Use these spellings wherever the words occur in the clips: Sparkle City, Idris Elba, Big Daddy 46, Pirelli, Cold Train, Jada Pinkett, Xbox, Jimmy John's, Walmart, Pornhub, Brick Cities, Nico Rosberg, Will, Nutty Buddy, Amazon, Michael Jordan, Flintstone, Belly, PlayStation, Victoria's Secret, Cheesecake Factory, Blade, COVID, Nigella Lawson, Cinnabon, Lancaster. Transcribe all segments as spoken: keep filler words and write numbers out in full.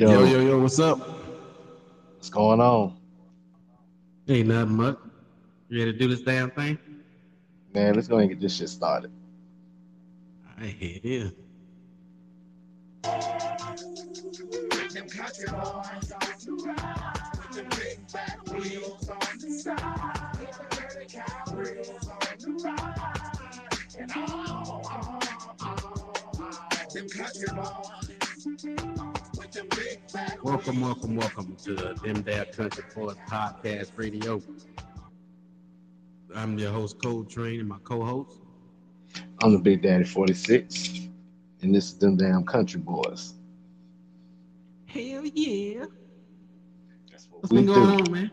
Yo, yo, yo, yo, what's up? What's going on? Ain't nothing much. You ready to do this damn thing? Man, let's go ahead and get this shit started. I hear you. Them country boys on the ride, with them big fat wheels on the side, with the dirty cow wheels on the ride, and oh, oh, oh, oh, them country boys. Welcome, welcome, welcome to the Them Damn Country Boys podcast radio. I'm your host, Cold Train, and my co-host. I'm the Big Daddy forty-six, and this is Them Damn Country Boys. Hell yeah! That's what What's we been going do. on, man?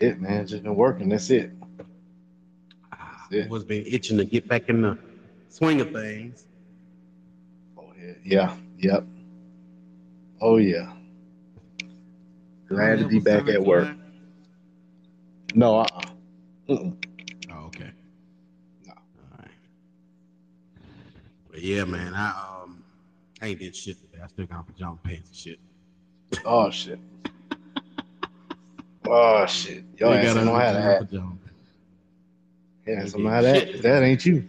Shit, man, just been working. That's it. That's it. I was been itching to get back in the swing of things. Oh yeah, yeah. Yep. Oh yeah. Glad to be back at work. Back? No, uh uh-uh. uh. Oh, okay. No. All right. But yeah, man, I um I ain't did shit today. I still got pajama pants and shit. Oh shit. oh shit. Y'all ain't some know how to act. Yeah, some how to act. That ain't you.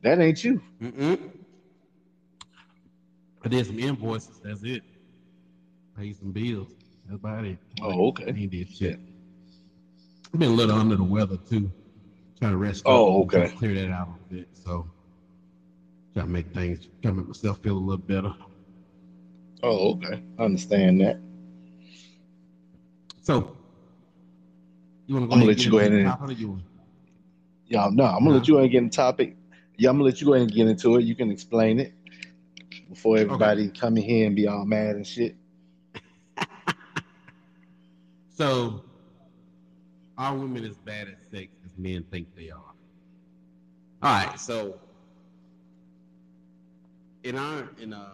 That ain't you. Mm-mm. I did some invoices. That's it. Paid some bills. That's about it. Oh, okay. He did shit. I've been a little under the weather too. Trying to rest. Oh, up okay. Clear that out a bit. So trying to make things, trying to make myself feel a little better. Oh, okay. I understand that. So you want to go? I'm gonna let you go ahead and. Yeah, no, I'm gonna let you go ahead and get in the topic. Yeah, I'm gonna let you go ahead and get into it. You can explain it. Before everybody okay. come in here and be all mad and shit. So, are women as bad at sex as men think they are? All right. So, in our, in uh,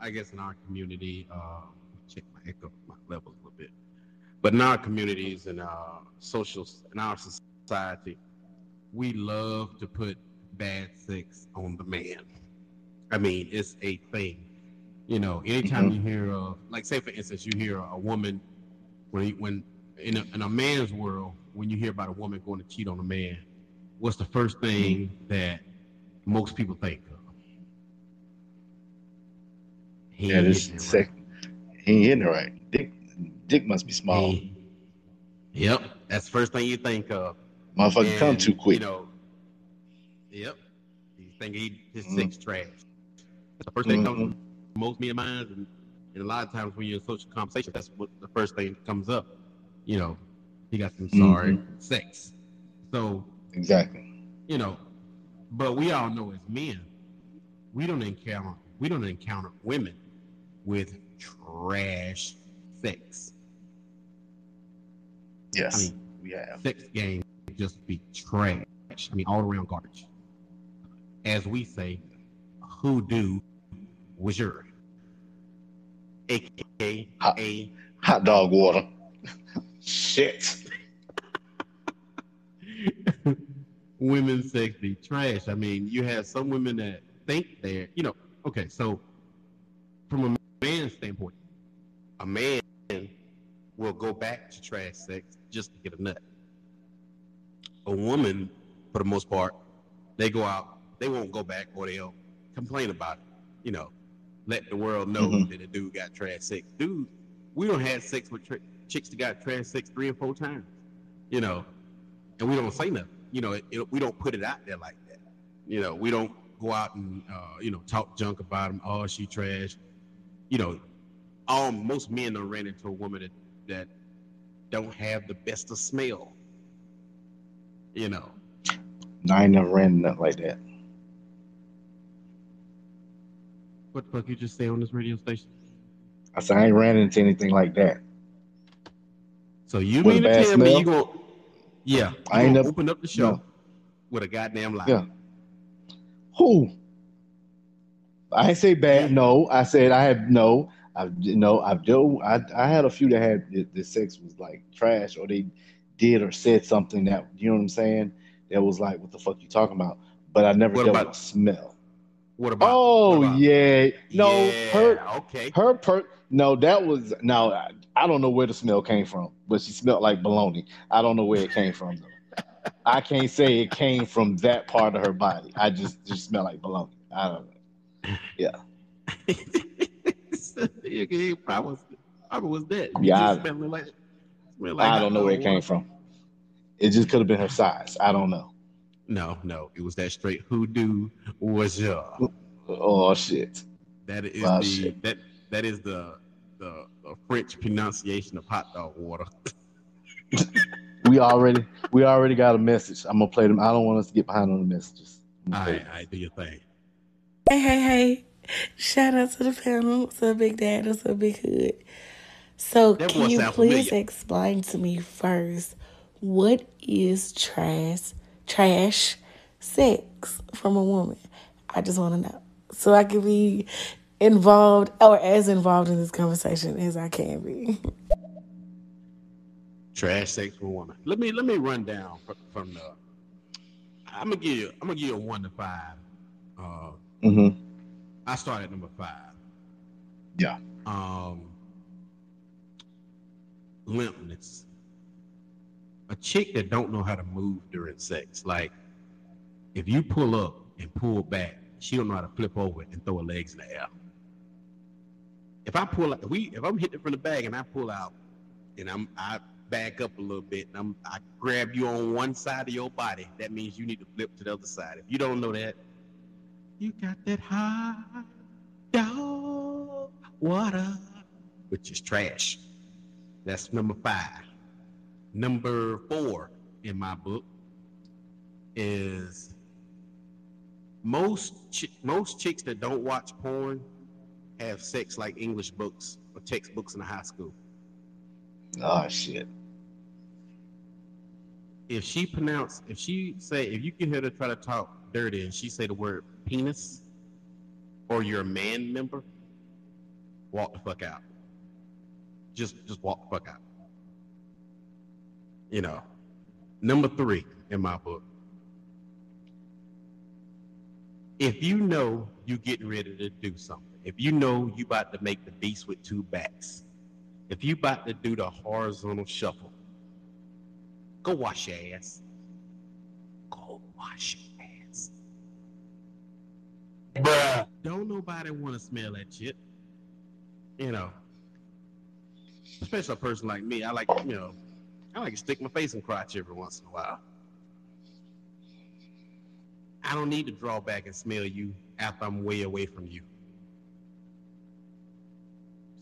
I guess in our community, uh, check my echo, my levels a little bit. But in our communities and uh, social, in our society, we love to put bad sex on the man. I mean, it's a thing, you know. Anytime mm-hmm. you hear, uh, like, say for instance, you hear a woman when he, when in a, in a man's world, when you hear about a woman going to cheat on a man, what's the first thing mm-hmm. that most people think of? He yeah, this ain't sick. Right. He ain't hitting it right. Dick, dick must be small. He, yep, that's the first thing you think of. Motherfucker, and, come too quick. You know, yep, you think he his mm-hmm. sex trash. The first thing mm-hmm. that comes to most men minds, and, and a lot of times when you're in social conversation, that's what the first thing that comes up. You know, he got some sorry mm-hmm. sex. So exactly, you know, but we all know as men, we don't encounter we don't encounter women with trash sex. Yes, I mean, we have sex games just be trash. I mean, all around garbage, as we say, hoodoo. Was your A K A hot, hot dog water? Shit. Women's sex be trash. I mean, you have some women that think they're, you know, okay, so from a man's standpoint, a man will go back to trash sex just to get a nut. A woman, for the most part, they go out, they won't go back or they'll complain about it, you know. Let the world know mm-hmm. that a dude got trash sex. Dude, we don't have sex with tra- chicks that got trash sex three or four times, you know, and we don't say nothing. You know, it, it, we don't put it out there like that. You know, we don't go out and, uh, you know, talk junk about them. Oh, she trash. You know, all most men are ran into a woman that, that don't have the best of smell, you know. I ain't never ran nothing like that. What the fuck you just say on this radio station? I said I ain't ran into anything like that. So you with mean to tell smell? me you gonna yeah, you I ain't gonna never, open up the show no. with a goddamn lie? Yeah. Who? I ain't say bad. Yeah. No, I said I have no. I no. I've dealt. I I had a few that had the, the sex was like trash, or they did or said something that you know what I'm saying. That was like, what the fuck you talking about? But I never what dealt about, with smell. What about? Oh what about? yeah, no, yeah, her okay, her per no, that was no. I, I don't know where the smell came from, but she smelled like bologna. I don't know where it came from though. I can't say it came from that part of her body. I just just smell like bologna. I don't know. Yeah. He probably was dead. Yeah, I, like, like I don't know where it came from. It just could have been her size. I don't know. No, no, it was that straight hoodoo was ya. Oh shit! That is oh, the shit. that that is the, the the French pronunciation of hot dog water. we already we already got a message. I'm gonna play them. I don't want us to get behind on the messages. All right, all right, do your thing. Hey, hey, hey! Shout out to the panel. What's up, Big Dad? What's up, Big Hood? So, that can you please familiar. explain to me first what is trash? Trash sex from a woman. I just want to know so I can be involved or as involved in this conversation as I can be. Trash sex from a woman. Let me let me run down from, from the. I'm gonna give you. I'm gonna give you a one to five. Uh, mm-hmm. I start at number five. Yeah. Um. Limpness. A chick that don't know how to move during sex. Like, if you pull up and pull back, she don't know how to flip over and throw her legs in the air. If I pull out, if we, if I'm hitting from the bag and I pull out, and I'm, I back up a little bit, and I'm, I grab you on one side of your body, that means you need to flip to the other side. If you don't know that, you got that hot dog water, which is trash. That's number five. Number four in my book is most chi- most chicks that don't watch porn have sex like English books or textbooks in high school. Oh shit! If she pronounce, if she say, if you get her to try to talk dirty and she say the word penis or you're a man member, walk the fuck out. Just just walk the fuck out. You know, number three in my book. If you know you getting ready to do something, if you know you about to make the beast with two backs, if you about to do the horizontal shuffle, go wash your ass. Go wash your ass. Bruh. Don't nobody want to smell that shit. You know, especially a person like me. I like, you know, I like to stick my face in crotch every once in a while. I don't need to draw back and smell you after I'm way away from you.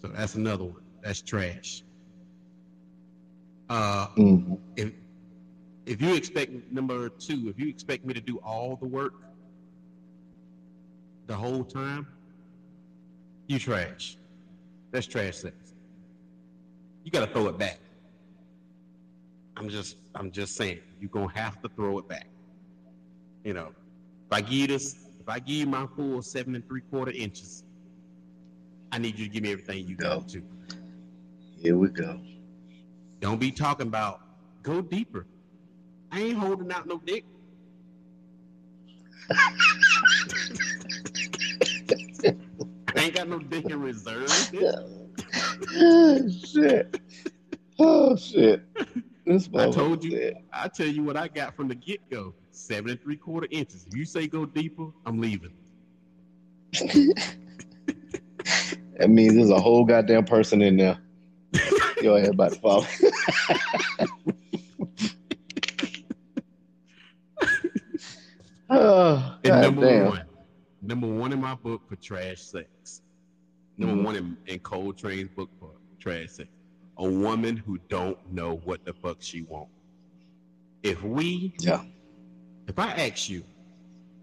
So that's another one. That's trash. Uh, mm-hmm. If if you expect number two, if you expect me to do all the work the whole time, you trash. That's trash sex. You gotta throw it back. I'm just, I'm just saying, you're gonna have to throw it back. You know, if I give this, if I give you my full seven and three quarter inches, I need you to give me everything you go. got to. Here we go. Don't be talking about go deeper. I ain't holding out no dick. I ain't got no dick in reserve. Oh shit! Oh shit! I told you, said. I tell you what I got from the get-go. Seven and three quarter inches. If you say go deeper, I'm leaving. That means there's a whole goddamn person in there. Your head about to fall. Oh, and number damn. one. Number one in my book for trash sex. Number mm-hmm. one in, in Cold Train's book for trash sex. A woman who don't know what the fuck she wants. If we, yeah. if I ask you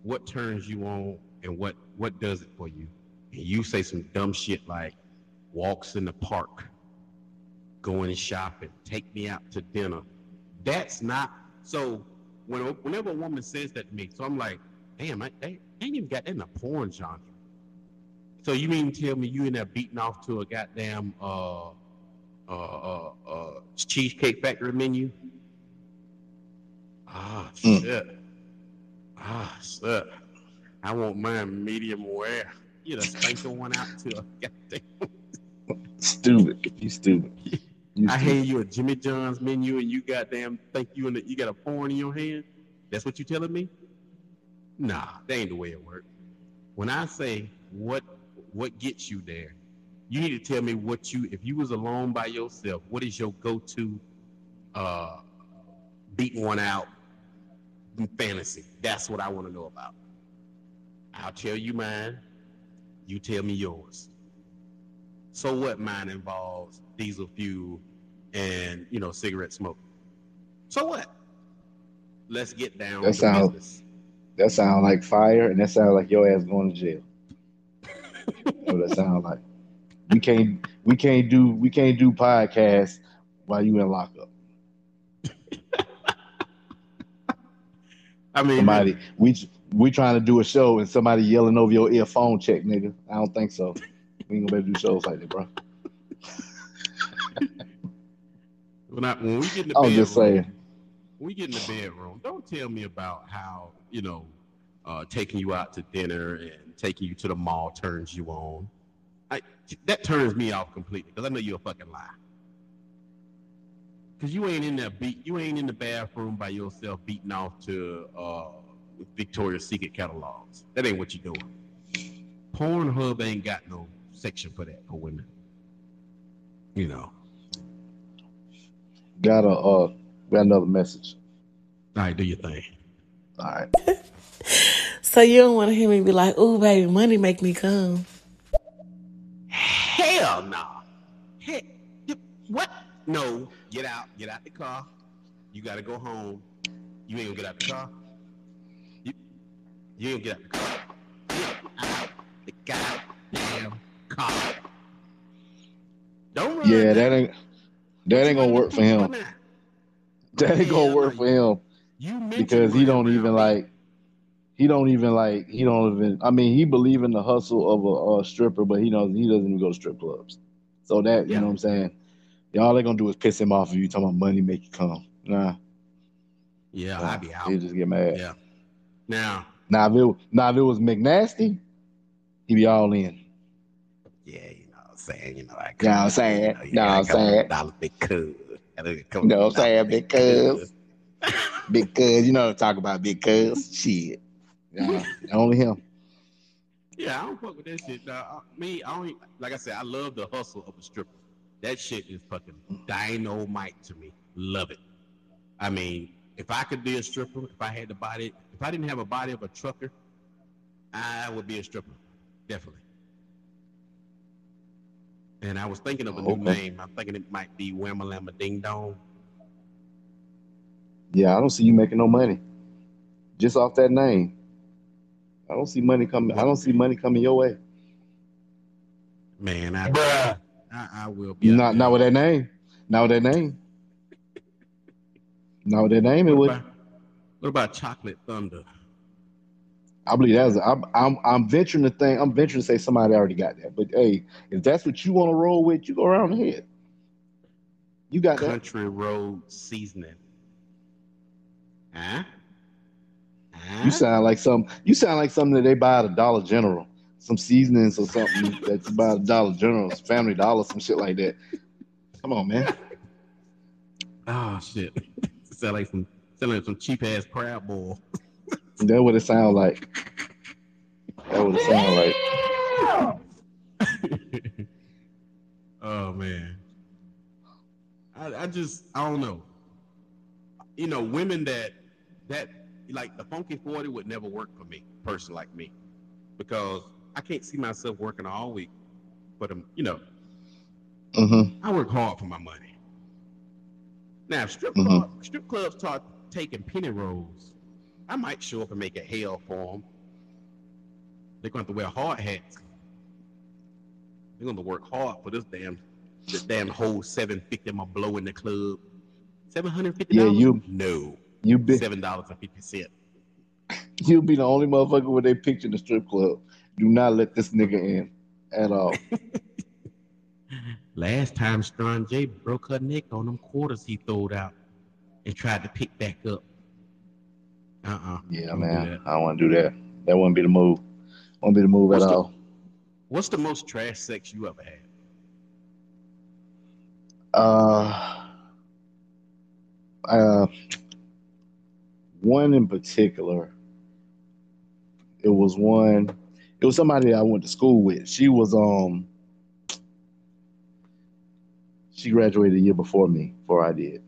what turns you on and what, what does it for you, and you say some dumb shit like walks in the park, going shopping, take me out to dinner, that's not, so when, whenever a woman says that to me, so I'm like, damn, I, I ain't even got that in the porn genre. So you mean tell me you in there beating off to a goddamn, uh, Uh, uh, uh, Cheesecake Factory menu. Ah, shit. Mm. Ah, shit. I want mine medium rare. You'd have spanked the one out too. Stupid. You stupid. You I hand you a Jimmy John's menu and you goddamn think you in the, you got a porn in your hand? That's what you telling me? Nah, that ain't the way it works. When I say what what gets you there, you need to tell me what you, if you was alone by yourself, what is your go-to uh, beat one out fantasy? That's what I want to know about. I'll tell you mine. You tell me yours. So what mine involves diesel fuel and, you know, cigarette smoke. So what? Let's get down that to sound, business. That sound like fire, and that sound like your ass going to jail. That's what that sound like. We can't we can't do we can't do podcasts while you in lockup. I mean, somebody we we trying to do a show and somebody yelling over your ear, phone check, nigga. I don't think so. We ain't gonna better do shows like that, bro. when, I, when we get in the I was bedroom, just saying. When we get in the bedroom, don't tell me about how, you know, uh, taking you out to dinner and taking you to the mall turns you on. I, that turns me off completely because I know you're a fucking lie. Because you ain't in that beat, you ain't in the bathroom by yourself beating off to uh, Victoria's Secret catalogs. That ain't what you're doing. Pornhub ain't got no section for that for women. You know. Got a uh, got another message. All right, do your thing. All right. So you don't want to hear me be like, "Ooh, baby, money make me come." Hell no. Nah. Hey, what? No. Get out. Get out the car. You got to go home. You ain't going to get out the car. You, you ain't going to get out the car. Get out the goddamn car. Don't run. Yeah, that ain't, that ain't going to work for him. That ain't going to work for him. You because he don't even like, He don't even like. He don't even. I mean, he believe in the hustle of a, a stripper, but he knows he doesn't even go to strip clubs. So that yeah. You know what I'm saying. All they're gonna do is piss him off if you talking about money make you come. Nah. Yeah, nah, I'd be out. He just get mad. Yeah. Now. Now if it now if it was McNasty, he'd be all in. Yeah, you know what I'm saying. You know I. Know I'm saying. You know, you know I'm saying. Dollar because. You know I'm saying because. Because you know what I'm talking about because shit. Uh, only him. Yeah, I don't fuck with that shit. Nah, me, I don't. Like I said, I love the hustle of a stripper. That shit is fucking dynamite to me. Love it. I mean, if I could be a stripper, if I had the body, if I didn't have a body of a trucker, I would be a stripper, definitely. And I was thinking of a okay. new name. I'm thinking it might be Whammalama Ding Dong. Yeah, I don't see you making no money just off that name. I don't see money coming. I don't see money coming your way, man. I, Bruh. I, I will be not not with that name. Not with that name. Not with that name. What it would. What about Chocolate Thunder? I believe that's. I'm, I'm. I'm venturing to think. I'm venturing to say somebody already got that. But hey, if that's what you want to roll with, you go around ahead. You got Country that. Country Road Seasoning. Huh? You sound like some. You sound like something that they buy at a Dollar General, some seasonings or something that's by a Dollar General, Family Dollar, some shit like that. Come on, man. Oh shit! Sound like some, sound like some cheap ass crab boil. That what it sound like. That what it sound like. Oh man, I, I just I don't know. You know, women that that. Like the Funky forty would never work for me, a person like me, because I can't see myself working all week. But um, you know, mm-hmm. I work hard for my money. Now, if strip mm-hmm. club, strip clubs start taking penny rolls, I might show up and make a hell for them. They're going to have to wear hard hats. They're going to work hard for this damn, this damn whole seven fifty. My blow in the club, seven hundred fifty. Yeah, you no. You be seven dollars and fifty cents. You'll be the only motherfucker with a picture in the strip club. Do not let this nigga in at all. Last time Strong J broke her neck on them quarters he throwed out and tried to pick back up. Uh uh-uh. uh. Yeah, man. Do I don't want to do that. that wouldn't be the move. Wouldn't be the move what's at the, all. What's the most trash sex you ever had? Uh, uh, one in particular. It was one. It was somebody that I went to school with. She was um. She graduated a year before me, before I did,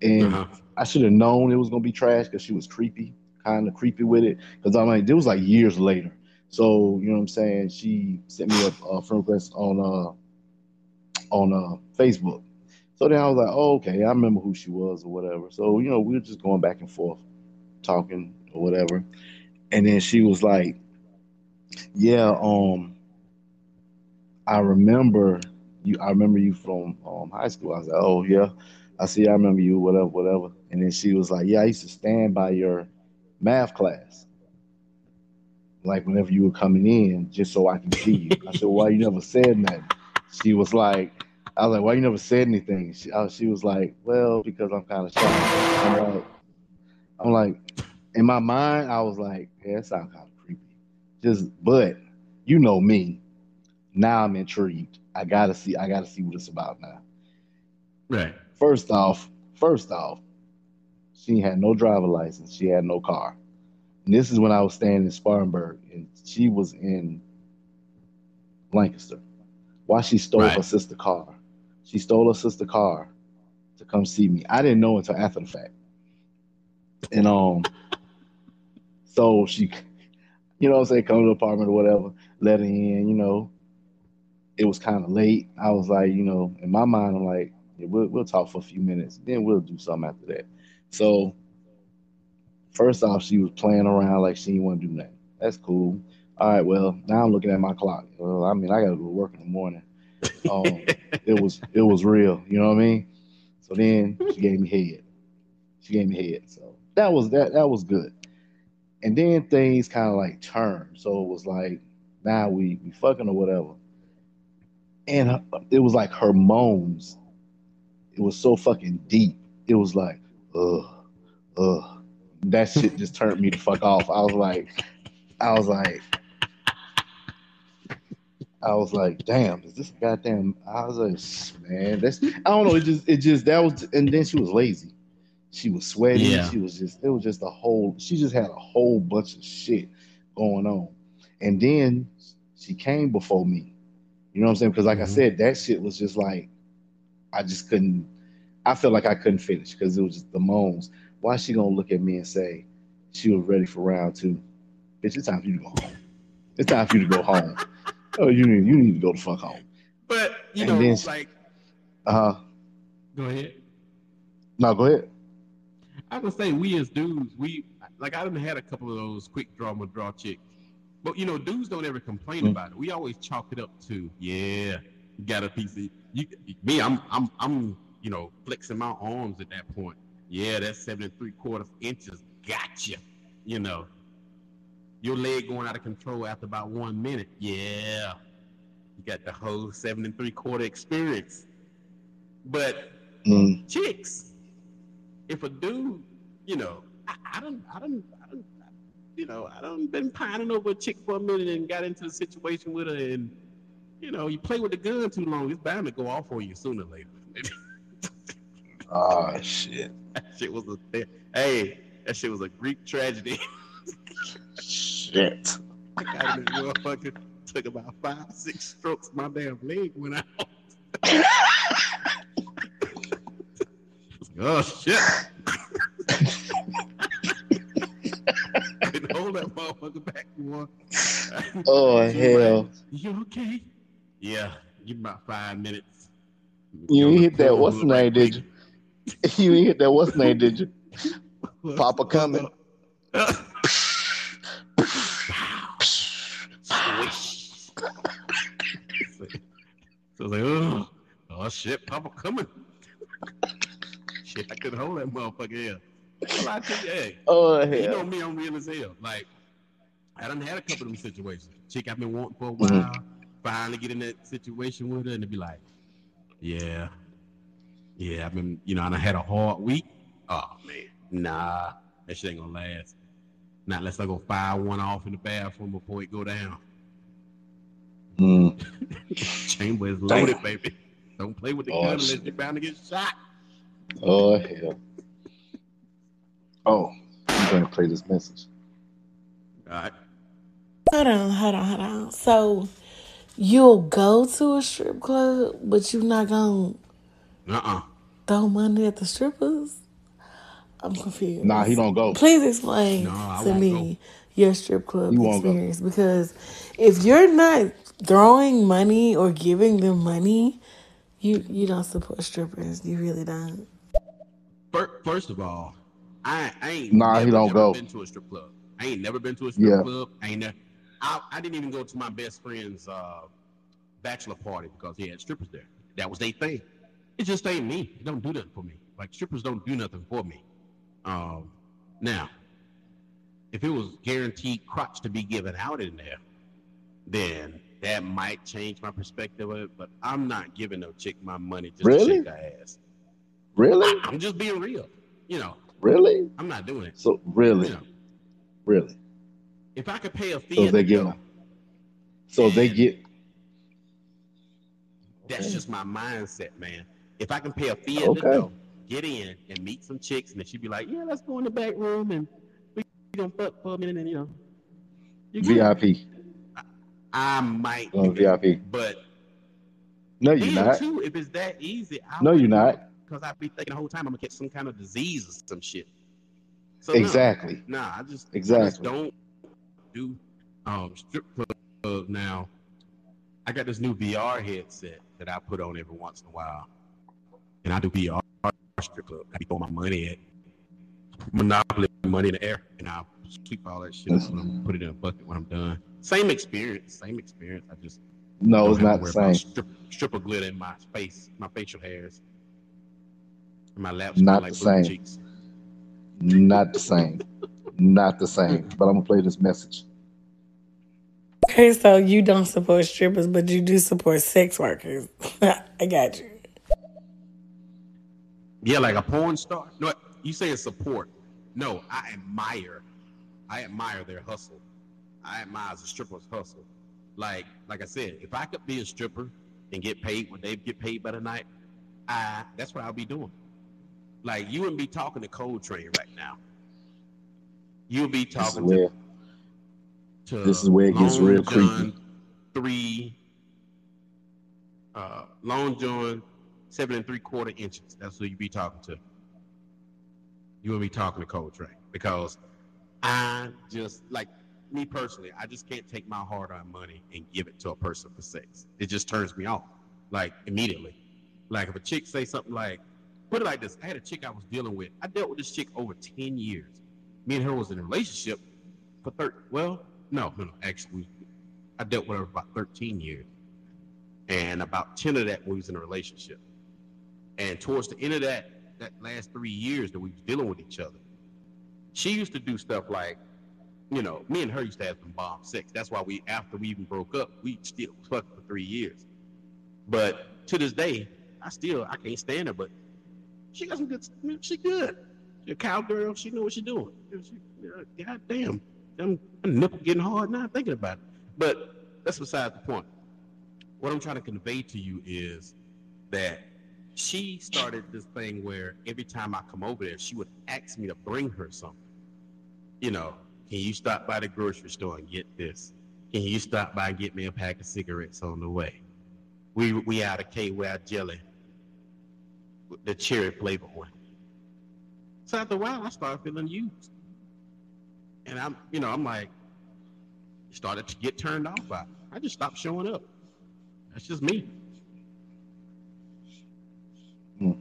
and uh-huh. I should have known it was gonna be trash because she was creepy, kind of creepy with it. Because I'm like, it was like years later, so you know what I'm saying. She sent me a, a friend request on uh on uh Facebook. So then I was like, oh, okay, I remember who she was or whatever. So you know, we were just going back and forth, talking or whatever. And then she was like, yeah, um, I remember you, I remember you from um, high school. I was like, oh, yeah, I see, I remember you, whatever, whatever. And then she was like, yeah, I used to stand by your math class, like whenever you were coming in, just so I can see you. I said, why you never said nothing? She was like, I was like, why you never said anything? She, I, she was like, well, because I'm kind of shy. I'm like, I'm like, in my mind, I was like, yeah, that sounds kind of creepy. Just, but you know me. Now I'm intrigued. I gotta see, I gotta see what it's about now. Right. First off, first off, she had no driver license. She had no car. And this is when I was staying in Spartanburg, and she was in Lancaster. Why she stole right. her sister's car. She stole her sister's car to come see me. I didn't know until after the fact. And um so she, you know what I'm saying, come to the apartment or whatever, let her in, you know. It was kind of late. I was like, you know, in my mind, I'm like, yeah, we'll, we'll talk for a few minutes. Then we'll do something after that. So first off, she was playing around like she didn't want to do nothing. That's cool. All right, well, now I'm looking at my clock. Well, I mean, I got to go to work in the morning. Um, it was it was real, you know what I mean? So then she gave me head. She gave me head. So that was that. That was good. And then things kind of like turned. So it was like, now nah, we, we fucking or whatever. And her, it was like her moans. It was so fucking deep. It was like, ugh, ugh. That shit just turned me the fuck off. I was like, I was like, I was like, damn, is this goddamn, I was like, man, that's, I don't know. It just, it just, that was, and then she was lazy. She was sweaty. Yeah. She was just, it was just a whole, she just had a whole bunch of shit going on. And then she came before me. You know what I'm saying? Because like mm-hmm. I said, that shit was just like, I just couldn't, I felt like I couldn't finish because it was just the moans. Why is she going to look at me and say she was ready for round two? Bitch, it's time for you to go home. It's time for you to go home. Oh, you need, you need to go the fuck home. But, you and know, then, like. Uh, go ahead. No, go ahead. I was going to say, we as dudes, we, like I done had a couple of those quick draw, withdraw chicks. But, you know, dudes don't ever complain mm-hmm. about it. We always chalk it up to, yeah, you got a piece of you, me, I'm, I'm, I'm, you know, flexing my arms at that point. Yeah, that's seven and three quarters inches. Gotcha. You know, your leg going out of control after about one minute. Yeah. You got the whole seven and three quarter experience. But mm-hmm. chicks, if a dude, you know, I, I don't, I don't, I don't. You know, I done been pining over a chick for a minute and got into the situation with her, and you know, you play with the gun too long, it's bound to go off on you sooner or later. Oh shit! That shit was a hey, that shit was a Greek tragedy. Shit! I got in this motherfucker. Took about five, six strokes. My damn leg went out. Oh shit! Hold that motherfucker back, boy. Oh, hell. Like, you okay? Yeah, give me about five minutes. You ain't hit that what's name, did you? You ain't hit that what's name, did you? Papa coming. Swish. So I was like, oh, oh shit, Papa coming. Shit, I couldn't hold that motherfucker here. Well, I tell you, hey, oh, hell. You know me, I'm real as hell. Like, I done had a couple of them situations. Chick I've been wanting for a while, mm-hmm. finally get in that situation with her, and it'd be like, yeah, yeah, I've been, you know, and I had a hard week. Oh, man, nah, that shit ain't gonna last. Not unless I go fire one off in the bathroom before it go down. Mm. Chamber is loaded, Damn. baby. Don't play with the oh, gun unless shit. You're bound to get shot. Oh hell! Oh, I'm going to play this message. All right. Hold on, hold on, hold on. So you'll go to a strip club, but you're not gonna uh-uh. throw money at the strippers? I'm confused. Nah, he don't go. Please explain no, to me go. your strip club you experience because if you're not throwing money or giving them money, you you don't support strippers. You really don't. First of all, I, I ain't nah, never, he don't never go. been to a strip club. I ain't never been to a strip yeah. club. I ain't never. I, I didn't even go to my best friend's uh, bachelor party because he had strippers there. That was their thing. It just ain't me. It don't do nothing for me. Like, strippers don't do nothing for me. Um, now, if it was guaranteed crotch to be given out in there, then that might change my perspective of it, but I'm not giving no chick my money just really? to shake her ass. Really? I, I'm just being real. You know. Really? I'm not doing it. So, really? You know, really? If I could pay a fee, so they get. So they get. That's just my mindset, man. If I can pay a fee, okay. to go, get in and meet some chicks, and then she'd be like, "Yeah, let's go in the back room and we gonna fuck for a minute," and you know, V I P. I, I might oh, do V I P, it, but no, you're not. Too, if it's that easy, I no, you're not. Because I'd be thinking the whole time I'm gonna catch some kind of disease or some shit. So, exactly. No, nah, I just exactly I just don't. Do um, strip club now. I got this new V R headset that I put on every once in a while, and I do V R strip club. I throw my money at Monopoly money in the air, and I keep all that shit up and put it in a bucket when I'm done. Same experience, same experience. I just no, it's not the same. Strip, stripper glitter in my face, my facial hairs, and my laps. Not the same. Cheeks. Not the same. Not the same, but I'm gonna play this message. Okay, so you don't support strippers, but you do support sex workers. I got you. Yeah, like a porn star. No, you say it's support. No, I admire. I admire their hustle. I admire the stripper's hustle. Like, like I said, if I could be a stripper and get paid when they get paid by the night, I that's what I'll be doing. Like, you wouldn't be talking to Cold Train right now. You'll be talking this to, to this is where it gets real creepy. Three uh, Long John, seven and three quarter inches. That's who you be talking to. You will be talking to Cold Train because I just like me personally. I just can't take my hard-earned money and give it to a person for sex. It just turns me off like immediately. Like if a chick say something like, put it like this. I had a chick I was dealing with. I dealt with this chick over ten years. Me and her was in a relationship for thirty. Well, no, no, no. Actually, I dealt with her for about thirteen years, and about ten of that we was in a relationship. And towards the end of that, that last three years that we was dealing with each other, she used to do stuff like, you know, me and her used to have some bomb sex. That's why we, after we even broke up, we still fucked for three years. But to this day, I still I can't stand her. But she got some good. She good. The cowgirl, she knew what she doing. She, God damn, them nipple getting hard now thinking about it. But that's beside the point. What I'm trying to convey to you is that she started this thing where every time I come over there, she would ask me to bring her something. You know, can you stop by the grocery store and get this? Can you stop by and get me a pack of cigarettes on the way? We we out of K, we out of jelly, the cherry flavored one. So after a while, I started feeling used, and I'm, you know, I'm like, started to get turned off by it. I just stopped showing up. That's just me. Mm.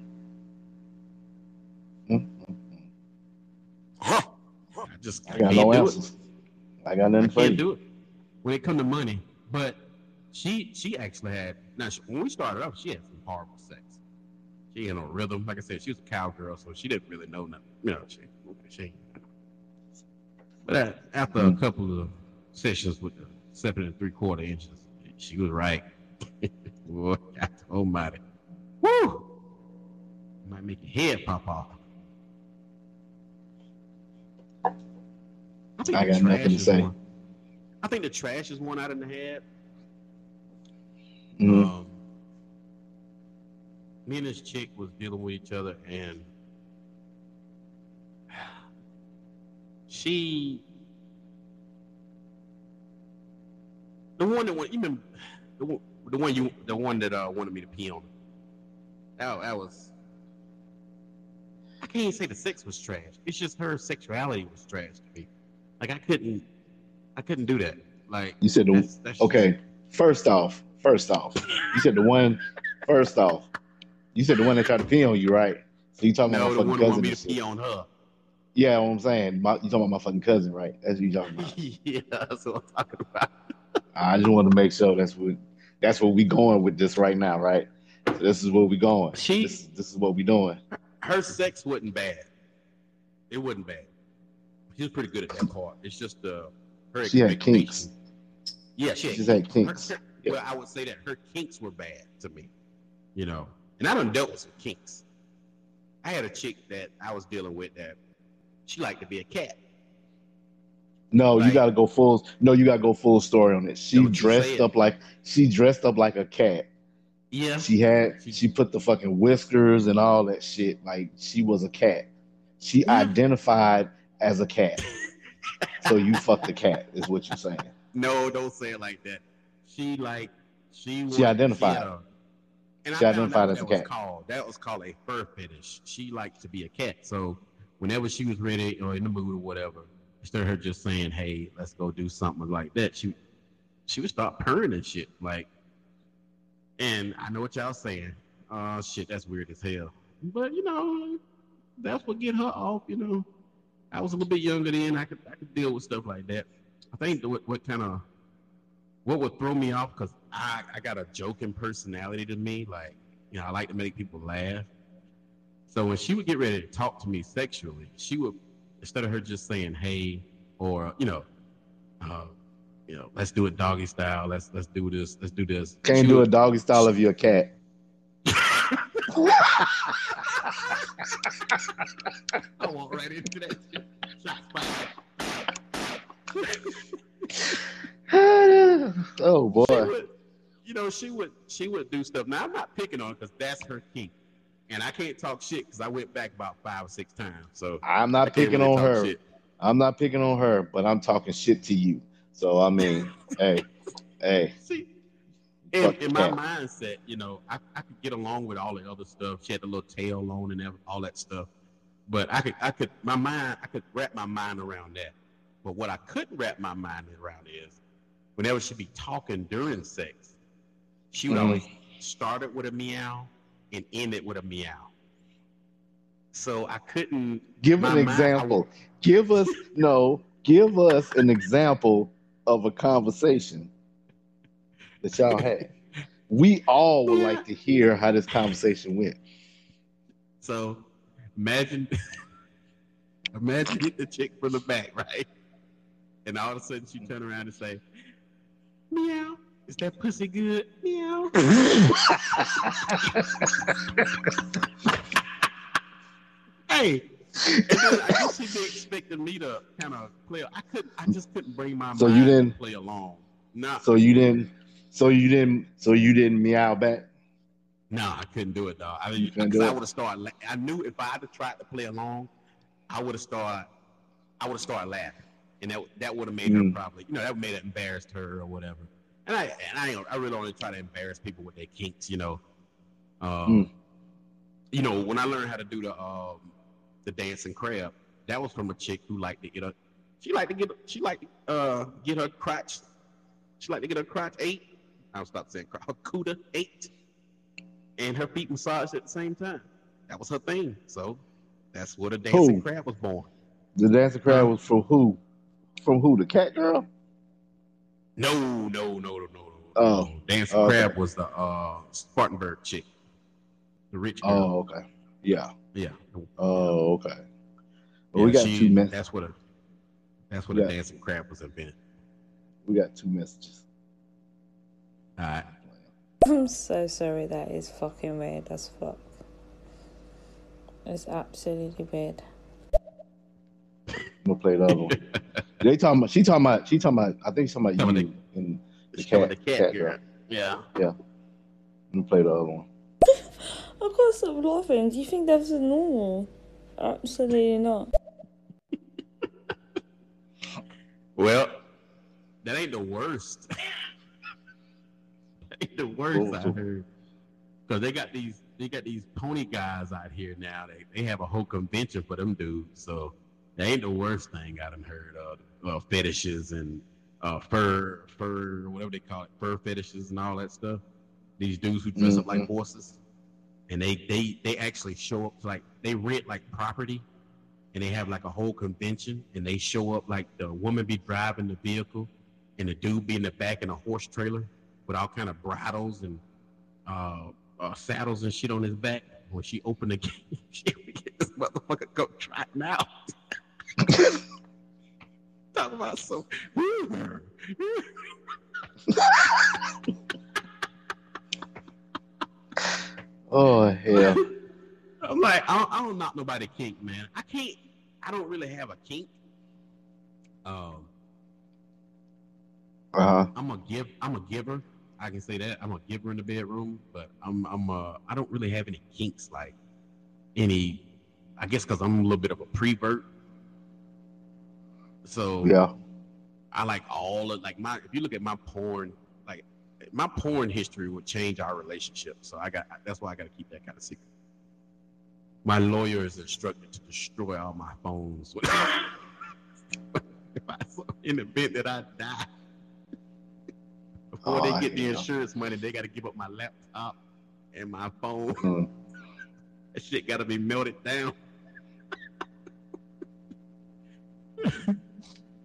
Mm. Huh. Huh. I just I, I got can't no do answers. It. I got nothing I for can't you. do it when it comes to money. But she, she actually had now she, when we started off, she had some horrible sex. She ain't on rhythm. Like I said, she was a cowgirl, so she didn't really know nothing. You know, she, she. But after a couple of sessions with the seven and three quarter inches, she was right. Boy, almighty. Woo! Might make your head pop off. I I, I got nothing to say. One. I think the trash is one I didn't have. Mm-hmm. Um, me and this chick was dealing with each other, and she, the one that went, even the one, the one you, the one that uh, wanted me to pee on. That, that was. I can't even say the sex was trash. It's just her sexuality was trash to me. Like I couldn't, I couldn't do that. Like you said, the, that's, that's okay. Just, first off, first off, you said the one. First off, you said the one that tried to pee on you, right? So you talking no, about my fucking cousin? No, the one who wanted me to pee on her. Yeah, you know what I'm saying, my, you talking about my fucking cousin, right? That's what you talking about. Yeah, that's what I'm talking about. I just want to make sure that's what that's what we going with this right now, right? So this is where we going. She, this, this is what we doing. Her sex wasn't bad. It wasn't bad. She was pretty good at that part. It's just uh, her. She had kinks. Yeah, she had, she had kinks. Her, yeah. Well, I would say that her kinks were bad to me. You know, and I done dealt with some kinks. I had a chick that I was dealing with that she liked to be a cat. No, like, you gotta go full. No, you gotta go full story on it. She dressed up like she dressed up like a cat. Yeah, she had she, she put the fucking whiskers and all that shit. Like she was a cat. She yeah. identified as a cat. So you fucked the cat is what you're saying. No, don't say it like that. She like she was, she identified. She had a, And she I identified as a cat. Was called, that was called a fur fetish. She liked to be a cat. So whenever she was ready or in the mood or whatever, instead of her just saying, hey, let's go do something like that, she she would start purring and shit. Like, and I know what y'all saying. Oh, shit, that's weird as hell. But, you know, that's what get her off, you know. I was a little bit younger then. I could I could deal with stuff like that. I think what, what kind of... What would throw me off, because I, I got a joking personality to me. Like, you know, I like to make people laugh. So when she would get ready to talk to me sexually, she would, instead of her just saying, hey, or, you know, uh, you know, let's do it doggy style. Let's let's do this. Let's do this. Can't she do would, a doggy style if you're a cat. I walk right into that shit. Oh boy! She would, you know she would she would do stuff. Now I'm not picking on her because that's her kink, and I can't talk shit because I went back about five or six times. So I'm not picking really on her. Shit. I'm not picking on her, but I'm talking shit to you. So I mean, hey, hey. See, in, in my cat. mindset, you know, I, I could get along with all the other stuff. She had the little tail on and all that stuff, but I could I could my mind I could wrap my mind around that. But what I couldn't wrap my mind around is, whenever she'd be talking during sex, she would mm-hmm. always start it with a meow and end it with a meow. So I couldn't give an mind, example. Would... Give us no. Give us an example of a conversation that y'all had. We all would yeah. like to hear how this conversation went. So imagine, imagine getting the chick from the back, right? And all of a sudden she turn around and say, meow. Is that pussy good? Meow. Hey. And then I guess she'd be expecting me to kind of play. I couldn't. I just couldn't bring my so mind you didn't, to play along. Nah. So you didn't. So you didn't. So you didn't meow back. No, nah, I couldn't do it, dog. I mean, because I would have started. I knew if I had tried to play along, I would have started. I would have started laughing. And that that would have made her mm. probably, you know, that would have made it embarrassed her or whatever. And I and I I really only try to embarrass people with their kinks, you know. Um, mm. You know, when I learned how to do the um, the dancing crab, that was from a chick who liked to get a, she liked to get she liked to, uh get her crotch, she liked to get her crotch eight. I'll stop saying crotch, her cuda eight, and her feet massaged at the same time. That was her thing. So that's where the dancing who? crab was born. The dancing crab um, was for who? From who? The cat girl? No, no, no, no, no, no. Oh, Dancing okay. Crab was the uh, Spartanburg chick, the rich girl. Oh, okay. Yeah. Yeah. Oh, okay. Well, yeah, we got she, two messages. That's what a. That's what a Dancing Crab was invented. We got two messages. All right. I'm so sorry. That is fucking weird as fuck. It's absolutely weird. I'm gonna play the other one. They talking about. She talking about. She talking about. I think somebody. The, and the cat. The cat, cat girl. Yeah. Yeah. Let me play the other one. Of course, I'm laughing. Do you think that's normal? Absolutely not. Well, that ain't the worst. That ain't the worst oh, I heard. Because they got these, they got these pony guys out here now. They they have a whole convention for them dudes. So that ain't the worst thing I done heard of. Uh, fetishes and uh, fur, fur, whatever they call it, fur fetishes and all that stuff. These dudes who dress mm-hmm. up like horses, and they, they they actually show up like they rent like property. And they have like a whole convention, and they show up like the woman be driving the vehicle, and the dude be in the back in a horse trailer with all kind of bridles and uh, uh, saddles and shit on his back. When she opened the gate, she would get this motherfucker go trotting out. Talk about so. Oh hell! I'm like, I don't, I don't knock nobody kink, man. I can't. I don't really have a kink. Um, uh-huh. I'm a give. I'm a giver. I can say that. I'm a giver in the bedroom, but I'm. I'm. Uh, I don't really have any kinks, like any. I guess because I'm a little bit of a prevert. So yeah, I like all of like my. If you look at my porn, like my porn history would change our relationship. So I got. That's why I got to keep that kind of secret. My lawyer is instructed to destroy all my phones. If I, in the event that I die, before oh, they get the insurance money, they got to give up my laptop and my phone. Mm. That shit got to be melted down.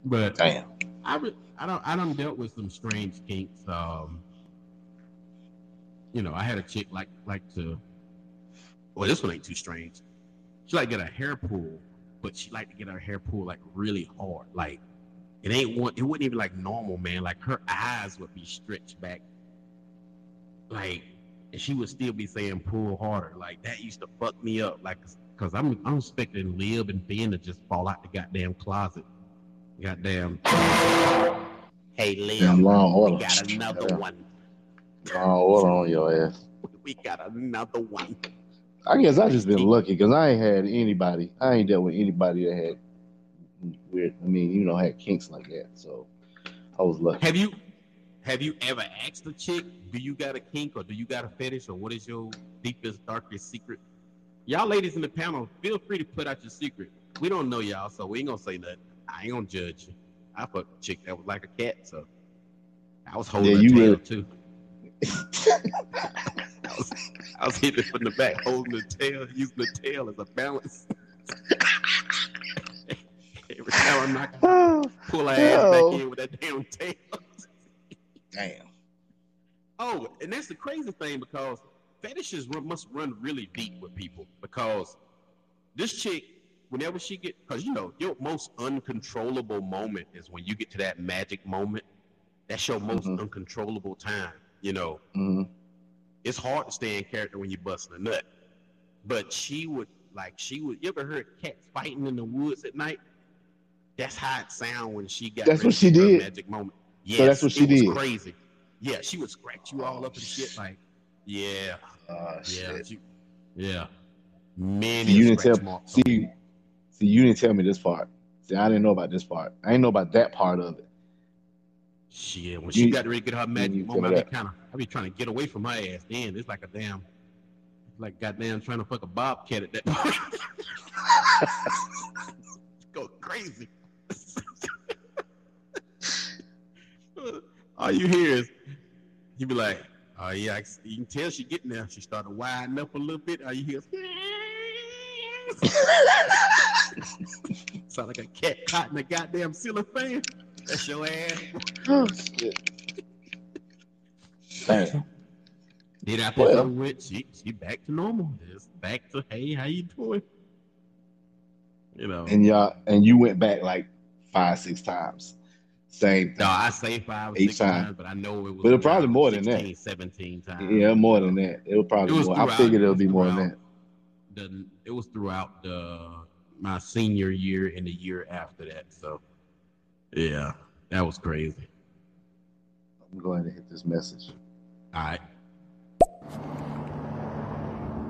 But damn, I re- I don't I don't dealt with some strange kinks. Um, you know, I had a chick like like to. Well, this one ain't too strange. She like to get a hair pull, but she like to get her hair pulled like really hard. Like it ain't one. It wouldn't even like normal, man. Like her eyes would be stretched back. Like, and she would still be saying pull harder. Like that used to fuck me up. Like, cause I'm I'm expecting Lib and Ben to just fall out the goddamn closet. Goddamn. Hey Lib, damn, we got another yeah. one. Oh, hold on your ass. We got another one. I guess I just been lucky because I ain't had anybody. I ain't dealt with anybody that had weird. I mean, you know, had kinks like that. So I was lucky. Have you, have you ever asked a chick, do you got a kink or do you got a fetish or what is your deepest, darkest secret? Y'all ladies in the panel, feel free to put out your secret. We don't know y'all, so we ain't gonna say nothing. I ain't gonna judge you. I fucked a chick that was like a cat, so I was holding yeah, you her tail too. I was, I was hitting from the back, holding the tail, using the tail as a balance. Every time I knock, oh, pull her no. ass back in with that damn tail. Damn. Oh, and that's the crazy thing because fetishes run, must run really deep with people because this chick, whenever she get, because you know, your most uncontrollable moment is when you get to that magic moment. That's your most mm-hmm. uncontrollable time, you know. Mm-hmm. It's hard to stay in character when you're busting a nut. But she would, like, she would, you ever heard cats fighting in the woods at night? That's how it sound when she got that's what she did. Magic moment. Yes, so that's what she did. Crazy. Yeah, she would scratch you all up and shit, like, yeah. Uh, yeah, shit. She, yeah. Many you didn't tell, see, see, you didn't tell me this part. See, I didn't know about this part. I didn't know about that part of it. Shit, when you, she got ready to get her magic moment, I be kind of, I be trying to get away from her ass. Then it's like a damn, like goddamn trying to fuck a bobcat at that point. Go crazy. All you hear is, you be like, oh yeah, I, you can tell she getting there. She started winding up a little bit. All you hear is, sound like a cat caught in a goddamn ceiling fan. That's your ass. Oh, shit. Damn. Did I put up with? She, she back to normal. Just back to, hey, how you doing? You know. And y'all, and you went back like five, six times. Same thing. No, I say five, eight six times. times, but I know it was. But it probably more than that. seventeen times. Yeah, more than that. It was probably it was more. I figured it'll be more than that. The, it was throughout the, my senior year and the year after that, so. Yeah, that was crazy. I'm going to hit this message. All right.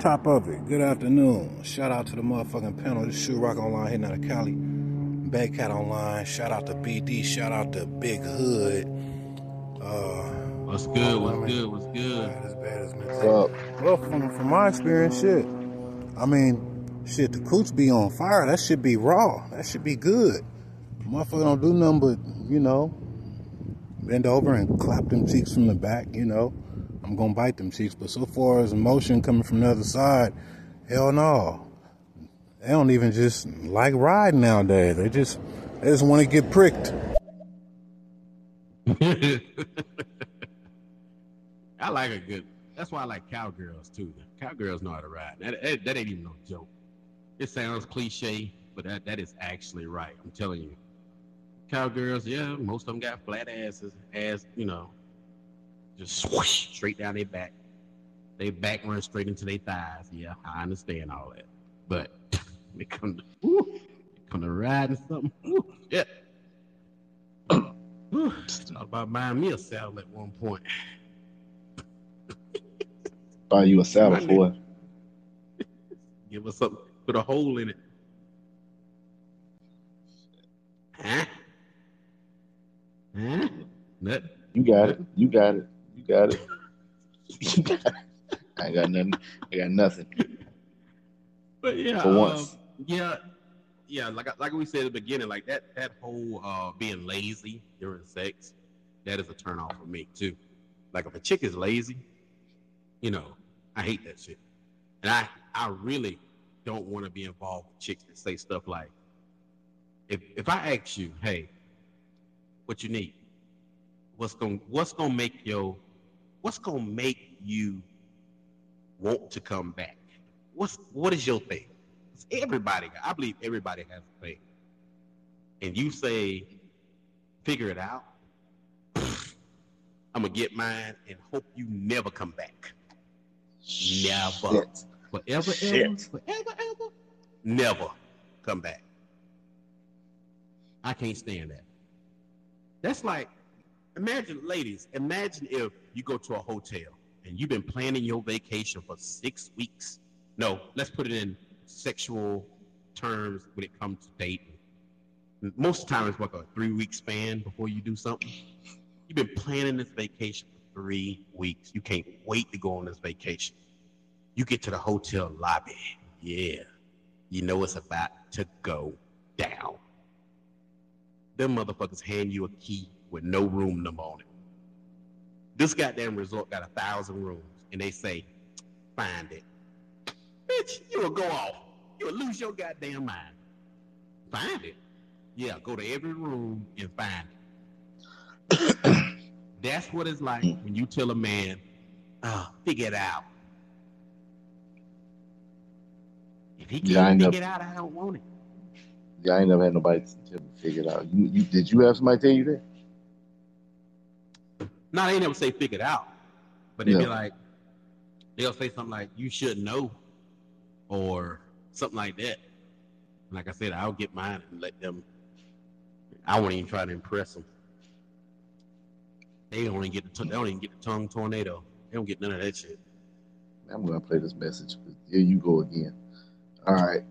Top of it. Good afternoon. Shout out to the motherfucking panel. This is Shoe Rock Online hitting out of Cali. Bad Cat Online. Shout out to B D. Shout out to Big Hood. Uh, what's good? What's good? What's good? As bad as what's up? Well, from, from my experience, shit. I mean, shit, the cooch be on fire. That should be raw. That should be good. Motherfucker don't do nothing but, you know, bend over and clap them cheeks from the back, you know. I'm gonna bite them cheeks, but so far as emotion coming from the other side, hell no. They don't even just like riding nowadays. They just they just want to get pricked. I like a good. That's why I like cowgirls too. Cowgirls know how to ride. That, that, that ain't even no joke. It sounds cliche, but that, that is actually right. I'm telling you, cowgirls. Yeah, most of them got flat asses. Ass, you know. Just swoosh straight down their back. Their back runs straight into their thighs. Yeah, I understand all that. But they come to, woo, they come to riding something. Woo, yeah. Woo, talk about buying me a saddle at one point. Buy you a saddle, boy. Give us something. Put a hole in it. Huh? Huh? Nothing. You got it. You got it. You got it. You got it. I ain't got nothing. I got nothing. But yeah, for once. Um, yeah, yeah. Like like we said at the beginning, like that that whole uh, being lazy during sex, that is a turn off for me too. Like if a chick is lazy, you know, I hate that shit, and I I really don't want to be involved with chicks that say stuff like, if if I ask you, hey, what you need. What's gonna what's gonna make your what's gonna make you want to come back? What's what is your thing? It's everybody. I believe everybody has a thing. And you say, figure it out. I'm gonna get mine and hope you never come back. Never. Shit. Forever, Shit. ever, forever, ever. Never come back. I can't stand that. That's like. Imagine, ladies, imagine if you go to a hotel and you've been planning your vacation for six weeks. No, let's put it in sexual terms when it comes to dating. Most of the time it's like a three-week span before you do something. You've been planning this vacation for three weeks. You can't wait to go on this vacation. You get to the hotel lobby. Yeah. You know it's about to go down. Them motherfuckers hand you a key with no room number on it. This goddamn resort got a thousand rooms, and they say, find it. Bitch, you will go off. You will lose your goddamn mind. Find it. Yeah, go to every room and find it. That's what it's like when you tell a man, oh, figure it out. If he can't yeah, figure it out, I don't want it. Yeah, I ain't never had nobody to figure it out. You, you, did you have somebody tell you that? No, they never say figure it out, but they'd yeah. be like, they'll say something like, you should know, or something like that. And like I said, I'll get mine and let them, I won't even try to impress them. They don't even get the, they don't even get the tongue tornado. They don't get none of that shit. I'm going to play this message. Here you go again. All right.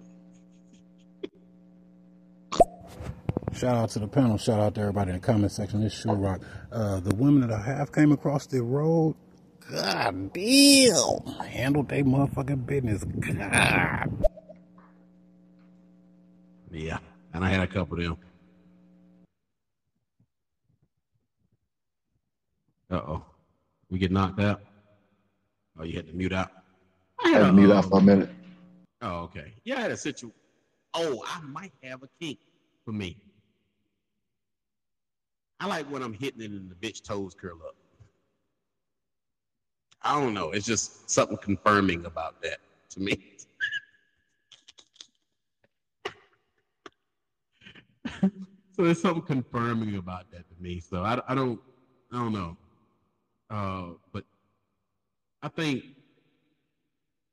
Shout out to the panel. Shout out to everybody in the comment section. This is Shoe Rock. Uh, the women that I have came across the road, God damn, handled their motherfucking business. God. Yeah, and I had a couple of them. Uh-oh. We get knocked out? Oh, you had to mute out? I had to mute out for a minute. Oh, okay. Yeah, I had a situation. Oh, I might have a kink for me. I like when I'm hitting it and the bitch toes curl up. I don't know. It's just something confirming about that to me. So there's something confirming about that to me. So I, I don't, I don't know. Uh, but I think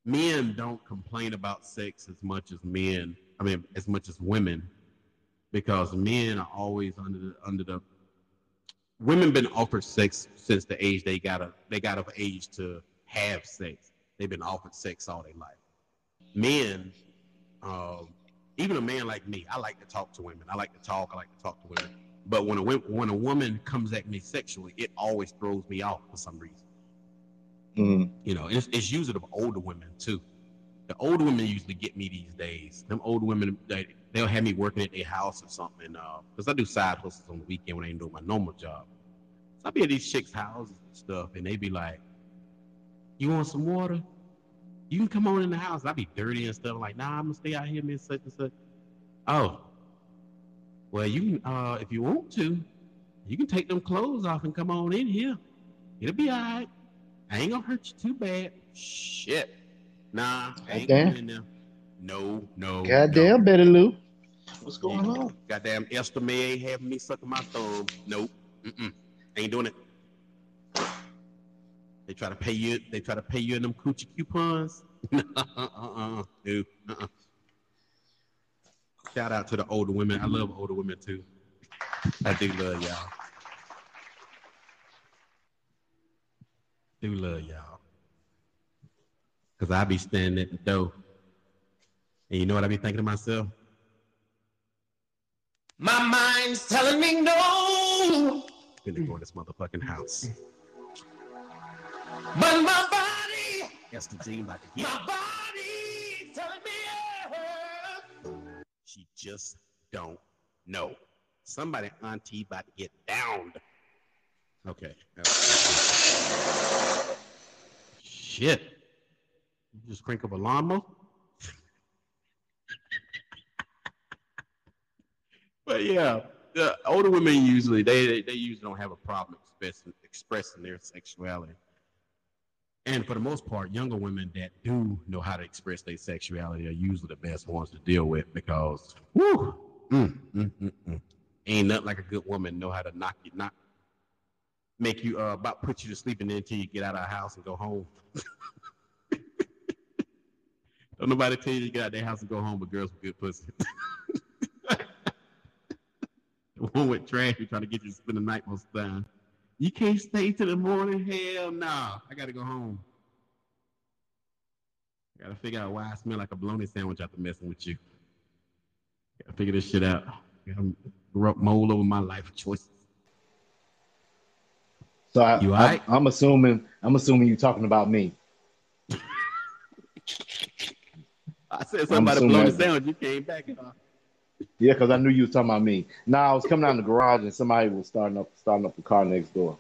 men don't complain about sex as much as men. I mean, as much as women because men are always under the, under the women been offered sex since the age they got a, they got of age to have sex. They've been offered sex all their life. Men, uh, even a man like me, I like to talk to women. I like to talk. I like to talk to women. But when a when a woman comes at me sexually, it always throws me off for some reason. Mm. You know, it's, it's usually the older women too. The older women usually get me these days. Them older women, they, they'll have me working at their house or something. Because uh, I do side hustles on the weekend when I ain't doing my normal job. So I be at these chicks' houses and stuff, and they be like, "You want some water? You can come on in the house." I be dirty and stuff. Like, "Nah, I'm going to stay out here, man, such and such." "Oh, well, you can, uh, if you want to, you can take them clothes off and come on in here. It'll be all right. I ain't going to hurt you too bad." Shit. Nah, I ain't going in there. No, no. Goddamn, no. Betty Lou. What's going yeah. on? Goddamn, Esther May having me sucking my thumb. Nope. Mm-mm. Ain't doing it. They try to pay you. They try to pay you in them coochie coupons. uh uh dude. Uh uh. Shout out to the older women. I love older women too. I do love y'all. Do love y'all. Cause I be standing at the door, and you know what I be thinking to myself? My mind's telling me no. Gonna go in this motherfucking house. But my body, yes, the team like yeah. My body telling me yeah. She just don't know. Somebody auntie about to get downed. Okay. okay. Shit. You just crank up a llama. But yeah, the older women usually they, they they usually don't have a problem expressing expressing their sexuality. And for the most part, younger women that do know how to express their sexuality are usually the best ones to deal with because, woo, mm, mm, mm, mm. ain't nothing like a good woman know how to knock you, knock, make you uh, about put you to sleep and then until you get out of the house and go home. Don't nobody tell you to get out of their house and go home, but girls with good pussy. The one with trash who trying to get you to spend the night most of the time. You can't stay till the morning? Hell nah. I got to go home. I got to figure out why I smell like a bologna sandwich after messing with you. Got to figure this shit out. Got to mull over my life choices. So I, you all right? I, I'm assuming I'm assuming you're talking about me. I said something about a bologna sandwich. You came back and all. Yeah, because I knew you were talking about me. No, nah, I was coming out in the garage and somebody was starting up starting up the car next door.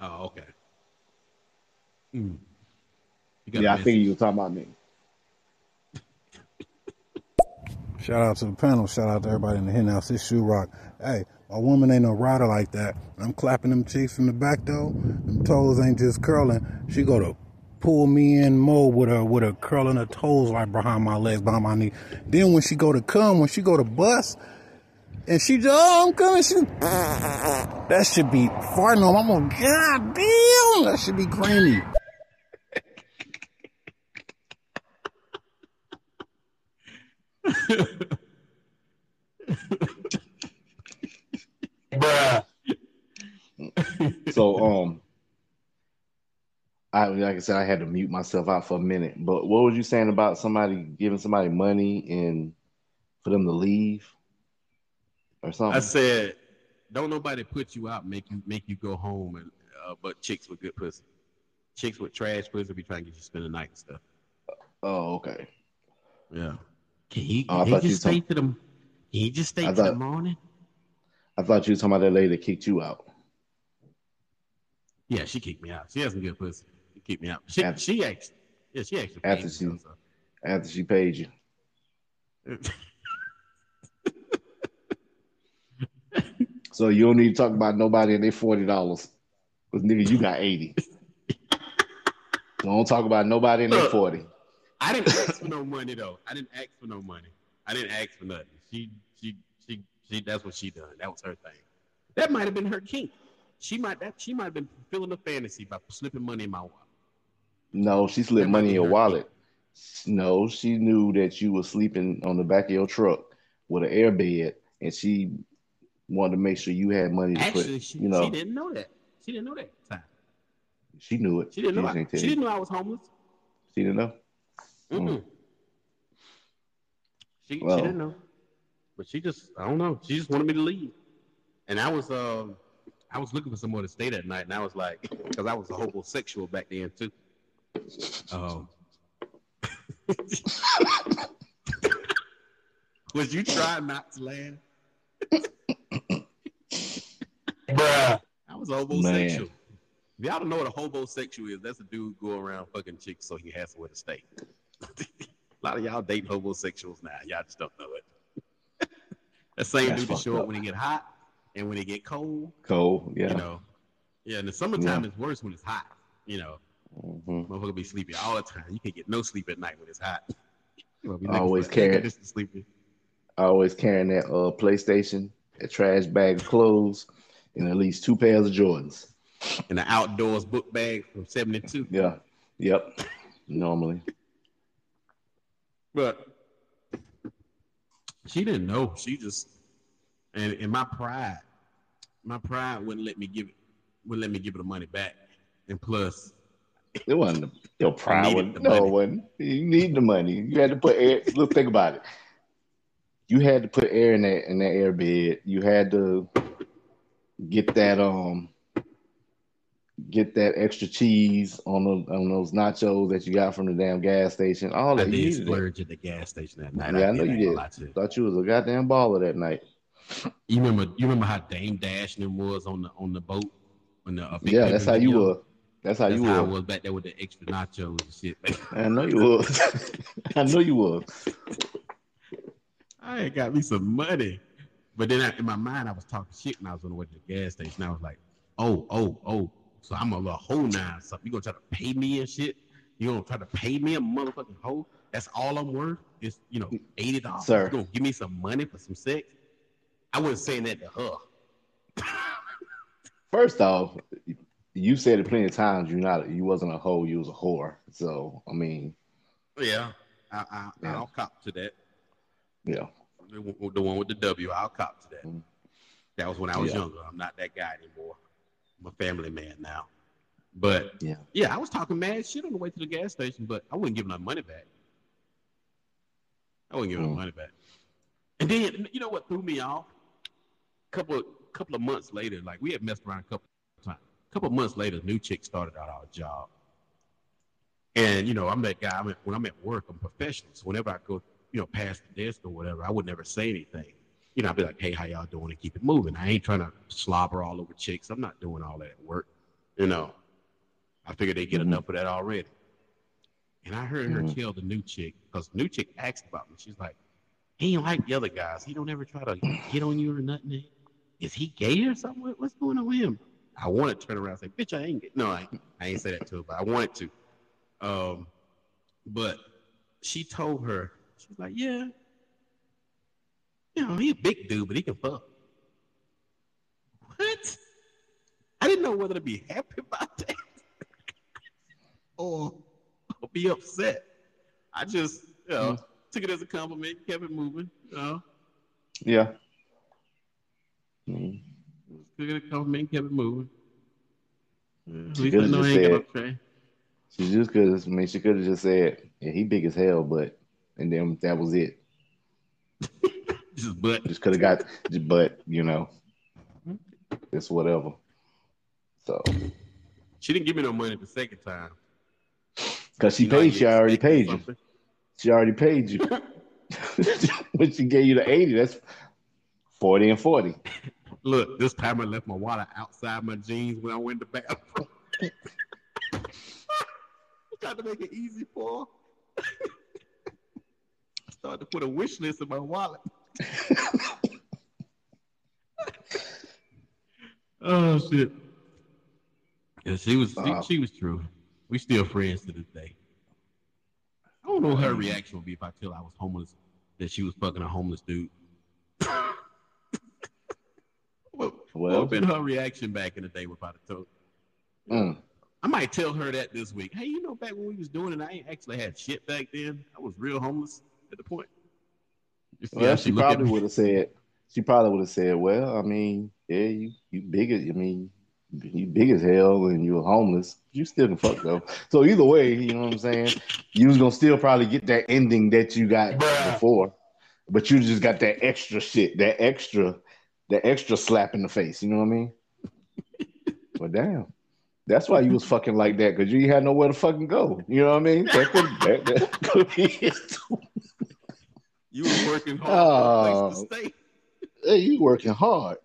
Oh, okay. Mm. Yeah, I figured you were talking about me. Shout out to the panel. Shout out to everybody in the hen house. It's Shoe Rock. Hey, a woman ain't no rider like that. I'm clapping them cheeks from the back, though. Them toes ain't just curling. She go to pull me in more with her with her curling her toes right behind my legs, behind my knee. Then when she go to come, when she go to bust, and she just, oh, I'm coming, she, that should be farting on. I'm going, God damn, that should be creamy. Bruh. So, um, I, like I said, I had to mute myself out for a minute. But what were you saying about somebody giving somebody money and for them to leave or something? I said, don't nobody put you out, make you make you go home. And uh, but chicks with good pussy, chicks with trash pussy be trying to get you to spend the night and stuff. Oh, okay. Yeah. Can he, oh, can he just stay talking, to them? Can he just stay I to thought, the morning? I thought you were talking about that lady that kicked you out. Yeah, she kicked me out. She has some good pussy. Keep me out. She, after, she actually, yeah, she actually. Paid after she, me, so. after she paid you. So you don't need to talk about nobody and their forty dollars, cause nigga, you got eighty. Don't talk about nobody and their forty. I didn't ask for no money though. I didn't ask for no money. I didn't ask for nothing. She, she, she, she. That's what she done. That was her thing. That might have been her kink. She might that she might have been fulfilling the fantasy by slipping money in my wallet. No, she slipped money in your wallet. No, she knew that you were sleeping on the back of your truck with an airbed and she wanted to make sure you had money to Actually, put. She, you know, she didn't know that. She didn't know that at the time. She knew it. She didn't know. She, I, she didn't know I was homeless. She didn't know. Mm-hmm. She, well, she didn't know, but she just, I don't know. She just wanted me to leave, and I was uh, I was looking for somewhere to stay that night, and I was like, because I was a homosexual back then too. Um, would you try not to laugh? Bruh, I was a homosexual. Man. If y'all don't know what a hobosexual is, that's a dude who go around fucking chicks so he has somewhere to stay. A lot of y'all date homosexuals now. Y'all just don't know it. That same that's dude that show up when it get hot and when it get cold. Cold, yeah. You know, yeah, in the summertime yeah. it's worse when it's hot. You know, mm-hmm. motherfucker be sleepy all the time. You can't get no sleep at night when it's hot. You know, always carrying. Always carrying that uh, PlayStation, a trash bag of clothes, and at least two pairs of Jordans. In the outdoors book bag from seventy-two. Yeah. Yep. Normally. But she didn't know. She just and, and my pride, my pride wouldn't let me give it wouldn't let me give her the money back. And plus it wasn't your pride wouldn't no it wasn't. You need the money. You had to put air look, think about it. You had to put air in that in that air bed. You had to get that um Get that extra cheese on the, on those nachos that you got from the damn gas station. All that I did splurge at the gas station that night. Yeah, I, I know you did. Thought you was a goddamn baller that night. You remember? You remember how Dame Dash and them was on the on the boat when the uh, yeah. That's how you young. were. That's how that's you how were. I was back there with the extra nachos and shit. I know you was. I know you was. I ain't got me some money, but then I, in my mind I was talking shit when I was on the way to the gas station. I was like, oh, oh, oh. So I'm a little hoe now or something. You gonna try to pay me and shit? You gonna try to pay me a motherfucking hoe? That's all I'm worth? It's, you know, eighty dollars. Sir. You gonna give me some money for some sex? I wasn't saying that to her. First off, you said it plenty of times. You not, you wasn't a hoe. You was a whore. So, I mean. Yeah. I, I, yeah. I'll cop to that. Yeah. The, the one with the W, I'll cop to that. Mm-hmm. That was when I was yeah. younger. I'm not that guy anymore. I'm a family man now, but yeah. yeah, I was talking mad shit on the way to the gas station, but I wouldn't give no money back. I wouldn't give mm. no money back. And then you know what threw me off? A couple, couple of months later, like we had messed around a couple of times. A couple of months later, new chick started out our job, and you know I'm that guy. I'm at, when I'm at work, I'm professional. So whenever I go, you know, past the desk or whatever, I would never say anything. You know, I'd be like, hey, how y'all doing? And keep it moving. I ain't trying to slobber all over chicks. I'm not doing all that at work. You know, I figured they get mm-hmm. enough of that already. And I heard mm-hmm. her tell the new chick, because the new chick asked about me. She's like, he ain't like the other guys. He don't ever try to get on you or nothing. Is he gay or something? What's going on with him? I wanted to turn around and say, bitch, I ain't gay. No, I ain't, I ain't say that to her, but I wanted to. Um, but she told her, she was like, yeah. You know, he a big dude, but he can fuck. What? I didn't know whether to be happy about that or, or be upset. I just, you know, mm. took it as a compliment, kept it moving, you know. Yeah. Mm. Took it as a compliment, kept it moving. At least I know I ain't got no train. She just could have, I mean, she could have just said, yeah, he big as hell, but, and then that was it. Just but just could have got, just but you know, it's whatever. So she didn't give me no money the second time because she paid. She already paid you. She already paid you. When she gave you the eighty, that's forty and forty. Look, this time I left my wallet outside my jeans when I went to the bathroom. Tried to make it easy for her. I started to put a wish list in my wallet. Oh shit! Yeah, she was she, she was true. We still friends to this day. I don't know what her reaction would be if I tell I was homeless, that she was fucking a homeless dude. What well, would been her reaction back in the day without a tote? Mm. I might tell her that this week. Hey, you know, back when we was doing it, I ain't actually had shit back then. I was real homeless at the point. Well, she probably would have said, she probably would have said, well, I mean, yeah, you you big as, I mean, you big as hell and you were homeless. You still can fuck, though. So either way, you know what I'm saying? You was going to still probably get that ending that you got Bruh. before. But you just got that extra shit, that extra, that extra slap in the face. You know what I mean? Well, damn. That's why you was fucking like that, because you ain't had nowhere to fucking go. You know what I mean? That could, that, that could be it too. You were working hard. Uh, place to stay. Hey, you working hard.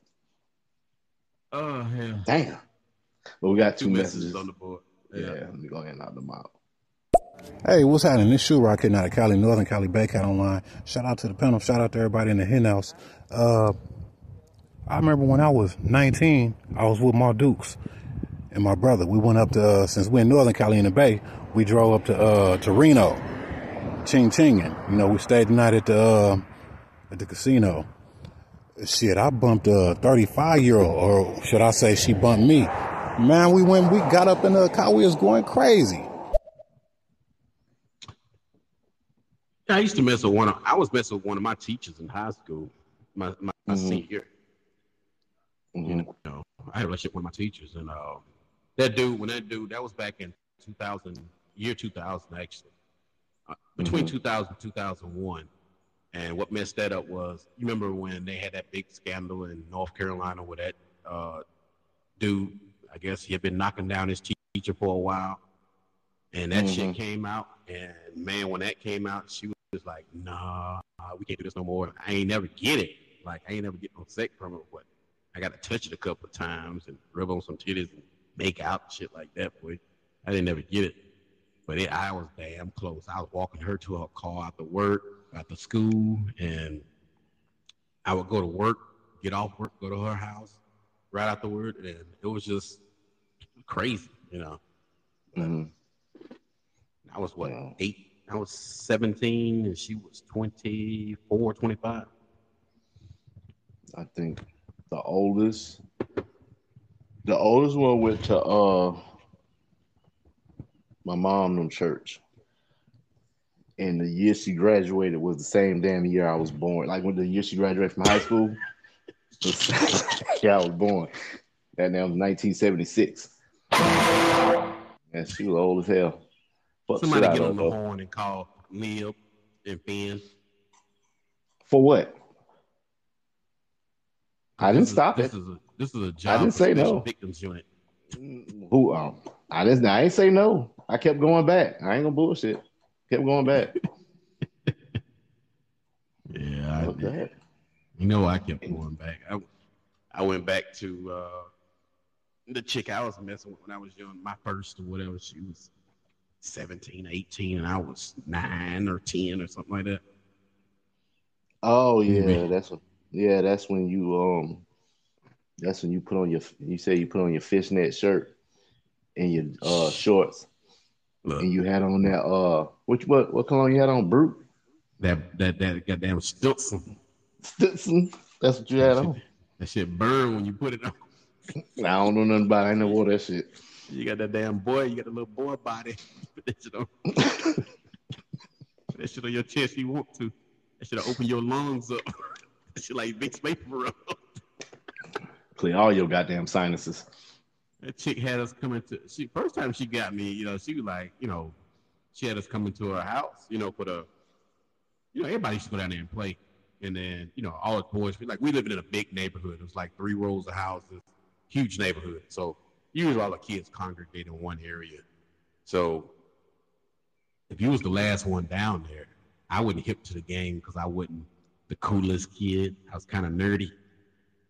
Oh, hell. Damn. But we got two, two messages. messages on the board. Yeah, yeah, let me go ahead and knock them out. Hey, what's happening? This Shoe Rocket out of Cali Northern, Cali Baycat online. Shout out to the panel. Shout out to everybody in the hen house. Uh, I remember when I was nineteen, I was with my Dukes and my brother. We went up to, uh, since we're in Northern Cali in the Bay, we drove up to uh, to Reno, ching-chinging. You know, we stayed the night at the, uh, at the casino. Shit, I bumped a thirty-five-year-old, or should I say she bumped me. Man, we went, we got up in the car, we was going crazy. I used to mess with one of, I was messing with one of my teachers in high school, my, my, my mm-hmm. senior. Mm-hmm. You know, I had a relationship with my teachers, and uh, that dude, when that dude, that was back in two thousand, year two thousand, actually. Uh, between mm-hmm. two thousand and two thousand one, and what messed that up was, you remember when they had that big scandal in North Carolina with that uh, dude, I guess he had been knocking down his teacher for a while, and that mm-hmm. shit came out, and man, when that came out, she was like, nah, we can't do this no more. I ain't never get it. Like, I ain't never get no sex from it, but I got to touch it a couple of times and rub on some titties and make out and shit like that, boy. I didn't ever get it. But it, I was damn close. I was walking her to her car after work, after school, and I would go to work, get off work, go to her house right afterward, and it was just crazy, you know. Mm-hmm. I was, what, wow. eight? I was seventeen, and she was twenty-four, twenty-five. I think the oldest, the oldest one went to uh, my mom in church. And the year she graduated was the same damn year I was born. Like, when the year she graduated from high school, yeah, I was born. That now was nineteen seventy-six. And she was old as hell. Fuck, somebody get on the horn and call Neil and Ben. For what? I didn't stop it. This is a this is a job. I didn't say no. Victims unit. Who? Um, I didn't. I ain't say no. I kept going back. I ain't gonna bullshit. Kept going back. Yeah, I did. You know, I kept going back. I, I went back to uh, the chick I was messing with when I was young. My first or whatever, she was seventeen, eighteen, and I was nine or ten or something like that. Oh yeah, man. that's what, yeah, that's when you um, that's when you put on your you say you put on your fishnet shirt and your uh, shorts. Look. And you had on that uh, which what what cologne you had on? Brute. That that that goddamn Stilson. Stilson. That's what you had that on. Shit, that shit burned when you put it on. I don't know nothing about it. I never wore that shit. You got that damn boy. You got a little boy body. Put that shit on. Put that shit on your chest. You want to? That shit open your lungs up. That shit like big paper up. Clear all your goddamn sinuses. That chick had us coming to. She first time she got me, you know, she was like, you know, she had us coming to her house, you know, for the, you know, everybody used to go down there and play, and then you know, all the boys, we like we lived in a big neighborhood. It was like three rows of houses, huge neighborhood. So usually all the kids congregate in one area. So if you was the last one down there, I wouldn't hip to the game because I wasn't the coolest kid. I was kind of nerdy.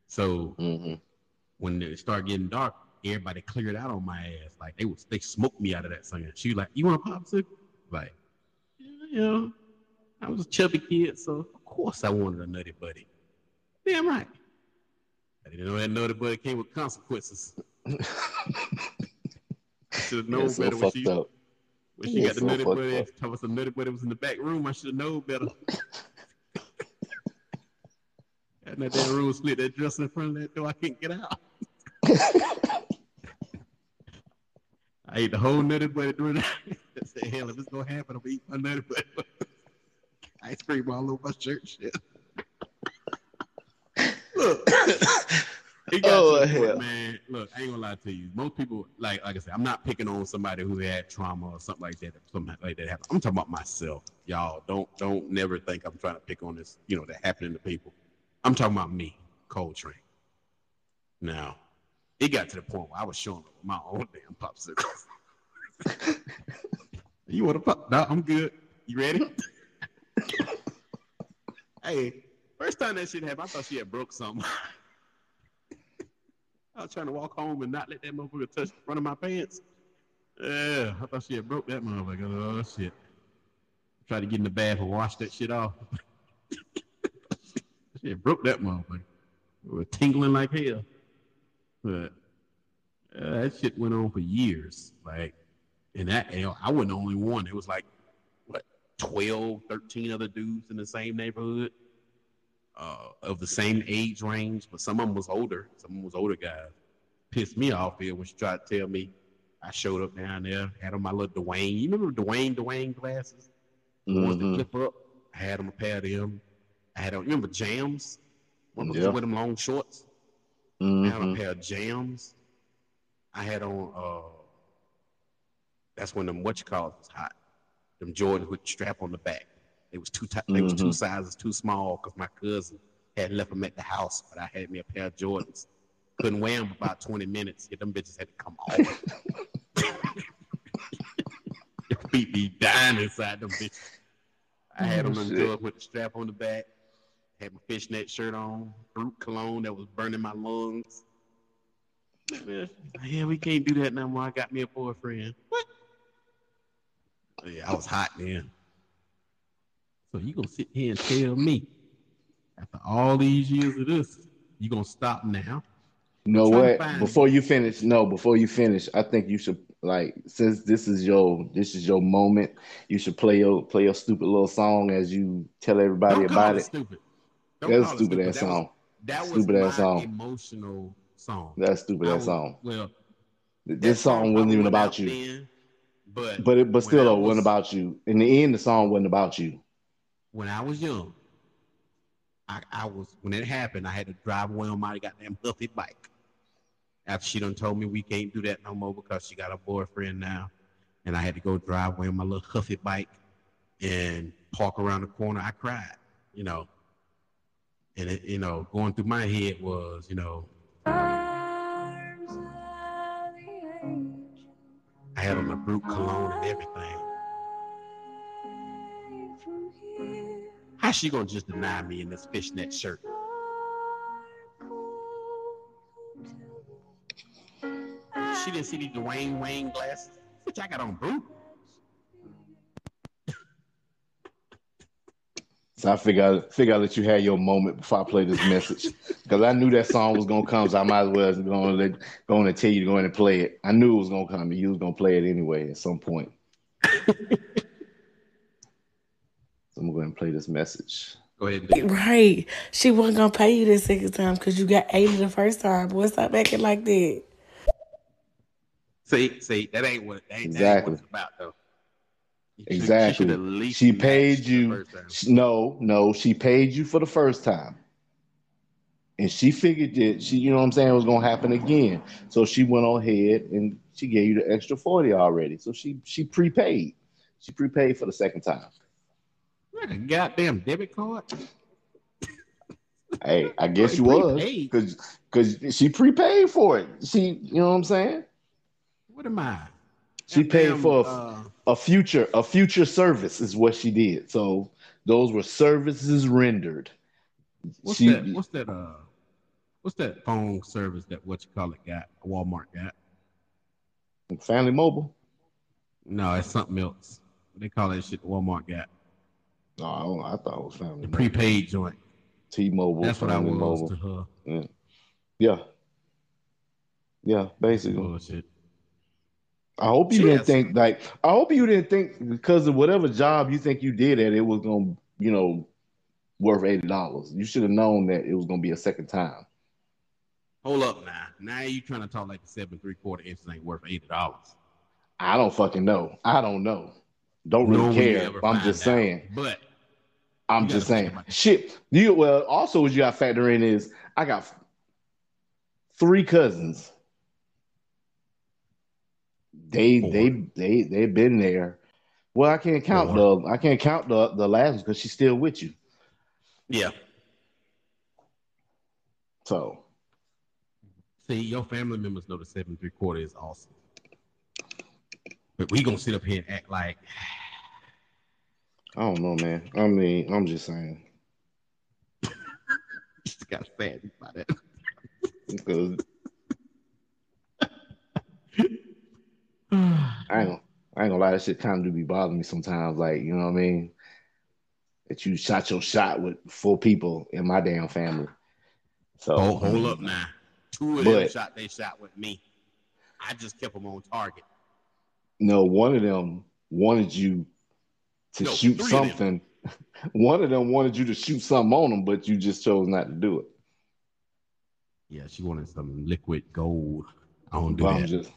So mm-hmm. when it started getting dark, everybody cleared out on my ass. Like they was, they smoked me out of that thing. She was like, "You want a popsicle?" Like, yeah, you know, I was a chubby kid, so of course I wanted a Nutty Buddy. Damn right. I didn't know that Nutty Buddy came with consequences. I should have known That's better so when she up. when she That's got the so Nutty Buddy. Tell us the Nutty Buddy was in the back room. I should have known better. I let that room split that dress in front of that door. I can't get out. I ate the whole Nutty Buddy during that. I said, hell, if it's gonna happen, I'm gonna eat my Nutty Buddy. Ice cream all over my shirt, shit. Look. It got oh, to the point, man. Look, I ain't gonna lie to you. Most people, like, like I said, I'm not picking on somebody who had trauma or something like that. Something like that happened. I'm talking about myself, y'all. Don't, don't, never think I'm trying to pick on this. You know, that happening to people. I'm talking about me, Cold Train. Now, it got to the point where I was showing up with my own damn popsicles. You want to pop? No, I'm good. You ready? Hey, first time that shit happened, I thought she had broke something. I was trying to walk home and not let that motherfucker touch the front of my pants. Yeah, I thought she had broke that motherfucker. Oh, shit. Tried to get in the bath and wash that shit off. She had broke that motherfucker. We were tingling like hell. But uh, that shit went on for years. Like, and that, you know, I wasn't the only one. It was like, what, twelve, thirteen other dudes in the same neighborhood. Uh, of the same age range, but some of them was older. Some of them was older guys. Pissed me off here when she tried to tell me I showed up down there, had on my little Dwayne. You remember Dwayne, Dwayne glasses? Mm-hmm. Ones that clip up. I had on a pair of them. I had on, you remember jams? Remember yeah. with them long shorts? Mm-hmm. I had on a pair of jams. I had on, uh, that's when them what you call it was hot. Them Jordans with the strap on the back. It was two. T- mm-hmm. They was two sizes too small because my cousin had left them at the house, but I had me a pair of Jordans. Couldn't wear them for about twenty minutes. Yeah, them bitches had to come off. Your feet be dying inside them bitches. I had oh, them on the door with the strap on the back. Had my fishnet shirt on. Brute cologne that was burning my lungs. Yeah, we can't do that no more. I got me a boyfriend. What? Yeah, I was hot then. So you gonna sit here and tell me after all these years of this, you gonna stop now? You know what? Before you finish, no, before you finish, I think you should, like, since this is your this is your moment, you should play your play your stupid little song as you tell everybody about it. Stupid. That's stupid ass song. That was my emotional song. That's stupid ass song. Well, this song wasn't even about you. But but it but still though, it wasn't about you. In the end, the song wasn't about you. When I was young, I, I was when it happened, I had to drive away on my goddamn filthy bike. After she done told me we can't do that no more because she got a boyfriend now, and I had to go drive away on my little huffy bike and park around the corner. I cried, you know, and it, you know, going through my head was, you know, arms of the age. I had on my Brute cologne and everything. How's she gonna just deny me in this fishnet shirt? She didn't see the Dwayne Wayne glasses, which I got on, boo. So I figure I figure I let you have your moment before I play this message, because I knew that song was gonna come, so I might as well go and let go on and tell you to go in and play it. I knew it was gonna come, and you was gonna play it anyway at some point. I'm gonna go ahead and play this message. Go ahead and do it. Right. She wasn't gonna pay you the second time because you got eighty the first time. Boy, stop acting like that. See, see, that ain't what, that ain't, exactly. that ain't what it's about, though. You exactly. Should, you she paid you. She, no, no, she paid you for the first time. And she figured that she, you know what I'm saying, it was gonna happen again. So she went on ahead and she gave you the extra forty already. So she she prepaid. She prepaid for the second time. Like a goddamn debit card. Hey, I guess you was, cause cause she prepaid for it. She, you know what I'm saying? What am I? She that paid damn, for a, uh, a future, a future service is what she did. So those were services rendered. What's she, that? What's that? Uh, what's that phone service that what you call it got? Walmart got? Family Mobile. No, it's something else. They call that shit Walmart got. No, I, don't, I thought it was Family. The prepaid joint. T-Mobile. That's what I was Mobile. To her. Yeah. Yeah. Yeah, basically. Bullshit. I hope you she didn't think, me. like, I hope you didn't think because of whatever job you think you did at, it was going to, you know, worth eighty dollars. You should have known that it was going to be a second time. Hold up now. Now you trying to talk like the seven three quarter inch ain't worth eighty dollars. I don't fucking know. I don't know. Don't really no care. I'm just out. saying. But I'm just saying. Shit. You well also what you gotta factor in is I got three cousins. They Four. they they they've been there. Well, I can't count Four. the I can't count the the last because she's still with you. Yeah. So. See, your family members know the seven and three quarter is awesome. But we gonna sit up here and act like I don't know, man. I mean, I'm just saying. Just got sad about it. Because I ain't gonna, I ain't gonna lie, that shit kind of do be bothering me sometimes. Like, you know what I mean? That you shot your shot with four people in my damn family. So oh, hold up now. Two of but, them shot they shot with me. I just kept them on target. No, one of them wanted you to no, shoot something. Of one of them wanted you to shoot something on them, but you just chose not to do it. Yeah, she wanted some liquid gold. I don't do well, that. Just,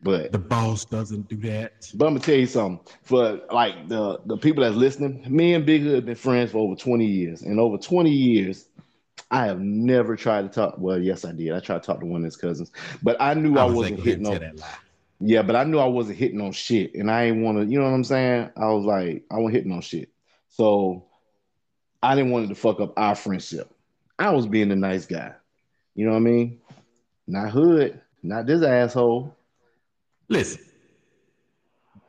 but the boss doesn't do that. But I'm gonna tell you something. For like the, the people that's listening, me and Big Hood have been friends for over twenty years. And over twenty years, I have never tried to talk. Well, yes, I did. I tried to talk to one of his cousins, but I knew I, was I wasn't hitting on that lie. Yeah, but I knew I wasn't hitting on shit. And I ain't wanna, you know what I'm saying? I was like, I wasn't hitting on shit. So I didn't want it to fuck up our friendship. I was being a nice guy. You know what I mean? Not Hood, not this asshole. Listen,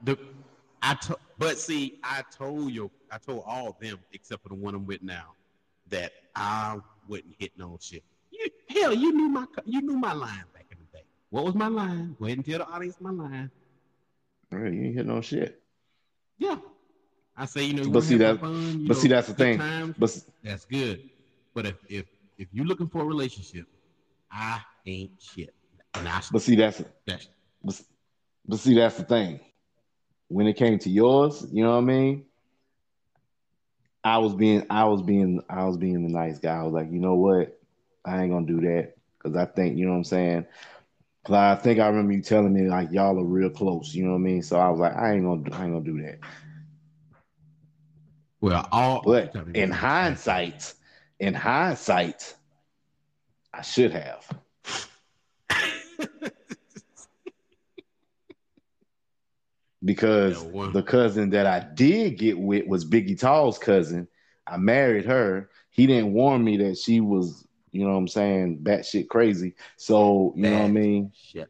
the I to, but see, I told you, I told all of them except for the one I'm with now that I wasn't hitting on shit. You, hell, you knew my you knew my line back in the day. What was my line? Go ahead and tell the audience my line. All right, you ain't hitting on shit. Yeah, I say you know. You but see that, fun, you but know, see that's the thing. Times, but that's good. But if if if you're looking for a relationship, I ain't shit. And I but see that's that's. But, But see, that's the thing. When it came to yours, you know what I mean? I was being, I was being, I was being the nice guy. I was like, you know what? I ain't gonna do that because I think, you know what I'm saying? Cause I think I remember you telling me like y'all are real close. You know what I mean? So I was like, I ain't gonna, I ain't gonna do that. Well, all but in hindsight, in hindsight, I should have. Because yeah, the cousin that I did get with was Biggie Tall's cousin. I married her. He didn't warn me that she was, you know what I'm saying, batshit crazy. So, you Bad know what I mean? Shit.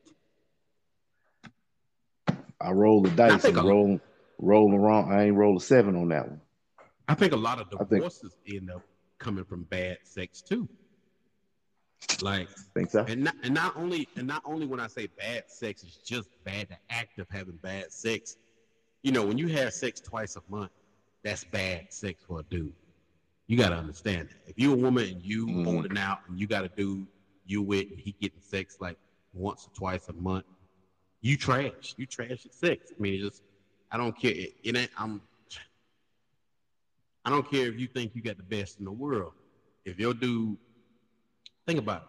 I rolled the dice and rolled roll around. I ain't rolled a seven on that one. I think a lot of divorces think, end up coming from bad sex too. Like, think so. and, not, and not only and not only when I say bad sex, it's just bad, the act of having bad sex. You know, when you have sex twice a month, that's bad sex for a dude. You gotta understand that. If you're a woman and you mm. holding out and you got a dude you with and he getting sex like once or twice a month, you trash. You trash at sex. I mean, it's just I don't care. It, it ain't. I'm. I don't care if you think you got the best in the world. If your dude. Think about it.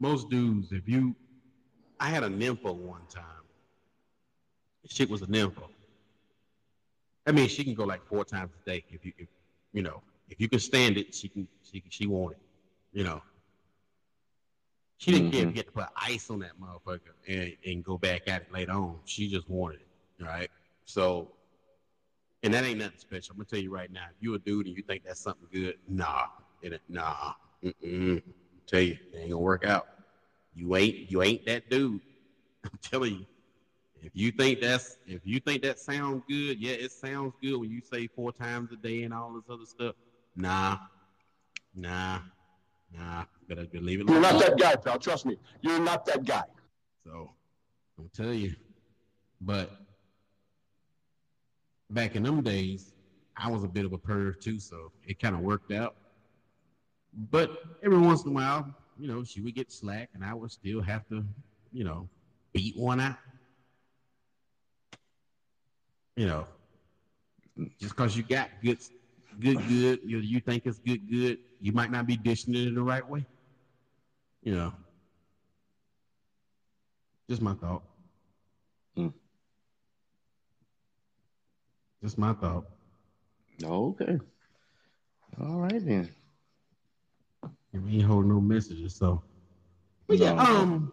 Most dudes, if you, I had a nympho one time. She was a nympho. I mean, she can go like four times a day if you, if, you know, if you can stand it, she can, she she want it, you know. She didn't mm-hmm. care if you had to put ice on that motherfucker and, and go back at it later on. She just wanted it, right? So, and that ain't nothing special. I'm gonna tell you right now. If you a dude and you think that's something good, nah, it, nah, mm-mm. Tell you, it ain't gonna work out. You ain't you ain't that dude. I'm telling you. If you think that's if you think that sounds good, yeah, it sounds good when you say four times a day and all this other stuff. Nah, nah, nah. Better leave it. You're not that guy, pal. Trust me, you're not that guy. So I'm telling you. But back in them days, I was a bit of a perv too, so it kind of worked out. But every once in a while, you know, she would get slack and I would still have to, you know, beat one out. You know, just because you got good, good, good, you, you think it's good, good, you might not be dishing it in the right way. You know, just my thought. Mm. Just my thought. Okay. All right then. And we ain't holding no messages, so. But no. yeah, um,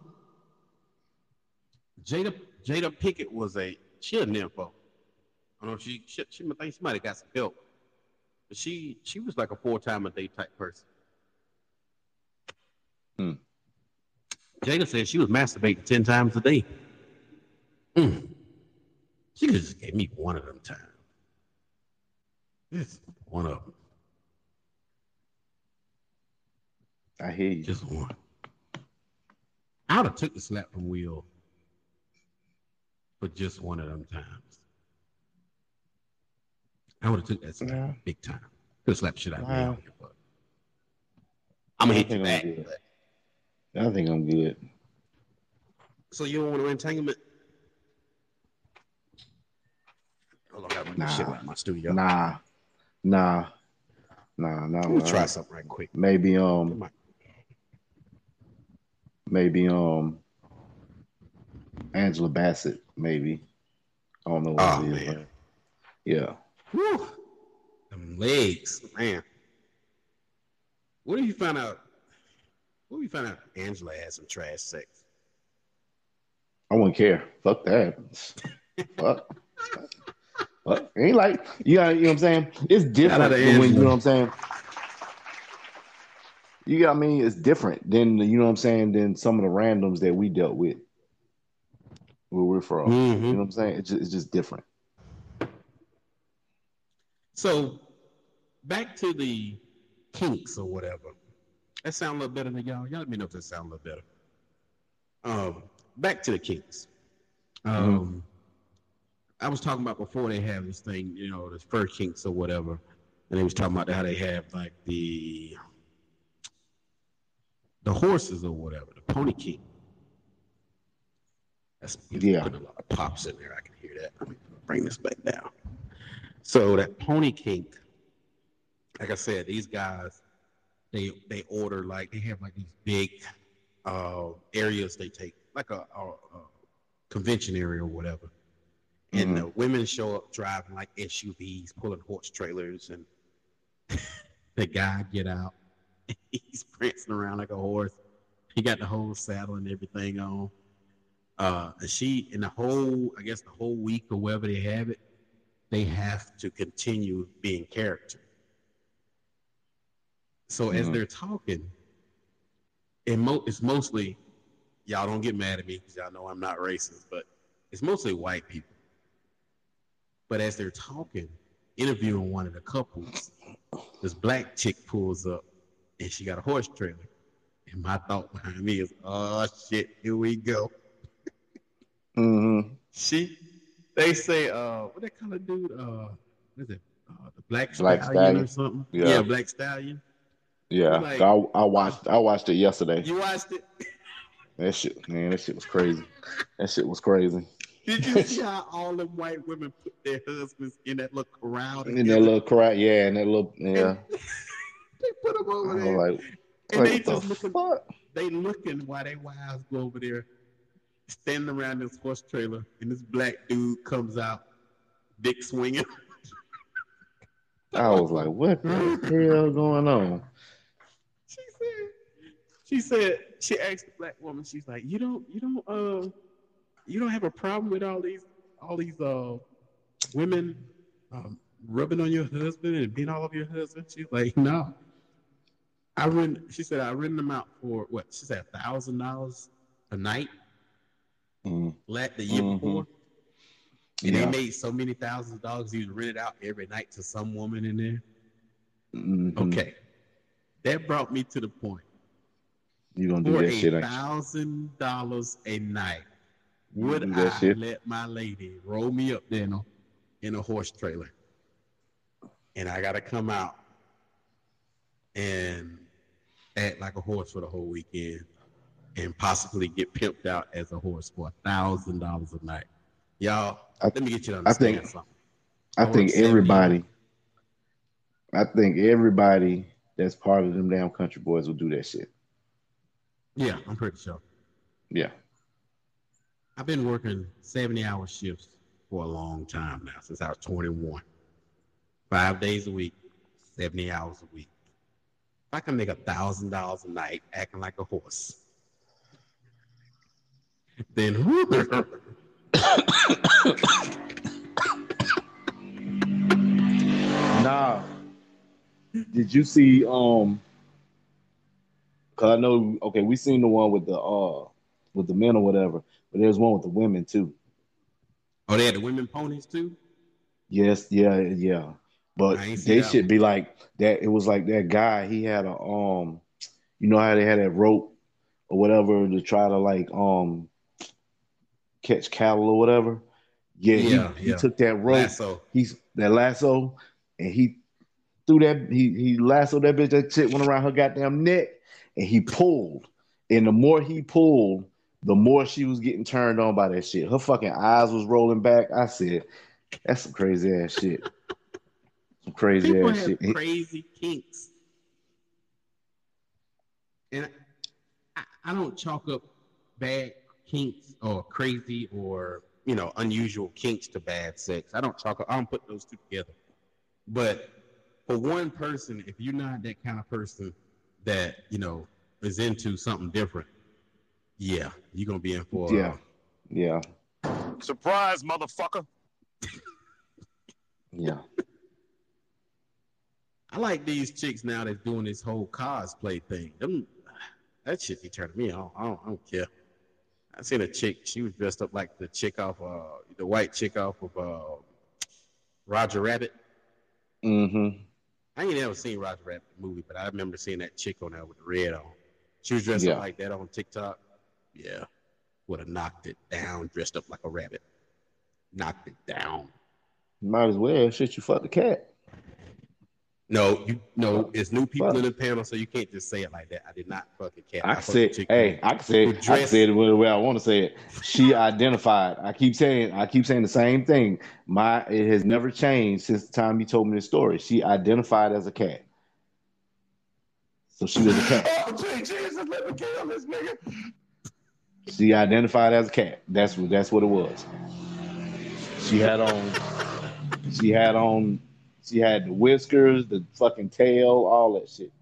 Jada Jada Pinkett was a chill nympho. I don't know. She she, she might think she might have got some help, but she she was like a four time a day type person. Hmm. Jada said she was masturbating ten times a day. Mm. She could just gave me one of them times. Just one of them. I hear you. Just one. I would have took the slap from Will for just one of them times. I would have took that slap yeah. big time. Could have slapped shit out of wow. me. I'm going to hit you back. But... I think I'm good. So you don't want to entanglement? Hold on, I got to bring this shit out of my studio. Nah. Nah. Nah, nah. We'll try something right quick. Maybe, um... Maybe um Angela Bassett, maybe. I don't know what oh, it is. Man. Yeah. Whew. Them legs, man. What did you find out? What did you find out Angela had some trash sex? I wouldn't care. Fuck that. Fuck. Fuck. It ain't like you know, you know what I'm saying? It's different when you know what I'm saying. You got know I me. Mean? It's different than you know what I'm saying than some of the randoms that we dealt with where we're from. Mm-hmm. You know what I'm saying? It's just, it's just different. So back to the kinks or whatever. That sound a little better than y'all. Y'all let me know if that sound a little better. Um, back to the kinks. Um, mm-hmm. I was talking about before they have this thing, you know, the fur kinks or whatever, and they was talking about how they have like the The horses or whatever, the pony king. That's yeah. putting a lot of pops in there. I can hear that. Let me bring this back down. So that pony kink, like I said, these guys, they they order like they have like these big uh, areas they take, like a, a, a convention area or whatever, and mm-hmm. the women show up driving like S U Vs, pulling horse trailers, and the guy get out. He's prancing around like a horse. He got the whole saddle and everything on. Uh, and she, in the whole, I guess the whole week or wherever they have it, they have to continue being character. So mm-hmm. as they're talking, it mo- it's mostly, y'all don't get mad at me because y'all know I'm not racist, but it's mostly white people. But as they're talking, interviewing one of the couples, this black chick pulls up. And she got a horse trailer. And my thought behind me is, oh, shit, here we go. Mm-hmm. She, they say, uh, what they call a dude? Uh, what is it? Uh, the Black, Black Stallion, Stallion or something? Yeah, yeah Black Stallion. Yeah, like, I, I watched I watched it yesterday. You watched it? That shit, man, that shit was crazy. That shit was crazy. Did you see how all the white women put their husbands in that little corral? In that little corral, yeah, in that little, yeah. They put them over there, like, and like they just the looking. Fuck? They looking while they wives go over there, standing around this horse trailer, and this black dude comes out, dick swinging. I was like, "What the hell going on?" She said. She said she asked the black woman. She's like, "You don't, you don't, uh, you don't have a problem with all these, all these, uh, women, um, rubbing on your husband and being all over your husband?" She's like, "No." I rent, she said, I rented them out for what? She said a thousand dollars a night. Mm. Like the year mm-hmm. before, and yeah. they made so many thousands of dollars. He was rented out every night to some woman in there. Mm-hmm. Okay, that brought me to the point. You gonna do for that shit? For a thousand dollars a night, would I shit? let my lady roll me up there in a, in a horse trailer, and I gotta come out and act like a horse for the whole weekend and possibly get pimped out as a horse for a thousand dollars a night? Y'all, I, let me get you to understand I think, something. I, I think everybody, I think everybody that's part of Them Damn Country Boys will do that shit. Yeah, I'm pretty sure. Yeah. I've been working seventy hour shifts for a long time now, since I was twenty-one. Five days a week, seventy hours a week. I can make a thousand dollars a night acting like a horse. Then who? Nah. Did you see? Um, cause I know. Okay, we seen the one with the uh, with the men or whatever, but there's one with the women too. Oh, they had the women ponies too. Yes. Yeah. Yeah. But they should be like that. It was like that guy. He had a um, you know how they had that rope or whatever to try to like um catch cattle or whatever. Yeah, yeah, he, yeah. he took that rope. Lasso. He's that lasso, and he threw that. He he lassoed that bitch. That shit went around her goddamn neck, and he pulled. And the more he pulled, the more she was getting turned on by that shit. Her fucking eyes was rolling back. I said, "That's some crazy ass shit." Some crazy people ass have shit. Crazy kinks, and I, I don't chalk up bad kinks or crazy or you know unusual kinks to bad sex. I don't chalk up. I don't put those two together. But for one person, if you're not that kind of person that you know is into something different, yeah, you're gonna be in for yeah, yeah. Surprise, motherfucker. Yeah. I like these chicks now that's doing this whole cosplay thing. Them, that shit be turning me on. I don't, I don't care. I seen a chick. She was dressed up like the chick off, uh, the white chick off of uh, Roger Rabbit. Mm-hmm. I ain't ever seen Roger Rabbit the movie, but I remember seeing that chick on there with the red on. She was dressed yeah. up like that on TikTok. Yeah. Would have knocked it down, dressed up like a rabbit. Knocked it down. Might as well. Shit, you fuck the cat. No, you no, it's new people fuck. in the panel, so you can't just say it like that. I did not fucking care. I, I said, hey, I said, I said it the way I want to say it. She identified. I keep saying, I keep saying the same thing. My it has never changed since the time you told me this story. She identified as a cat, so she was a cat. Oh, Jesus, let me kill this nigga. She identified as a cat. That's what. That's what it was. She had on. She had on. She had the whiskers, the fucking tail, all that shit.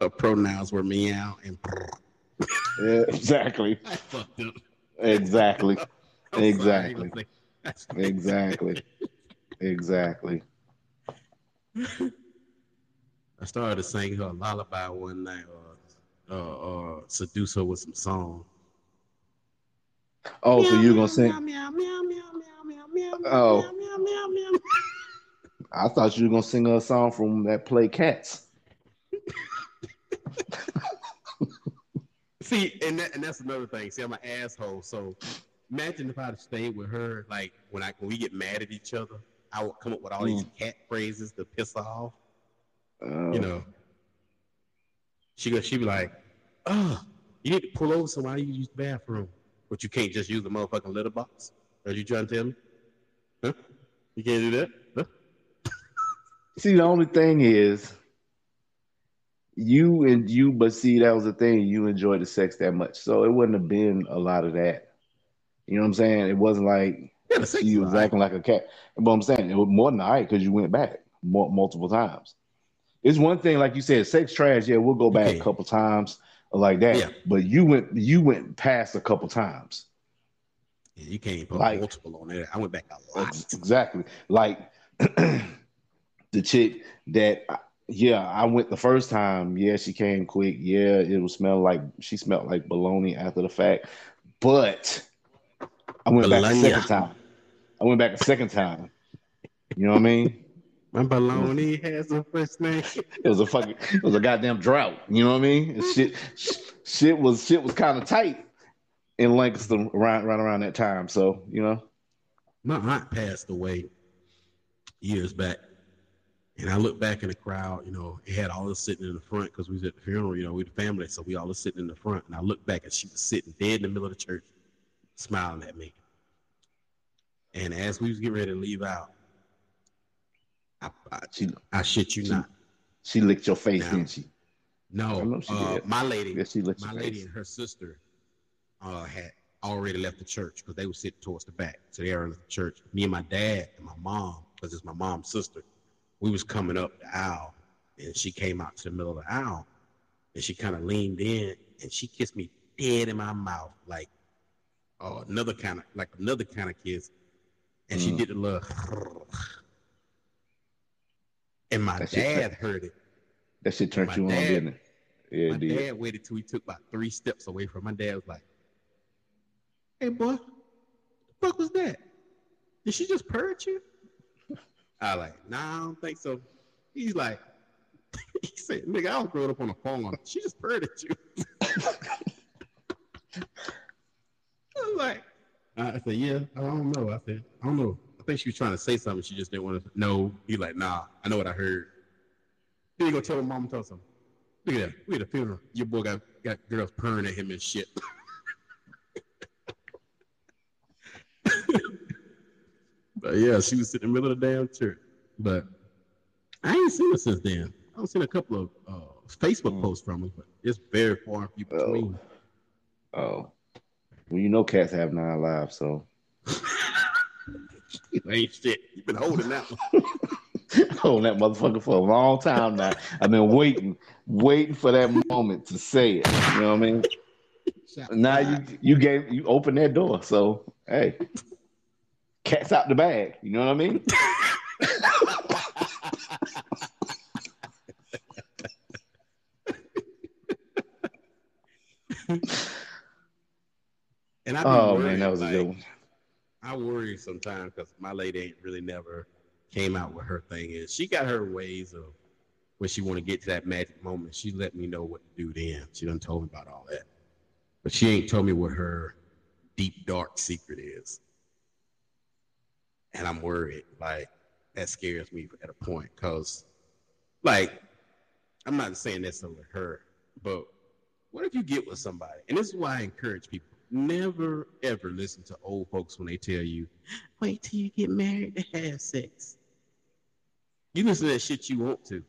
Her pronouns were meow and yeah, exactly. I fucked up. Exactly. Exactly. Sorry, like, exactly. Exactly. I started singing her a lullaby one night or uh, uh, uh, seduce her with some song. Oh, meow, so you're going to sing? Meow, meow, meow, meow, meow, meow, meow, oh. meow, meow, meow, meow, meow. I thought you were gonna sing a song from that play Cats. See, and that, and that's another thing. See, I'm an asshole. So imagine if I'd have stayed with her. Like when I when we get mad at each other, I would come up with all mm. these cat phrases to piss her off. Um, you know, she go, she be like, "Oh, you need to pull over somebody. You use the bathroom, but you can't just use the motherfucking litter box." Are you trying to tell me? Huh? You can't do that. See, the only thing is, you and you, but see, that was the thing. You enjoyed the sex that much, so it wouldn't have been a lot of that. You know what I'm saying? It wasn't like yeah, you was acting like a cat. But I'm saying it was more than all right because you went back more, multiple times. It's one thing, like you said, sex trash. Yeah, we'll go back okay. a couple times like that. Yeah. But you went, you went past a couple times. Yeah, you can't put like, multiple on there. I went back a lot. Exactly, like. The chick that, yeah, I went the first time. Yeah, she came quick. Yeah, it was smell like she smelled like bologna after the fact. But I went bologna. back a second time. I went back a second time. You know what I mean? My bologna has a first name. It was a fucking, it was a goddamn drought. You know what I mean? And shit, shit was shit was kind of tight in Lancaster right, right around that time. So you know, my aunt passed away years back. And I look back in the crowd, you know, it had all of us sitting in the front because we was at the funeral, you know, we the family, so we all was sitting in the front. And I look back and she was sitting dead in the middle of the church, smiling at me. And as we was getting ready to leave out, I, I, she, I shit you she, not. She licked your face, now, didn't she? No, she uh, my lady, yeah, she licked my lady face. And her sister uh, had already left the church because they were sitting towards the back. So they already left the church. Me and my dad and my mom, because it's my mom's sister, we was coming up the aisle and she came out to the middle of the aisle, and she kind of leaned in, and she kissed me dead in my mouth, like oh, another kind of like another kind of kiss, and mm. she did a little, and my that dad shit, heard it. That shit turned you dad, on, didn't it? Yeah, my it did. Dad waited till we took about three steps away from. My dad was like, "Hey, boy, what the fuck was that? Did she just purr at you?" I was like, "Nah, I don't think so." He's like, he said, "Nigga, I was growing up on a farm. She just purred at you." I was like, I said, "Yeah, I don't know." I said, "I don't know. I think she was trying to say something. She just didn't want to know." He's like, "Nah, I know what I heard." Then he go tell her mom and tell her something. Look at that. Look at the funeral. Your boy got, got girls purring at him and shit. But yeah, she was sitting in the middle of the damn church. But I ain't seen her since then. I've seen a couple of uh, Facebook mm. posts from her, but it's very far and few between. Oh. oh. Well, you know cats have nine lives, so. You ain't shit. You've been holding that one. Holding that motherfucker for a long time now. I've been waiting, waiting for that moment to say it. You know what I mean? Now you you gave you opened that door, so hey, cat's out the bag. You know what I mean? And I oh man, that was like, a good one. I worry sometimes because my lady ain't really never came out with her thing is. She got her ways of when she want to get to that magic moment. She let me know what to do then. She done told me about all that. But she ain't told me what her deep, dark secret is. And I'm worried. Like, that scares me at a point. Because, like, I'm not saying that's over her. But what if you get with somebody? And this is why I encourage people. Never, ever listen to old folks when they tell you, wait till you get married to have sex. You listen to that shit you want to.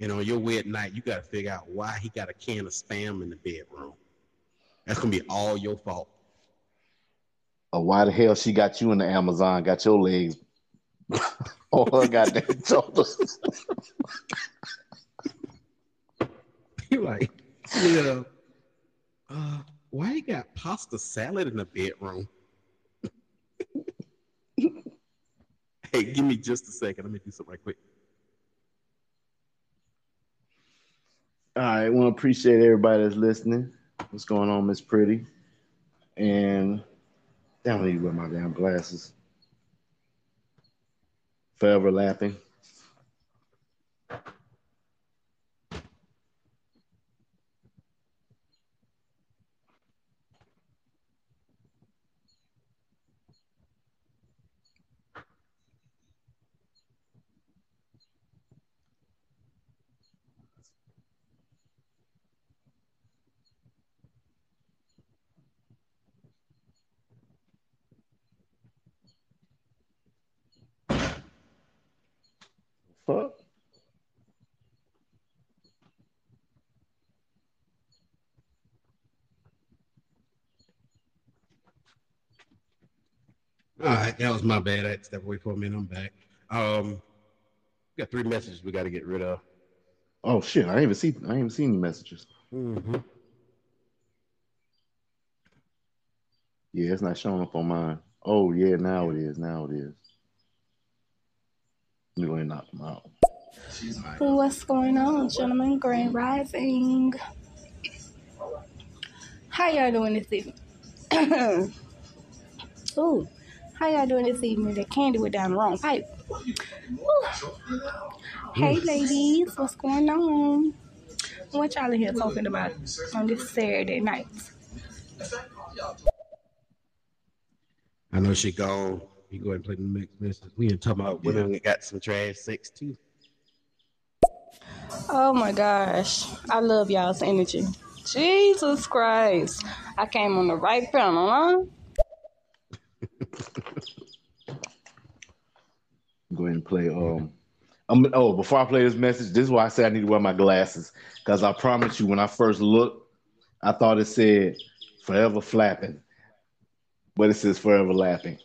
And on your way at night, you got to figure out why he got a can of Spam in the bedroom. That's going to be all your fault. Or oh, why the hell she got you in the Amazon, got your legs on her goddamn shoulders. You're like, you know, uh, why you got pasta salad in the bedroom? Hey, give me just a second. Let me do something right quick. All right. Well, appreciate everybody that's listening. What's going on, Miss Pretty? And damn, I need to wear my damn glasses. Forever laughing. Fuck. All right, that was my bad. I had to step away for a minute. I'm back. Um, we got three messages we got to get rid of. Oh shit! I ain't even see. I ain't even seen any messages. Mm-hmm. Yeah, it's not showing up on mine. Oh yeah, now it is. Now it is. Really knocked them out. What's going on, gentlemen? Grand Rising. How y'all doing this evening? Ooh, how y'all doing this evening? That candy went down the wrong pipe. Ooh. Hey, ladies, what's going on? What y'all in here talking about on this Saturday night? I know she gone. You go ahead and play the next message. We ain't talking about women that got some trash sex too. Oh my gosh. I love y'all's energy. Jesus Christ. I came on the right panel, huh? Go ahead and play um I'm, oh before I play this message, this is why I said I need to wear my glasses. Cause I promise you when I first looked, I thought it said forever flapping. But it says forever laughing.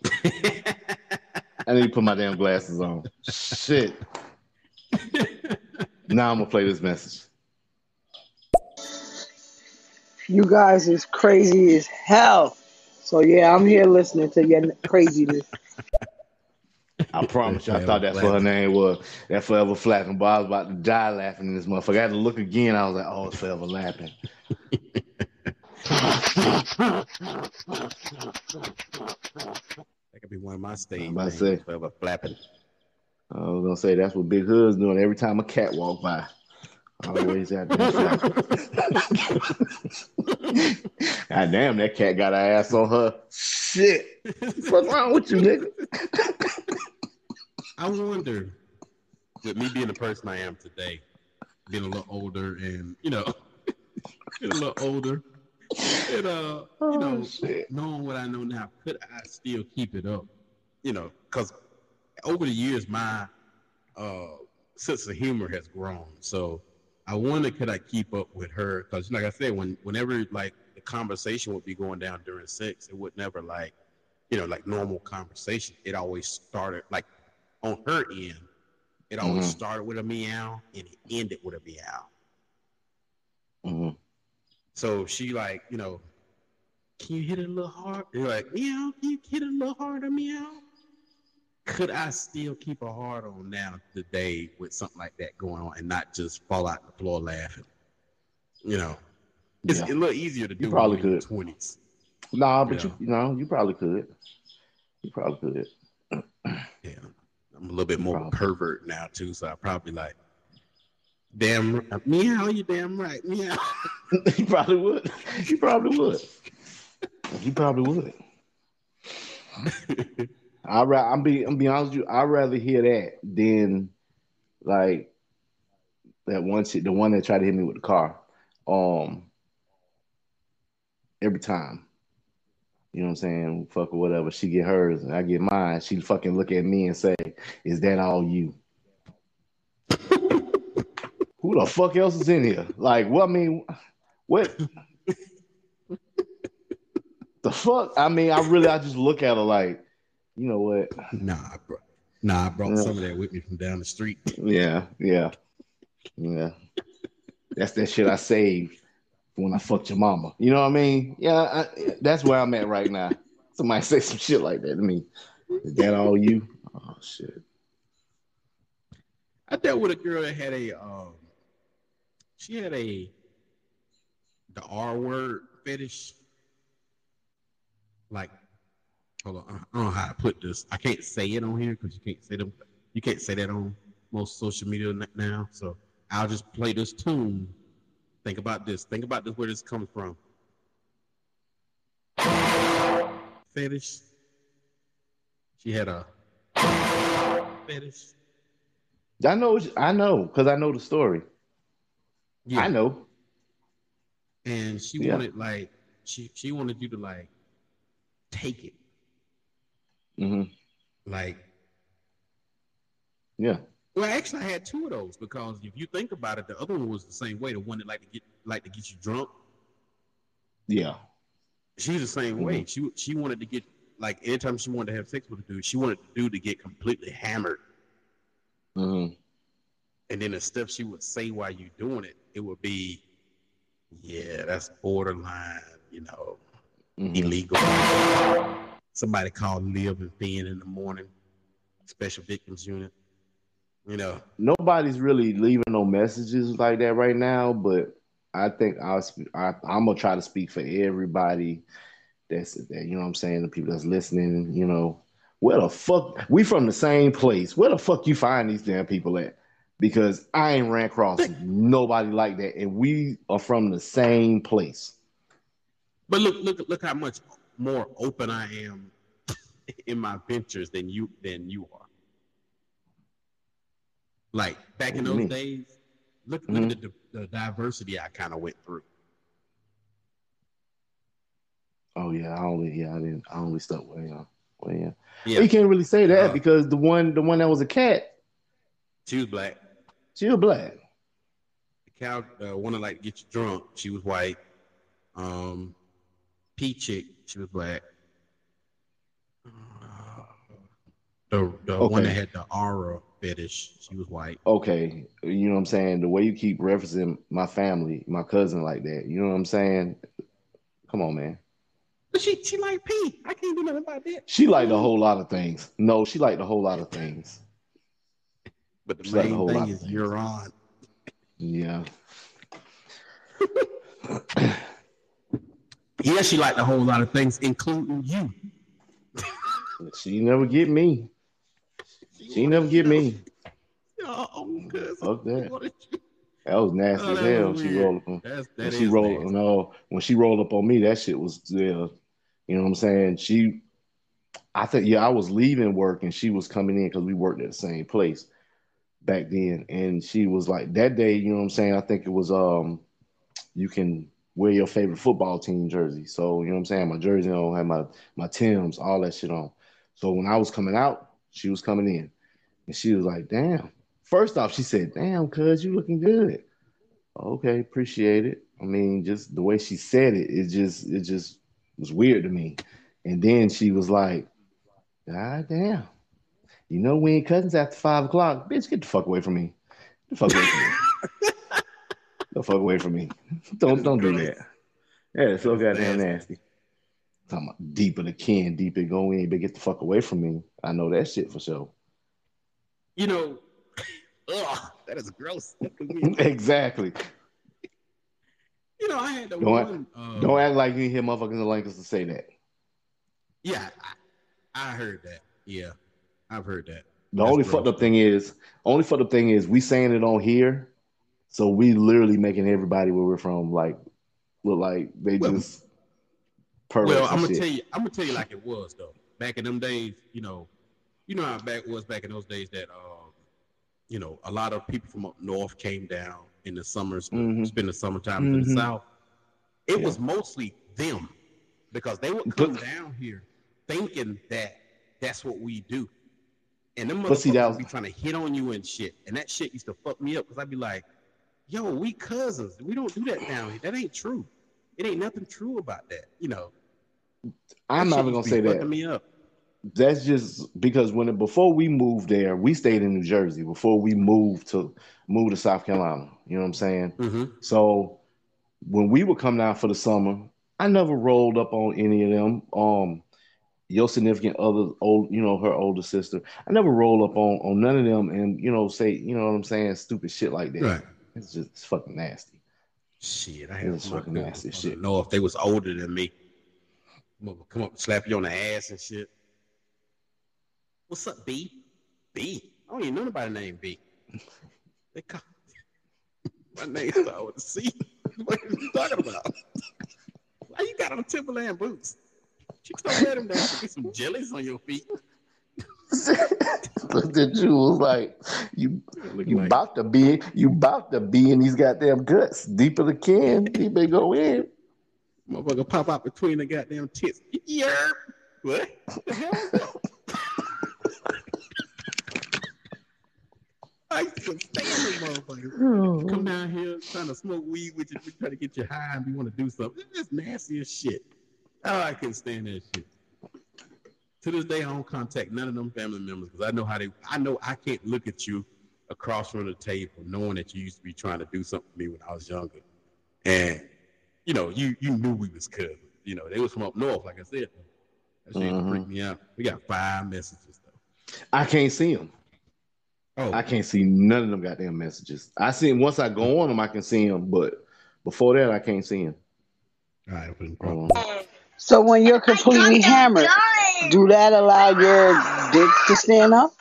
I need to put my damn glasses on. Shit. Now I'm gonna play this message. You guys is crazy as hell. So yeah, I'm here listening to your craziness. I promise you, I thought that's what her name was. That Forever Flapping, but I was about to die laughing in this motherfucker. I had to look again. I was like, oh, it's Forever Lapping. That could be one of my stage I'm about to say, Forever Flapping. I was gonna say that's what Big Hood's doing every time a cat walk by. Always out there. God damn, that cat got her ass on her. Shit. What's wrong with you, nigga? I wonder, with me being the person I am today, being a little older and, you know, getting a little older, and, uh, oh, you know, shit. Knowing what I know now, could I still keep it up? You know, because over the years, my uh, sense of humor has grown. So I wonder, could I keep up with her? Because, like I said, when whenever, like, the conversation would be going down during sex, it would never, like, you know, like, normal conversation. It always started, like, on her end, it always mm-hmm. started with a meow, and it ended with a meow. Mm-hmm. So she, like, you know, can you hit it a little hard? You're like, meow, can you hit it a little harder, meow? Could I still keep a hard on now today with something like that going on and not just fall out on the floor laughing? You know, it's yeah. a little easier to do. You probably could. In the twenties. Nah, but yeah. you, you know, you probably could. You probably could. Yeah. I'm a little bit more probably. pervert now, too, so I probably like, damn, meow, you damn right, meow. You probably would. You probably would. You probably would. I rather I'm be I'm be honest with you. I'd rather hear that than like that one shit, the one that tried to hit me with the car. Um, every time, you know what I'm saying? Fuck or whatever. She get hers and I get mine. She fucking look at me and say, "Is that all you?" Who the fuck else is in here? Like, what? Well, I mean, what? The fuck? I mean, I really I just look at her like. You know what? Nah, bro. Nah, I brought yeah. some of that with me from down the street. Yeah, yeah, yeah. That's that shit I saved when I fucked your mama. You know what I mean? Yeah, I, that's where I'm at right now. Somebody say some shit like that to me. Is that all you? Oh shit. I dealt with a girl that had a. Um, she had a. The R word fetish. Like. Hold on, I don't know how to put this. I can't say it on here because you can't say them. You can't say that on most social media now. So I'll just play this tune. Think about this. Think about this. Where this comes from? Fetish. She had a fetish. I know. I know because I know the story. Yeah, I know. And she yeah. wanted like she she wanted you to like take it. Mm-hmm. Like, yeah. Well, actually, I had two of those because if you think about it, the other one was the same way. The one that like to get like to get you drunk. Yeah, she's the same mm-hmm. way. She she wanted to get like anytime she wanted to have sex with a dude, she wanted the dude to get completely hammered. Mm-hmm. And then the stuff she would say while you doing it, it would be, yeah, that's borderline, you know, mm-hmm. illegal. Somebody called Liv and Finn in the morning, special victims unit. You know, nobody's really leaving no messages like that right now. But I think I'll I, I'm gonna try to speak for everybody that's that. You know what I'm saying? The people that's listening. You know, where the fuck we from the same place? Where the fuck you find these damn people at? Because I ain't ran across nobody like that, and we are from the same place. But look, look, look how much more open I am in my ventures than you than you are. Like back in those days, look, mm-hmm. look at the, the diversity I kind of went through. Oh yeah, I only yeah I didn't I only stuck with yeah well yeah. yeah. You can't really say that uh, because the one the one that was a cat, she was black. She was black. The cow uh, wanted like to get you drunk. She was white. Um, P chick. She was black. Uh, the the okay. one that had the aura fetish. She was white. Okay. You know what I'm saying? The way you keep referencing my family, my cousin like that. You know what I'm saying? Come on, man. But she, she like pee. I can't do nothing about that. She liked a whole lot of things. No, she liked a whole lot of things. But the she main whole thing is you're on. Yeah. Yeah, she liked a whole lot of things, including you. She never get me. She never get me. Oh, fuck that. That was nasty oh, that as hell. Was she rolled up. That's, that when she rolled. Nasty. No, when she rolled up on me, that shit was. Yeah, you know what I'm saying. She, I think, yeah, I was leaving work and she was coming in because we worked at the same place back then. And she was like that day. You know what I'm saying. I think it was um, you can wear your favorite football team jersey. So you know what I'm saying. My jersey on, had my my Timbs, all that shit on. So when I was coming out, she was coming in, and she was like, "Damn." First off, she said, "Damn, cuz, you looking good." Okay, appreciate it. I mean, just the way she said it, it just it just was weird to me. And then she was like, "God damn, you know we ain't cousins after five o'clock, bitch. Get the fuck away from me. Get the fuck away from me. The fuck away from me. Don't don't do that. Yeah, it's so goddamn nasty. I'm deep in the can, deep in go in, but get the fuck away from me. I know that shit for sure. You know." Ugh, that is gross. Exactly. You know, I had the don't one. Act, um, don't act like you hear motherfuckers in Lancaster say that. Yeah, I, I heard that. Yeah, I've heard that. The That's only gross. fucked up thing is, only fucked up thing is, we saying it on here, so we literally making everybody where we're from like look like they well, just. Well, I'm gonna shit. tell you, I'm gonna tell you like it was though. Back in them days, you know, you know how back was back in those days that. Uh, You know, a lot of people from up north came down in the summers, mm-hmm. spend the summertime mm-hmm. in the south. It yeah. was mostly them because they would come but, down here thinking that that's what we do. And them motherfuckers that was, be trying to hit on you and shit. And that shit used to fuck me up because I'd be like, yo, we cousins. We don't do that down here. That ain't true. It ain't nothing true about that. You know, I'm not even going to say that. Me up. That's just because when it, before we moved there, we stayed in New Jersey before we moved to move to South Carolina. You know what I'm saying? Mm-hmm. So when we would come down for the summer, I never rolled up on any of them. Um, your significant other, old, you know, her older sister, I never rolled up on on none of them, and you know, say, you know what I'm saying, stupid shit like that. Right. It's just it's fucking nasty. Shit, I had it's fucking nasty I shit. Know if they was older than me, come up and slap you on the ass and shit. What's up, B? B. I don't even know nobody named B. They call my name started with a C. What are you talking about? Why you got on Timberland boots? You don't let him down to get some jellies on your feet. Look at you, was like you, you like, about to be, you about to be in these goddamn guts, deep in the can. He may go in. Motherfucker pop out between the goddamn tits. Yeah. What the hell is that? I used to stand motherfuckers. Come down here trying to smoke weed with you, trying to get you high and you want to do something. It's nasty as shit. Oh, I couldn't stand that shit. To this day, I don't contact none of them family members because I know how they, I know I can't look at you across from the table knowing that you used to be trying to do something to me when I was younger. And, you know, you you knew we was cousins. You know, they was from up north, like I said. That shit uh-huh. freaked me out. We got five messages, though. I can't see them. Oh. I can't see none of them goddamn messages. I see them once I go on them, I can see them, but before that, I can't see them. All right, um, so when you're completely hammered, do that allow your dick to stand up?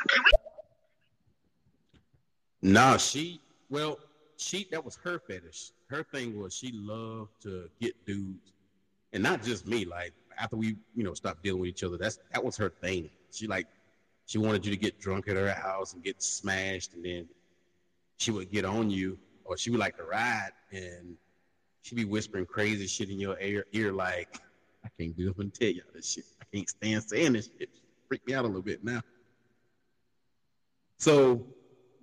No, nah, she. Well, she. That was her fetish. Her thing was she loved to get dudes, and not just me. Like after we, you know, stopped dealing with each other, that's that was her thing. She like. She wanted you to get drunk at her house and get smashed, and then she would get on you, or she would like to ride, and she'd be whispering crazy shit in your ear, ear like, I can't do nothing to tell y'all this shit. I can't stand saying this shit. Freak me out a little bit now. So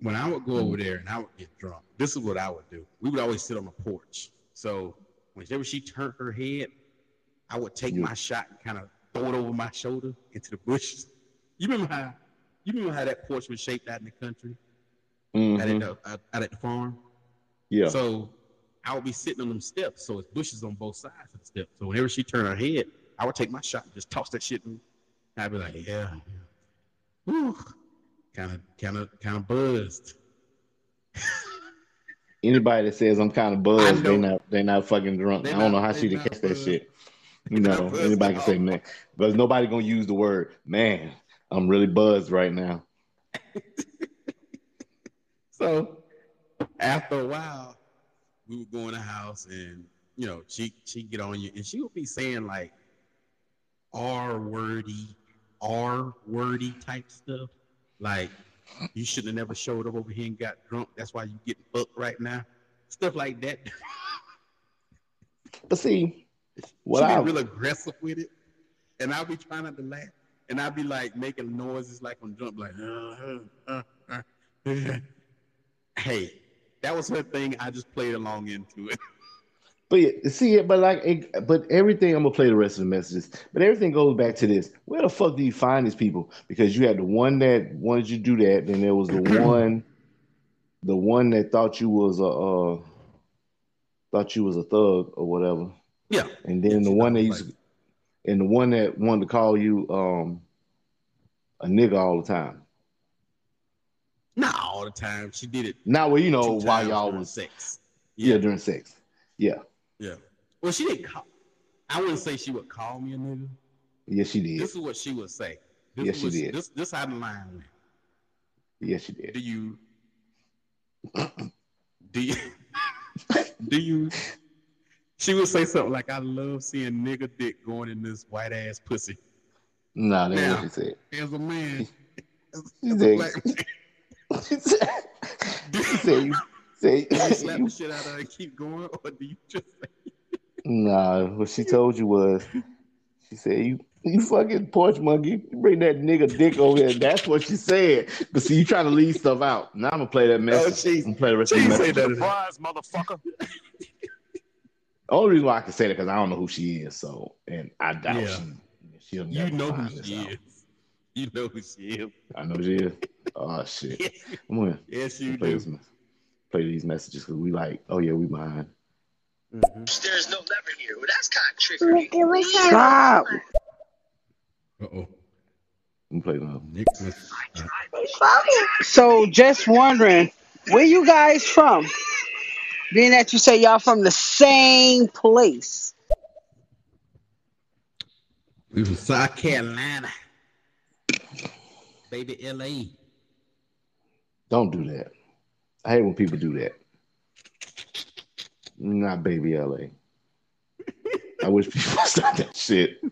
when I would go over there and I would get drunk, this is what I would do. We would always sit on the porch. So whenever she turned her head, I would take my shot and kind of throw it over my shoulder into the bushes. You remember how You know how that porch was shaped out in the country? Mm-hmm. Out, at the, out, out at the farm? Yeah. So I would be sitting on them steps, so it's bushes on both sides of the steps. So whenever she turned her head, I would take my shot and just toss that shit in. I'd be like, yeah. Woo. Kind of, kind of, kind of buzzed. Anybody that says I'm kind of buzzed, they not, they not fucking drunk. They I don't not, know how she did catch buzzed. That shit. You know, anybody can say man, but nobody gonna use the word man. I'm really buzzed right now. So after a while, we would go in the house, and you know, she she get on you, and she would be saying like R wordy, R wordy type stuff. Like, you should have never showed up over here and got drunk. That's why you getting fucked right now. Stuff like that. But see, what I'd be real aggressive with it, and I'll be trying not to laugh, and I'll be like making noises like I'm drunk, like. Uh, uh, uh, uh. Hey, that was her thing. I just played along into it. But yeah, see, but like, it, but everything. I'm gonna play the rest of the messages. But everything goes back to this: where the fuck do you find these people? Because you had the one that wanted you to do that, then there was the one, the one that thought you was a, uh, thought you was a thug or whatever. Yeah. And then the one that used, like, and the one that wanted to call you um, a nigga all the time. Not all the time. She did it. Not well, you know, while y'all was sex. Yeah. yeah, during sex. Yeah. Yeah. Well, she didn't call. I wouldn't say she would call me a nigga. Yes, she did. This is what she would say. This yes, was, she did. This this how the line went. Yes, she did. Do you? Do you? Do you? She would say something like, "I love seeing nigga dick going in this white ass pussy." No, nah, that's what she said. As a man, as, as a black man. She said, do you say, say, do you slap the shit out of her and keep going, or do you just say? Nah, what she told you was, she said, you you fucking porch monkey, you bring that nigga dick over here. That's what she said. But see, you trying to leave stuff out. Now I'm going to play that message. Oh, she's, I'm play the rest of the message. Surprise, motherfucker. Only reason why I can say that because I don't know who she is. So, and I doubt yeah. she. She'll never you know find who she out. Is. You know who she is. I know who she is. Oh shit! Yes, I'm gonna yes you play do. These, play these messages because we like. Oh yeah, we behind. Mm-hmm. There's no lever here. Well, that's kind of trickery. Stop. Uh oh. I'm playing um, So just wondering, where you guys from? Being that you say y'all from the same place. We from South Carolina. Baby L A. Don't do that. I hate when people do that. Not baby L A. I wish people stopped that shit. Be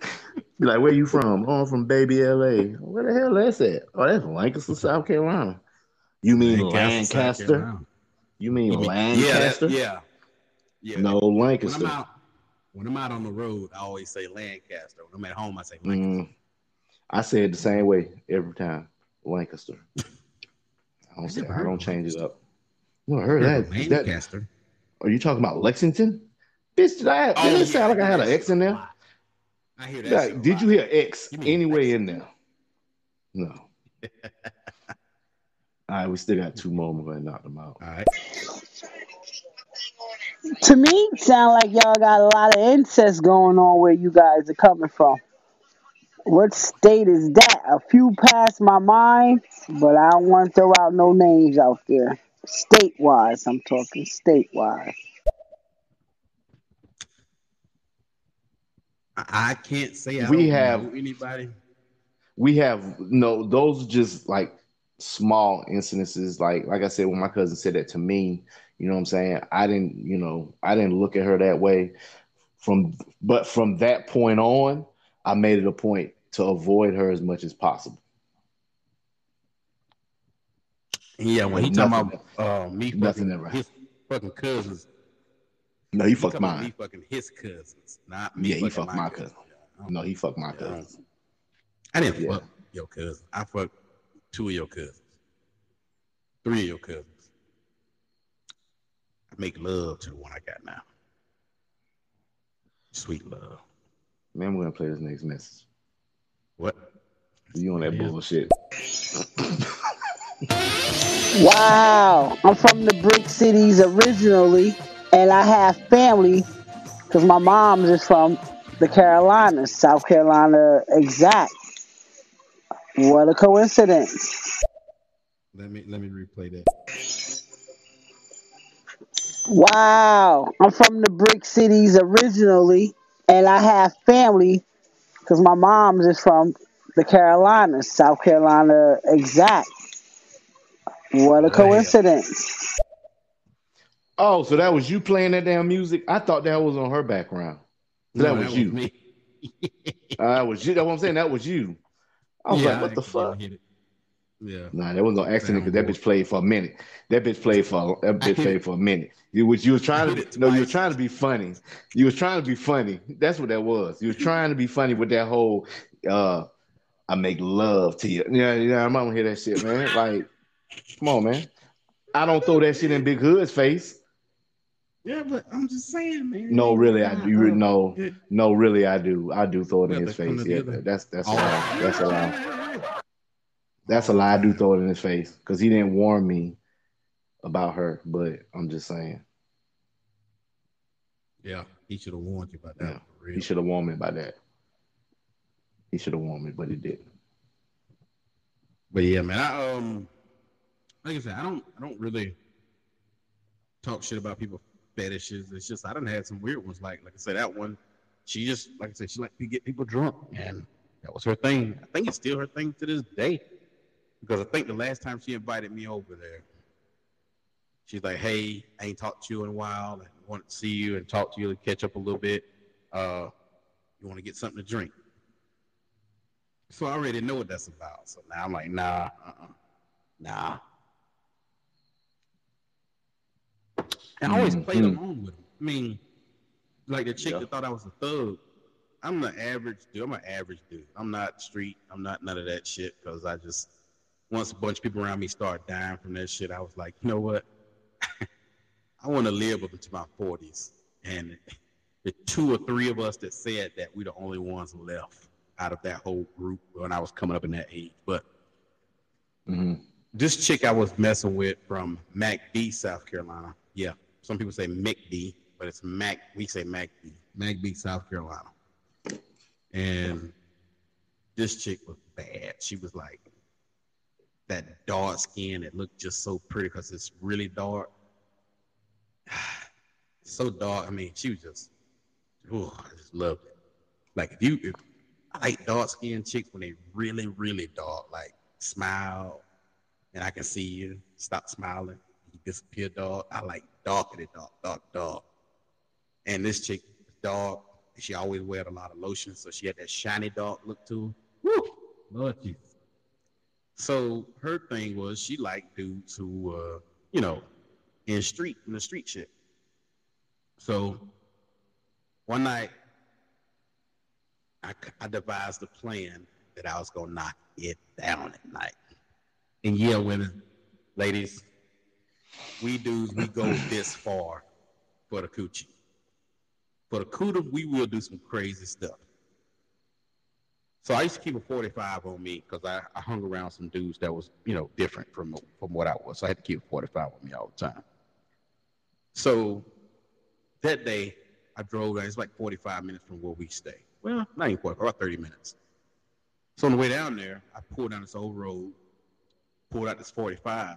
like, where you from? Oh, I'm from baby L A. Where the hell that's at? Oh, that's Lancaster, South Carolina. You mean Lancaster? Lancaster? You mean you Lancaster? Mean, yeah, yeah. No, Lancaster. When I'm, out, when I'm out on the road, I always say Lancaster. When I'm at home, I say Lancaster. Mm, I say it the same way every time. Lancaster. I don't, say, I don't change it up. No, I heard that. Lancaster. That, are you talking about Lexington? Bitch, did I have, oh, did it yeah, sound like I had an X in there? I hear that. Like, did you hear X anywhere Lexington? In there? No. All right, we still got two more. I'm going to knock them out. All right. To me, sound like y'all got a lot of incest going on where you guys are coming from. What state is that? A few passed my mind, but I don't want to throw out no names out there. State-wise, I'm talking state-wise. I can't say I we don't have, know anybody. We have, no, those are just like small incidences. Like like I said, when my cousin said that to me, you know what I'm saying? I didn't, you know, I didn't look at her that way. From But from that point on, I made it a point to avoid her as much as possible. Yeah, when he talking about uh, me fucking ever. His fucking cousins. No, he, he fucked mine. Me fucking his cousins, not me. Yeah, he fucked my, my cousin. cousin. No, he fucked my yeah. cousins. I didn't yeah. fuck your cousin. I fucked two of your cousins, three of your cousins. I make love to the one I got now. Sweet love. Man, we're gonna play this next message. What? You on that yeah. bullshit. Wow. I'm from the Brick Cities originally, and I have family, because my mom's is from the Carolinas, South Carolina exact. What a coincidence. Let me let me replay that. Wow. I'm from the Brick Cities originally, and I have family, because my mom's is from the Carolinas, South Carolina exact. What a coincidence. Oh, so that was you playing that damn music? I thought that was on her background. So no, that was that you. Was me. uh, that was you. That's what I'm saying. That was you. I was yeah, like, what I the fuck? Yeah. Nah, that was no accident because that bitch played for a minute. That bitch played for that bitch played for a minute. You was you was trying to no, you were trying to be funny. You was trying to be funny. That's what that was. You were trying to be funny with that whole uh I make love to you. Yeah, yeah, I might want to hear that shit, man. Like, come on, man. I don't throw that shit in Big Hood's face. Yeah, but I'm just saying, man. No, really, I do. You know, no, really, I do. I do throw it in his face. Yeah, that's that's a lie. That's a lie. That's a lie. I do throw it in his face because he didn't warn me about her. But I'm just saying. Yeah, he should have warned you about that. Yeah, for real. He should have warned me about that. He should have warned me, but he didn't. But yeah, man. I, um, like I said, I don't, I don't really talk shit about people. Fetishes. It's just I done had some weird ones. Like like I said, that one, she just like I said, she liked to get people drunk, and that was her thing. I think it's still her thing to this day, because I think the last time she invited me over there, she's like, "Hey, I ain't talked to you in a while, and wanted to see you and talk to you and catch up a little bit. Uh, you want to get something to drink?" So I already know what that's about. So now I'm like, nah, uh-uh, nah. And I always mm-hmm. played along with him. I mean, like the chick yeah. that thought I was a thug. I'm an average dude. I'm an average dude. I'm not street. I'm not none of that shit. Because I just, once a bunch of people around me started dying from that shit, I was like, you know what? I want to live up into my forties. And the two or three of us that said that, we the only ones left out of that whole group when I was coming up in that age. But mm-hmm. this chick I was messing with from McBee, South Carolina. Yeah, some people say McBee, but it's Mac. We say McBee, McBee, South Carolina. And this chick was bad. She was like that dark skin that looked just so pretty because it's really dark. So dark. I mean, she was just, oh, I just loved it. Like if you, if, I like dark skin chicks when they really, really dark. Like smile, and I can see you. Stop smiling. Disappear, dog. I like darker than dark, dark, dark. And this chick, dog, she always wear a lot of lotion, so she had that shiny dog look to her. Woo! Lord Jesus. So her thing was she liked dudes who, uh, you know, in street, in the street shit. So one night, I, I devised a plan that I was gonna knock it down at night. And yeah, women, ladies. We dudes, we go this far for the coochie. For the cooter, we will do some crazy stuff. So I used to keep a forty-five on me because I, I hung around some dudes that was, you know, different from, from what I was. So I had to keep a forty-five with me all the time. So that day, I drove, and it's like forty-five minutes from where we stay. Well, not even forty-five, about thirty minutes. So on the way down there, I pulled down this old road, pulled out this forty-five,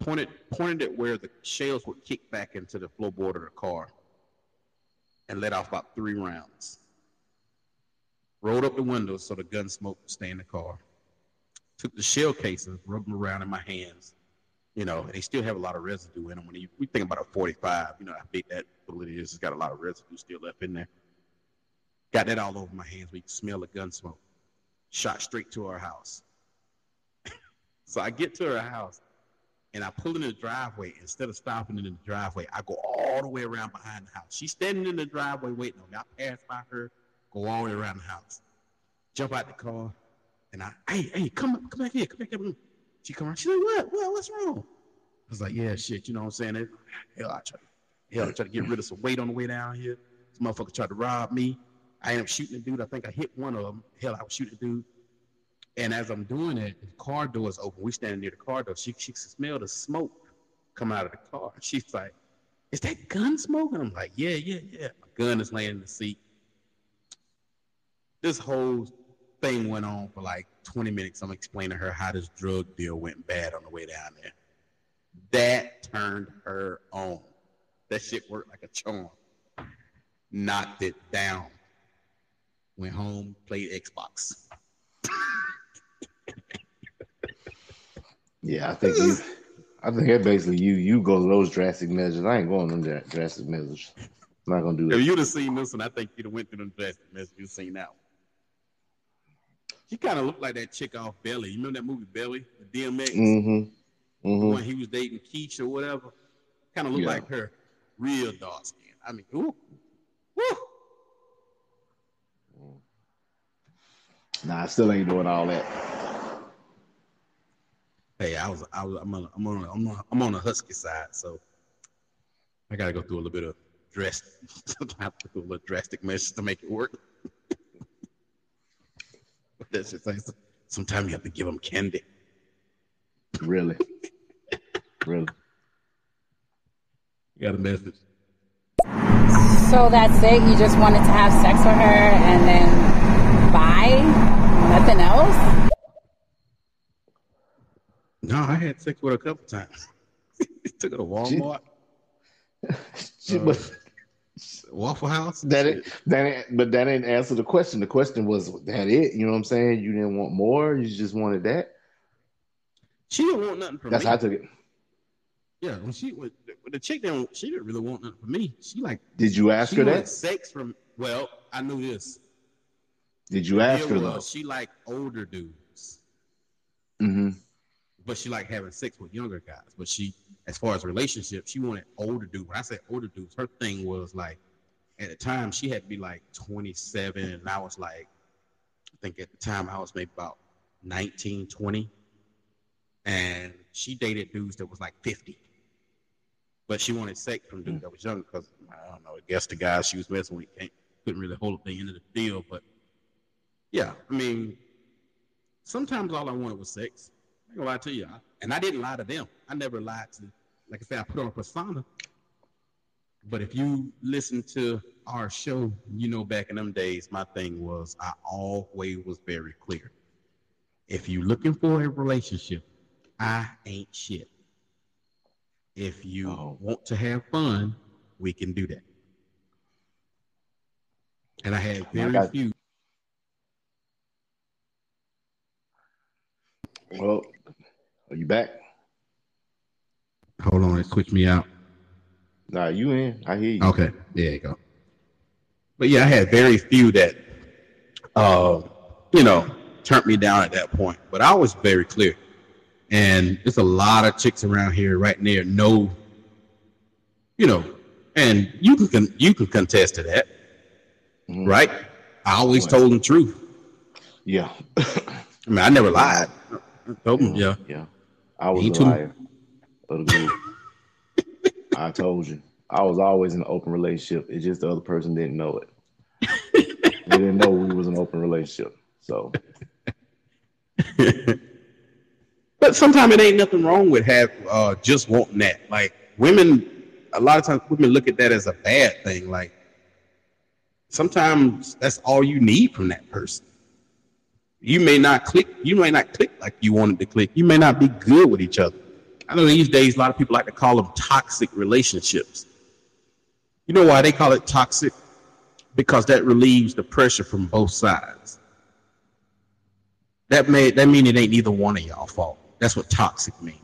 Pointed, pointed at where the shells would kick back into the floorboard of the car and let off about three rounds. Rolled up the windows so the gun smoke would stay in the car. Took the shell cases, rubbed them around in my hands. You know, and they still have a lot of residue in them. When you, we think about a forty-five, you know, I think that bullet is, it's got a lot of residue still left in there. Got that all over my hands. We could smell the gun smoke. Shot straight to our house. So I get to her house. And I pull into the driveway. Instead of stopping in the driveway, I go all the way around behind the house. She's standing in the driveway waiting on me. I pass by her, go all the way around the house. Jump out the car, and I, hey, hey, come, come back here, come back here. She come around. She's like, what, what, what's wrong? I was like, yeah, shit, you know what I'm saying? It, hell, I try to, hell, I try to get rid of some weight on the way down here. This motherfucker tried to rob me. I ended up shooting a dude. I think I hit one of them. Hell, I was shooting a dude. And as I'm doing it, the car door is open. We standing near the car door. She she smelled the smoke coming out of the car. She's like, "Is that gun smoke?" And I'm like, "Yeah, yeah, yeah." My gun is laying in the seat. This whole thing went on for like twenty minutes. I'm explaining to her how this drug deal went bad on the way down there. That turned her on. That shit worked like a charm. Knocked it down. Went home, played Xbox. Yeah, I think you, I think that basically you you go to those drastic measures. I ain't going to them drastic measures. I'm not gonna do that. If you'd have seen this one, I think you'd have went through them drastic measures. You'd have seen that one. She kind of looked like that chick off Belly. You remember that movie Belly with D M X? Mm-hmm. Mm-hmm. When he was dating Keach or whatever, kind of looked yeah. like her, real dark skin. I mean, ooh, woo. Nah, I still ain't doing all that. Hey, I was, I was, I'm on, I'm on, I'm on, I'm on the husky side, so I gotta go through a little bit of drastic, I have to do a little drastic measures to make it work. But that's just like, sometimes you have to give them candy. Really, really. You got a message. So that's it. You just wanted to have sex with her and then bye. Nothing else. No, I had sex with her a couple times. Took her to Walmart. She, uh, Waffle House. That it, that ain't, but that didn't answer the question. The question was, was that it? You know what I'm saying? You didn't want more. You just wanted that. She didn't want nothing from That's me. That's how I took it. Yeah, when she when the chick didn't, she didn't really want nothing from me. She like. Did you ask she her that? Sex from. Well, I knew this. Did you ask her though? She like older dudes. Mm-hmm. But she like having sex with younger guys. But she, as far as relationships, she wanted older dudes. When I say older dudes, her thing was like, at the time, she had to be like twenty-seven. And I was like, I think at the time, I was maybe about nineteen, twenty. And she dated dudes that was like fifty. But she wanted sex from dudes that was younger because, I don't know, I guess the guys she was messing with can't, couldn't really hold up the end of the deal. But, yeah, I mean, sometimes all I wanted was sex. I'm gonna lie to you, and I didn't lie to them. I never lied to, like I said, I put on a persona. But if you listen to our show, you know back in them days, my thing was I always was very clear. If you looking for a relationship, I ain't shit. If you oh. want to have fun, we can do that. And I had very I few. Well, are you back? Hold on, it switched me out. Nah, you in. I hear you. Okay, there you go. But yeah, I had very few that, uh, you know, turned me down at that point. But I was very clear. And there's a lot of chicks around here right near no, you know, and you can you can contest to that, mm-hmm. right? I always well, told them the truth. Yeah. I mean, I never lied. Told him, yeah, yeah. I was a liar. I told you. I was always in an open relationship. It's just the other person didn't know it. They didn't know we was an open relationship. So, but sometimes it ain't nothing wrong with have uh, just wanting that. Like women, a lot of times women look at that as a bad thing. Like sometimes that's all you need from that person. You may not click. You may not click like you wanted to click. You may not be good with each other. I know these days a lot of people like to call them toxic relationships. You know why they call it toxic? Because that relieves the pressure from both sides. That may that mean it ain't either one of y'all fault. That's what toxic means.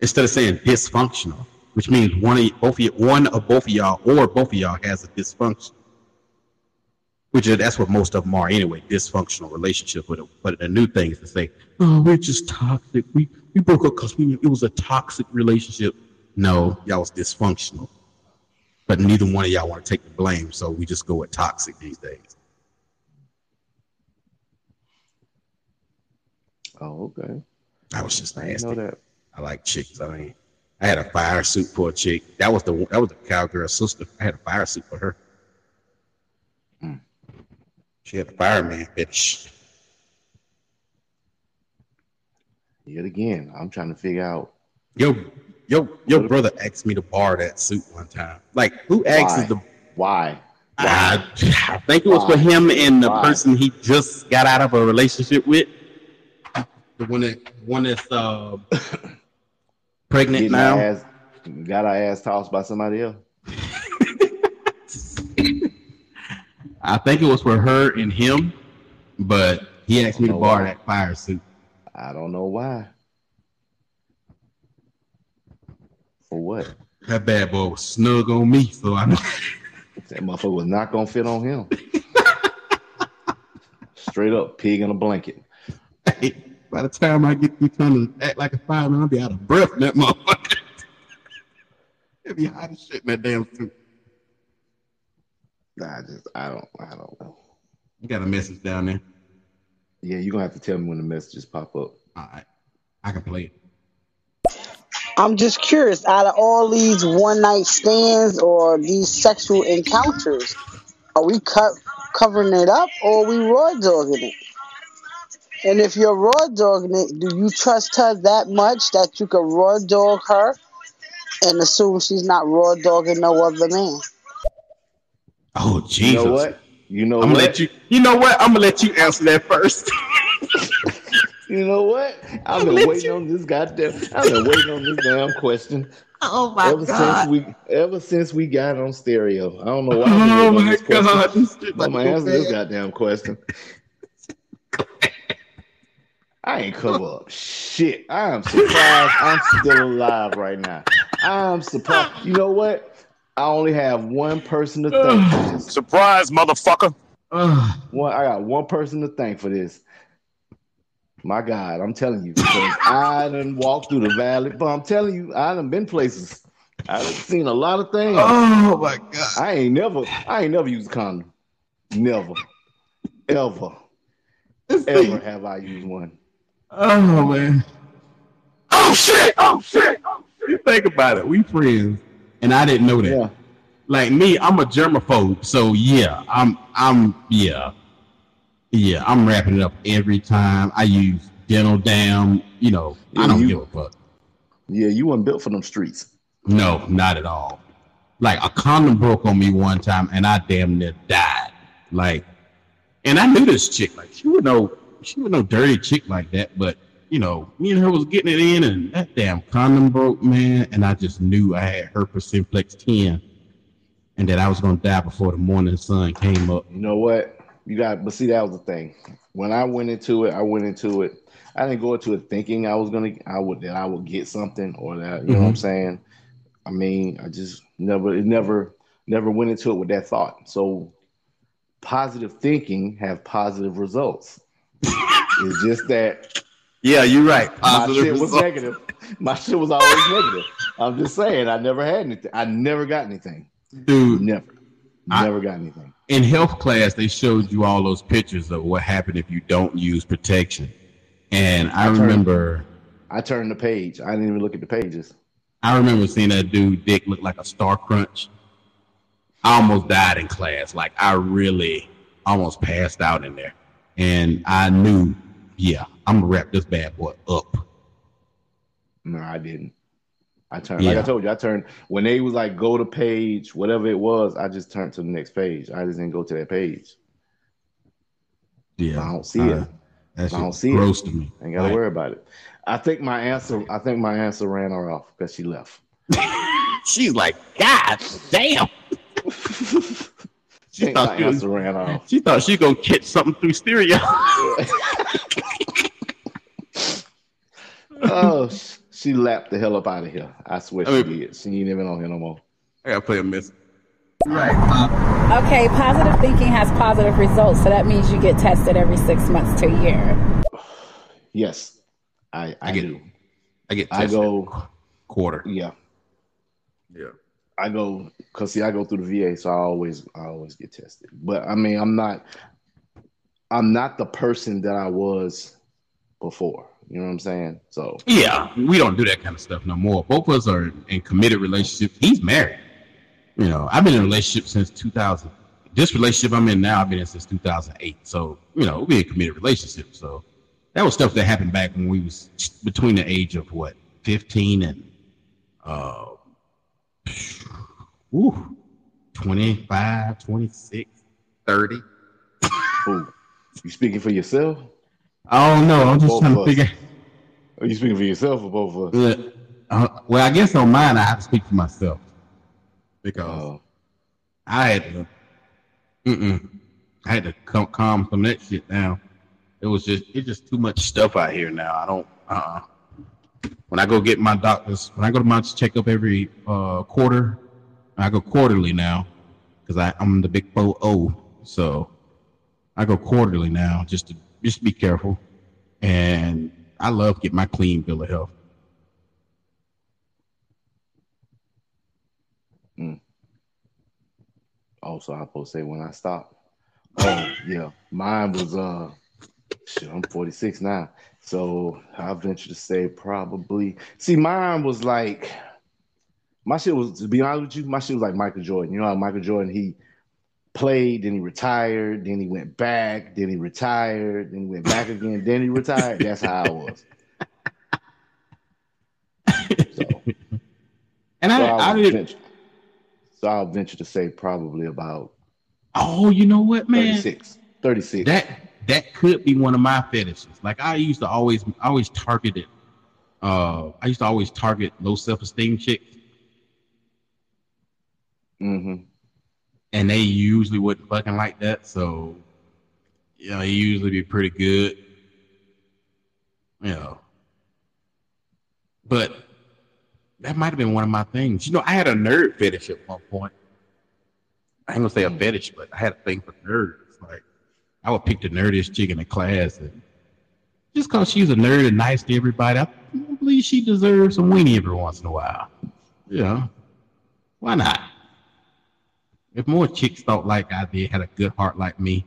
Instead of saying dysfunctional, which means one of both of y- one of both of y'all or both of y'all has a dysfunction. Which is, that's what most of them are anyway, dysfunctional relationships. But, but the new thing is to say, oh, we're just toxic. We we broke up because we it was a toxic relationship. No, y'all was dysfunctional. But neither one of y'all want to take the blame, so we just go with toxic these days. Oh, okay. I was just nasty. I know that. I like chicks. I mean, I had a fire suit for a chick. That was the that was the cowgirl sister. I had a fire suit for her. Mm. She had a fireman bitch. Yet again, I'm trying to figure out. Yo, yo, your brother asked me to borrow that suit one time. Like, who asked why? the why? why? I, I think it was why? for him and the why? person he just got out of a relationship with. The one that one that's uh, pregnant Getting now. Ass, got our ass tossed by somebody else. I think it was for her and him, but he asked me to borrow why. that fire suit. I don't know why. For what? That bad boy was snug on me, so I know. That motherfucker was not going to fit on him. Straight up pig in a blanket. Hey, by the time I get through trying to act like a fireman, I'll be out of breath in that motherfucker. It'd be hot as shit in that damn suit. Nah, I just, I don't, I don't know. You got a message down there. Yeah, you're going to have to tell me when the messages pop up. All right. I can play it. I'm just curious, out of all these one-night stands or these sexual encounters, are we co- covering it up or are we raw-dogging it? And if you're raw-dogging it, do you trust her that much that you can raw-dog her and assume she's not raw-dogging no other man? Oh, Jesus. You know what? You know I'm what? Let you, you know what? I'm gonna let you answer that first. You know what? I've been waiting you. on this goddamn. I've been waiting on this damn question. Oh my ever god! Since we, ever since we got on stereo, I don't know why. Oh my god! I'm gonna answer this goddamn question. I ain't cover up shit. I am surprised I'm still alive right now. I'm surprised. You know what? I only have one person to thank for this. Surprise, motherfucker. One, I got one person to thank for this. My God, I'm telling you. Because I done walked through the valley. But I'm telling you, I done been places. I done seen a lot of things. Oh, my God. I ain't never, I ain't never used a condom. Never. Ever. This Ever thing. have I used one. Oh, man. Oh, shit. Oh, shit. Oh, shit. You think about it. We friends. And I didn't know that. Yeah. Like me, I'm a germaphobe. So yeah, I'm I'm yeah. Yeah, I'm wrapping it up every time. I use dental dam, you know, yeah, I don't you, give a fuck. Yeah, you weren't built for them streets. No, not at all. Like a condom broke on me one time and I damn near died. Like and I knew this chick. Like she was no she was no dirty chick like that, but you know, me and her was getting it in, and that damn condom broke, man. And I just knew I had herpes simplex ten, and that I was gonna die before the morning sun came up. You know what? You got, but see, that was the thing. When I went into it, I went into it. I didn't go into it thinking I was gonna, I would that I would get something or that. You mm-hmm. know what I'm saying? I mean, I just never, it never, never went into it with that thought. So, positive thinking have positive results. It's just that. Yeah, you're right. Positive My shit was negative. My shit was always negative. I'm just saying, I never had anything. I never got anything. Dude. Never. I, never got anything. In health class, they showed you all those pictures of what happened if you don't use protection. And I, I turned, remember... I turned the page. I didn't even look at the pages. I remember seeing that dude, Dick, look like a Star Crunch. I almost died in class. Like, I really almost passed out in there. And I knew... Yeah, I'm gonna wrap this bad boy up. No, I didn't. I turned yeah. like I told you, I turned when they was like go to page, whatever it was, I just turned to the next page. I just didn't go to that page. Yeah. I don't see uh, it. That's I don't see gross it. To me. I ain't gotta right. worry about it. I think my answer I think my answer ran her off because she left. She's like, God damn. She thought she, was, ran off. she thought she gonna catch something through stereo. Oh, she lapped the hell up out of here. I swear I mean, she did. She ain't even on here no more. I gotta play a miss. Right. Uh, okay, positive thinking has positive results, so that means you get tested every six months to a year. Yes, I I, I get, do. I get. Tested I go quarter. Yeah. Yeah. I go, cause see, I go through the V A, so I always, I always get tested. But I mean, I'm not, I'm not the person that I was before. You know what I'm saying? So yeah, we don't do that kind of stuff no more. Both of us are in committed relationships. He's married. You know, I've been in a relationship since two thousand. This relationship I'm in now, I've been in since two thousand eight. So you know, we're in a committed relationship. So that was stuff that happened back when we was between the age of what, fifteen and uh, ooh, twenty-five, twenty-six, thirty. Ooh. You speaking for yourself? I don't know. I'm just both trying to figure out. Are you speaking for yourself or both of us? Uh, well, I guess on mine, I have to speak for myself. Because uh, I had to, mm-mm, I had to calm, calm some of that shit down. It was just, it's just too much stuff out here now. I don't, uh-uh. When I go get my doctor's, when I go to my checkup every uh, quarter, I go quarterly now because I'm the big four oh. So I go quarterly now just to just be careful. And I love getting my clean bill of health. Mm. Also, I'm supposed to say when I stopped. Oh, yeah. Mine was, uh, shit, I'm forty-six now. So I venture to say probably. See, mine was like, my shit was, to be honest with you, my shit was like Michael Jordan. You know how Michael Jordan, he played, then he retired, then he went back, then he retired, then he went back again, then he retired. That's how I was. So, and I, so I, I didn't. Venture, so I'll venture to say probably about. Oh, you know what, man? thirty-six. thirty-six. That that could be one of my fetishes. Like I used to always, always target it. Uh, I used to always target low self-esteem chicks. Mm-hmm. And they usually wouldn't fucking like that, so you know, they usually be pretty good. You know. But that might have been one of my things. You know, I had a nerd fetish at one point. I ain't gonna say a fetish, but I had a thing for nerds. Like I would pick the nerdiest chick in the class and just cause she's a nerd and nice to everybody, I believe she deserves a weenie every once in a while. You know. Why not? If more chicks thought like I did, had a good heart like me.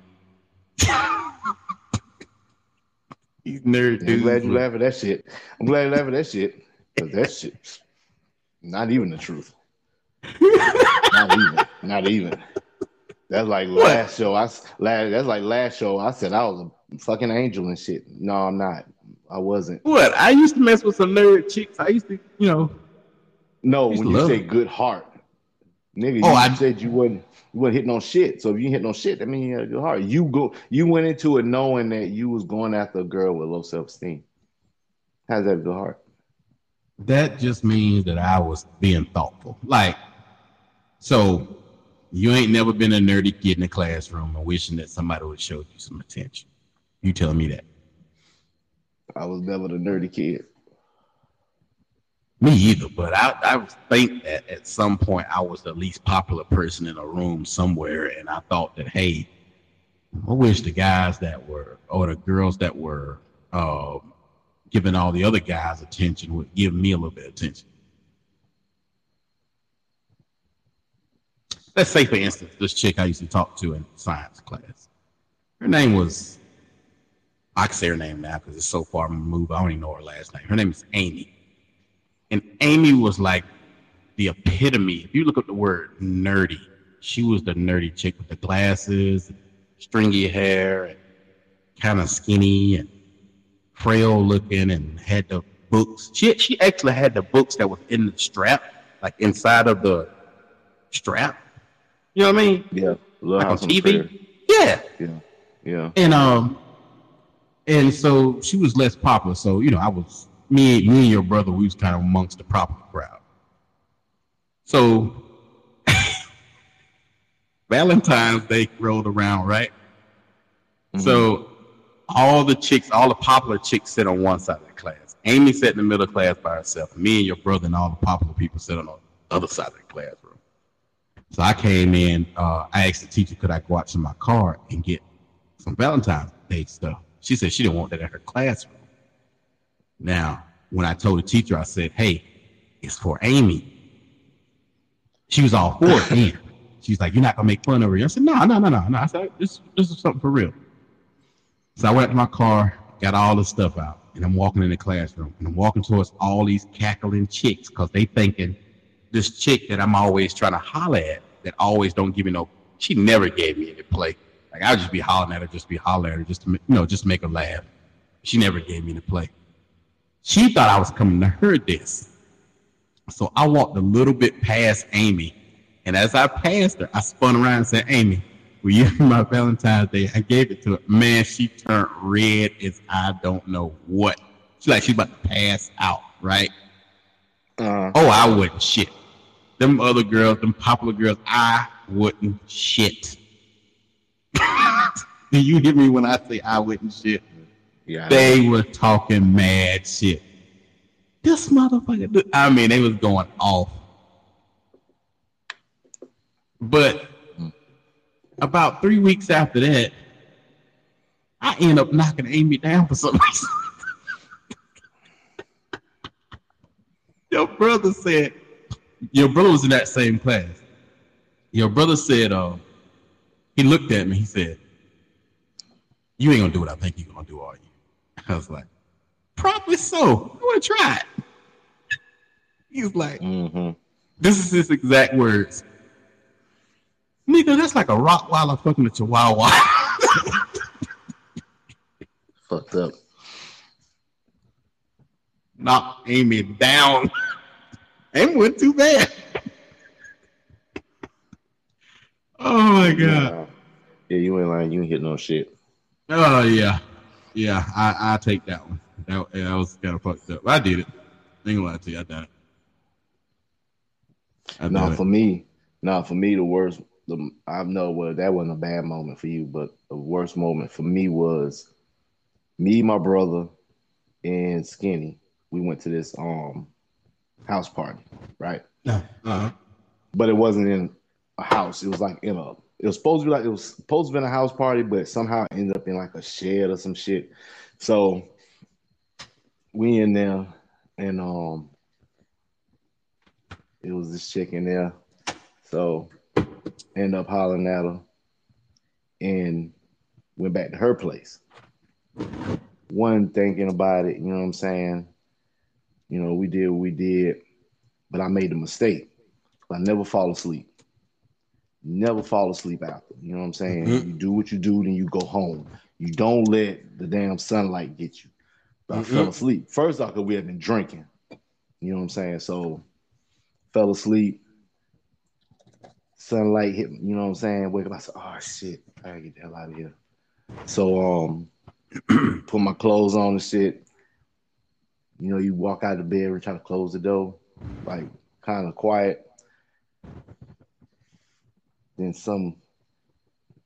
These nerd dudes. I'm glad you laugh at that shit. I'm glad you laugh at that shit. Because that shit's not even the truth. Not even. Not even. That's like what? last show. I, last, that's like last show. I said I was a fucking angel and shit. No, I'm not. I wasn't. What? I used to mess with some nerd chicks. I used to, you know. No, when you say good heart. Nigga, oh, you I... said you wasn't you wasn't hitting on shit. So if you ain't hitting on shit, that means you had a good heart. You go, you went into it knowing that you was going after a girl with low self esteem. How's that good heart? That just means that I was being thoughtful. Like, so you ain't never been a nerdy kid in the classroom and wishing that somebody would show you some attention. You telling me that? I was never the nerdy kid. Me either, but I, I think that at some point I was the least popular person in a room somewhere, and I thought that, hey, I wish the guys that were, or the girls that were uh, giving all the other guys attention would give me a little bit of attention. Let's say, for instance, this chick I used to talk to in science class. Her name was, I can say her name now because it's so far removed, I don't even know her last name. Her name is Amy. And Amy was like the epitome. If you look up the word nerdy, she was the nerdy chick with the glasses, and stringy hair, and kind of skinny and frail looking, and had the books. She she actually had the books that was in the strap, like inside of the strap. You know what I mean? Yeah. Like on T V. Yeah. Yeah. Yeah. And um, and so she was less popular. So you know, I was. Me, me and your brother, we was kind of amongst the popular crowd. So, Valentine's Day rolled around, right? Mm-hmm. So, all the chicks, all the popular chicks sit on one side of the class. Amy sat in the middle of class by herself. Me and your brother and all the popular people sat on the other side of the classroom. So, I came in. Uh, I asked the teacher, could I go out to my car and get some Valentine's Day stuff? She said she didn't want that in her classroom. Now, when I told the teacher, I said, hey, it's for Amy. She was all for it then. She's like, you're not going to make fun of her. I said, no, no, no, no, no. I said, this, this is something for real. So I went out to my car, got all the stuff out, and I'm walking in the classroom. And I'm walking towards all these cackling chicks because they thinking this chick that I'm always trying to holler at that always don't give me no, she never gave me any play. Like, I would just be hollering at her, just be hollering at her, just to, you know, just make her laugh. She never gave me the play. She thought I was coming to her desk. So I walked a little bit past Amy. And as I passed her, I spun around and said, Amy, will you have my Valentine's Day? I gave it to her. Man, she turned red as I don't know what. She's like, she's about to pass out, right? Uh, oh, I wouldn't shit. Them other girls, them popular girls, I wouldn't shit. Do you hear me when I say I wouldn't shit? Yeah, they were talking mad shit. This motherfucker, dude, I mean, they was going off. But about three weeks after that, I end up knocking Amy down for some reason. Your brother said, your brother was in that same class. Your brother said, uh, he looked at me, he said, you ain't gonna do what I think you're gonna do, are you? I was like, probably so. I wanna try it. He's like, mm-hmm. This is his exact words. Nigga, that's like a Rottweiler fucking a Chihuahua. Fucked up. Knock Amy down. Amy went too bad. Oh my god. Yeah. Yeah, you ain't lying. You ain't hit no shit. Oh yeah, yeah. I, I take that one. That, yeah, that was kind of fucked up. I did it. I ain't gonna lie to you. I done it. I nah, for it. me. Nah, for me, the worst. The, I know well, that wasn't a bad moment for you, but the worst moment for me was me, my brother, and Skinny. We went to this um house party, right? Yeah. Uh-huh. But it wasn't in a house. It was like in a. It was supposed to be like it was supposed to be in a house party, but somehow ended up in like a shed or some shit. So we in there, and um, it was this chick in there. So. End up hollering at her and went back to her place. One, thinking about it, you know what I'm saying? You know, we did what we did, but I made a mistake. I never fall asleep. Never fall asleep after. You know what I'm saying? Mm-hmm. You do what you do, then you go home. You don't let the damn sunlight get you. But mm-hmm. I fell asleep. First off, because we had been drinking. You know what I'm saying? So, fell asleep. Sunlight hit me, you know what I'm saying? Wake up, I said, oh shit, I gotta get the hell out of here. So, um, put my clothes on and shit. You know, you walk out of the bedroom and try to close the door, like kind of quiet. Then some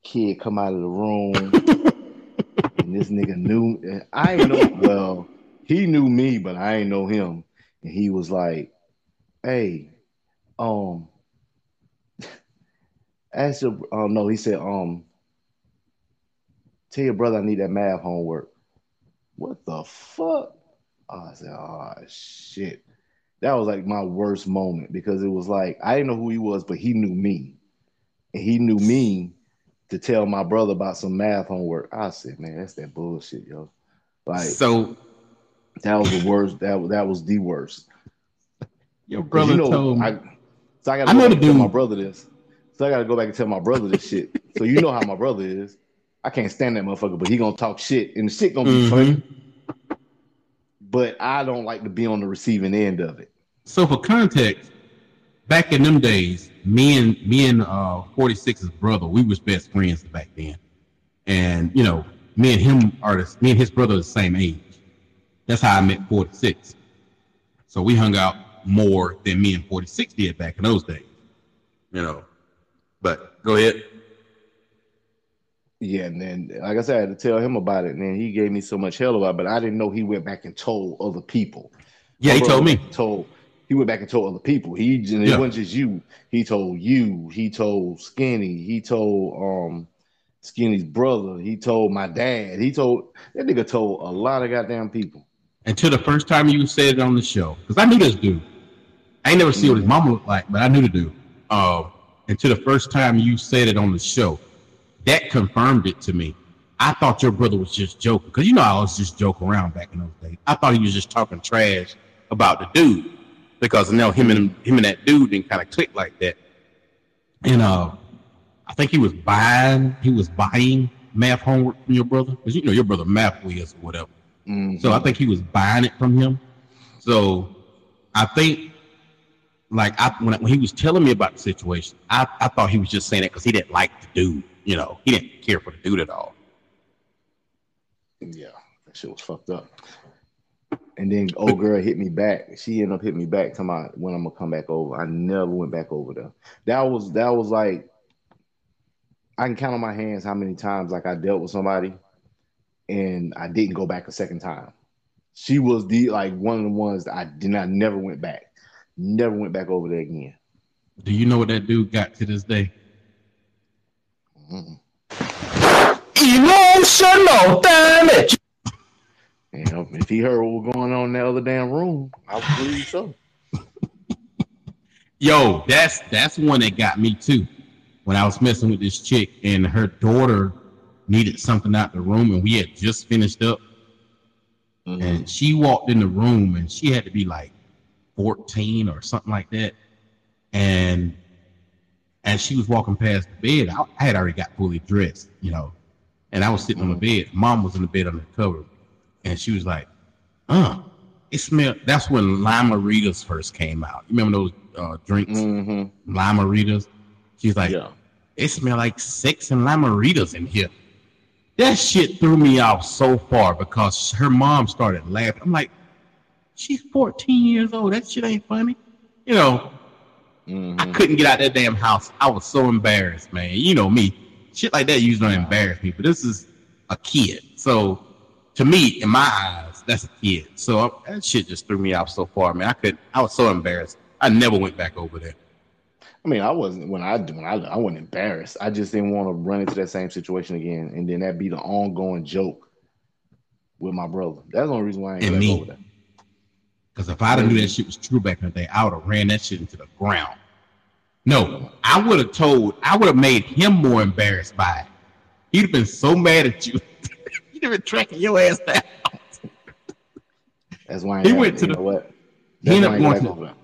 kid come out of the room, and this nigga knew, and I ain't know, well, he knew me, but I ain't know him. And he was like, hey, um, Ask your, oh no, he said, um, tell your brother I need that math homework. What the fuck? Oh, I said, oh shit. That was like my worst moment because it was like, I didn't know who he was, but he knew me. And he knew me to tell my brother about some math homework. I said, man, that's that bullshit, yo. Like, so that was the worst, that, that was the worst. Your brother you know, told me. I, so I gotta I know the dude. Tell my brother this. So I got to go back and tell my brother this shit. So you know how my brother is. I can't stand that motherfucker, but he going to talk shit. And the shit going to be funny. Mm-hmm. But I don't like to be on the receiving end of it. So for context, back in them days, me and me and uh, forty-six's brother, we was best friends back then. And, you know, me and him are the, me and his brother are the same age. That's how I met forty-six. So we hung out more than me and forty-six did back in those days. You know. But go ahead. Yeah, and then, like I said, I had to tell him about it, and then he gave me so much hell about it, but I didn't know he went back and told other people. Yeah, My he told me. Told, he went back and told other people. He and it yeah. wasn't just you. He told you. He told Skinny. He told um, Skinny's brother. He told my dad. He told, that nigga told a lot of goddamn people. Until the first time you said it on the show, because I knew this dude. I ain't never seen what his mama looked like, but I knew the dude. Uh, And to the first time you said it on the show, that confirmed it to me. I thought your brother was just joking. Because you know I was just joking around back in those days. I thought he was just talking trash about the dude. Because now him and him and that dude didn't kind of click like that. And uh, I think he was buying, he was buying math homework from your brother. Because you know your brother math whiz or whatever. Mm-hmm. So I think he was buying it from him. So I think, like, I, when, I, when he was telling me about the situation, I, I thought he was just saying it because he didn't like the dude. You know, he didn't care for the dude at all. Yeah, that shit was fucked up. And then old girl hit me back. She ended up hitting me back, talking about when I'm gonna come back over. I never went back over there. That was that was like, I can count on my hands how many times like I dealt with somebody and I didn't go back a second time. She was the like one of the ones that I did not never went back. Never went back over there again. Do you know what that dude got to this day? Mm-mm. Emotional damage. You know, if he heard what was going on in the other damn room, I would believe so. Yo, that's that's one that got me too. When I was messing with this chick and her daughter needed something out the room and we had just finished up. Mm-hmm. And she walked in the room and she had to be like fourteen or something like that. And and she was walking past the bed. I, I had already got fully dressed, you know. And I was sitting mm-hmm. on the bed. Mom was in the bed undercover. And she was like, uh, it smelled. That's when Lima Ritas first came out. You remember those uh, drinks? Mm-hmm. Lima Ritas. She's like, yeah. It smelled like sex and Lima Ritas in here. That shit threw me off so far because her mom started laughing. I'm like, she's fourteen years old. That shit ain't funny. You know, mm-hmm. I couldn't get out that damn house. I was so embarrassed, man. You know me. Shit like that usually don't embarrass me, but this is a kid. So, to me, in my eyes, that's a kid. So I, that shit just threw me off so far, man. I could, I was so embarrassed. I never went back over there. I mean, I wasn't when I when I I wasn't embarrassed. I just didn't want to run into that same situation again, and then that be the ongoing joke with my brother. That's the only reason why I ain't and back me. Over there. Because if I didn't knew that shit was true back in the day, I would have ran that shit into the ground. No, I would have told. I would have made him more embarrassed by it. He'd have been so mad at you. Been tracking your ass down. That's why he went to the. What? He ended up going to.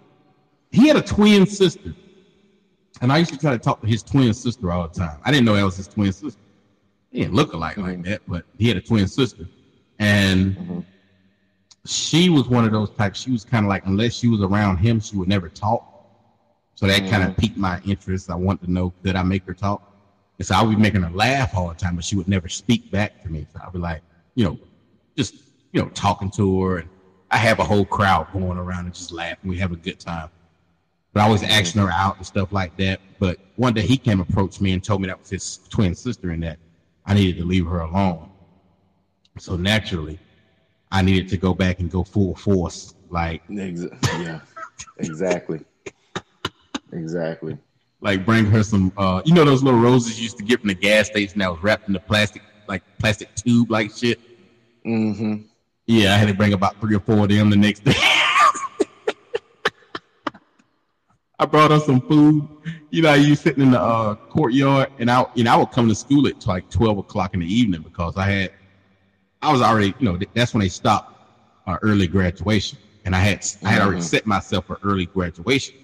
He had a twin sister, and I used to try to talk to his twin sister all the time. I didn't know that was his twin sister. He didn't look alike mm-hmm. like that, but he had a twin sister, and mm-hmm. she was one of those types. She was kind of like, unless she was around him, she would never talk. So that mm-hmm. kind of piqued my interest. I wanted to know, could I make her talk? And so I would be making her laugh all the time, but she would never speak back to me. So I'd be like, you know, just, you know, talking to her. And I have a whole crowd going around and just laughing. We have a good time. But I was asking her out and stuff like that. But one day he came approached me and told me that was his twin sister and that I needed to leave her alone. So naturally, I needed to go back and go full force. Like, yeah, exactly. Exactly. Like bring her some, uh, you know those little roses you used to get from the gas station that was wrapped in the plastic, like plastic tube, like shit. Mm-hmm. Yeah, I had to bring about three or four of them the next day. I brought her some food. You know, you sitting in the uh, courtyard, and I, you know, I would come to school at like twelve o'clock in the evening because I had, I was already, you know, that's when they stopped our early graduation, and I had, mm-hmm. I had already set myself for early graduation.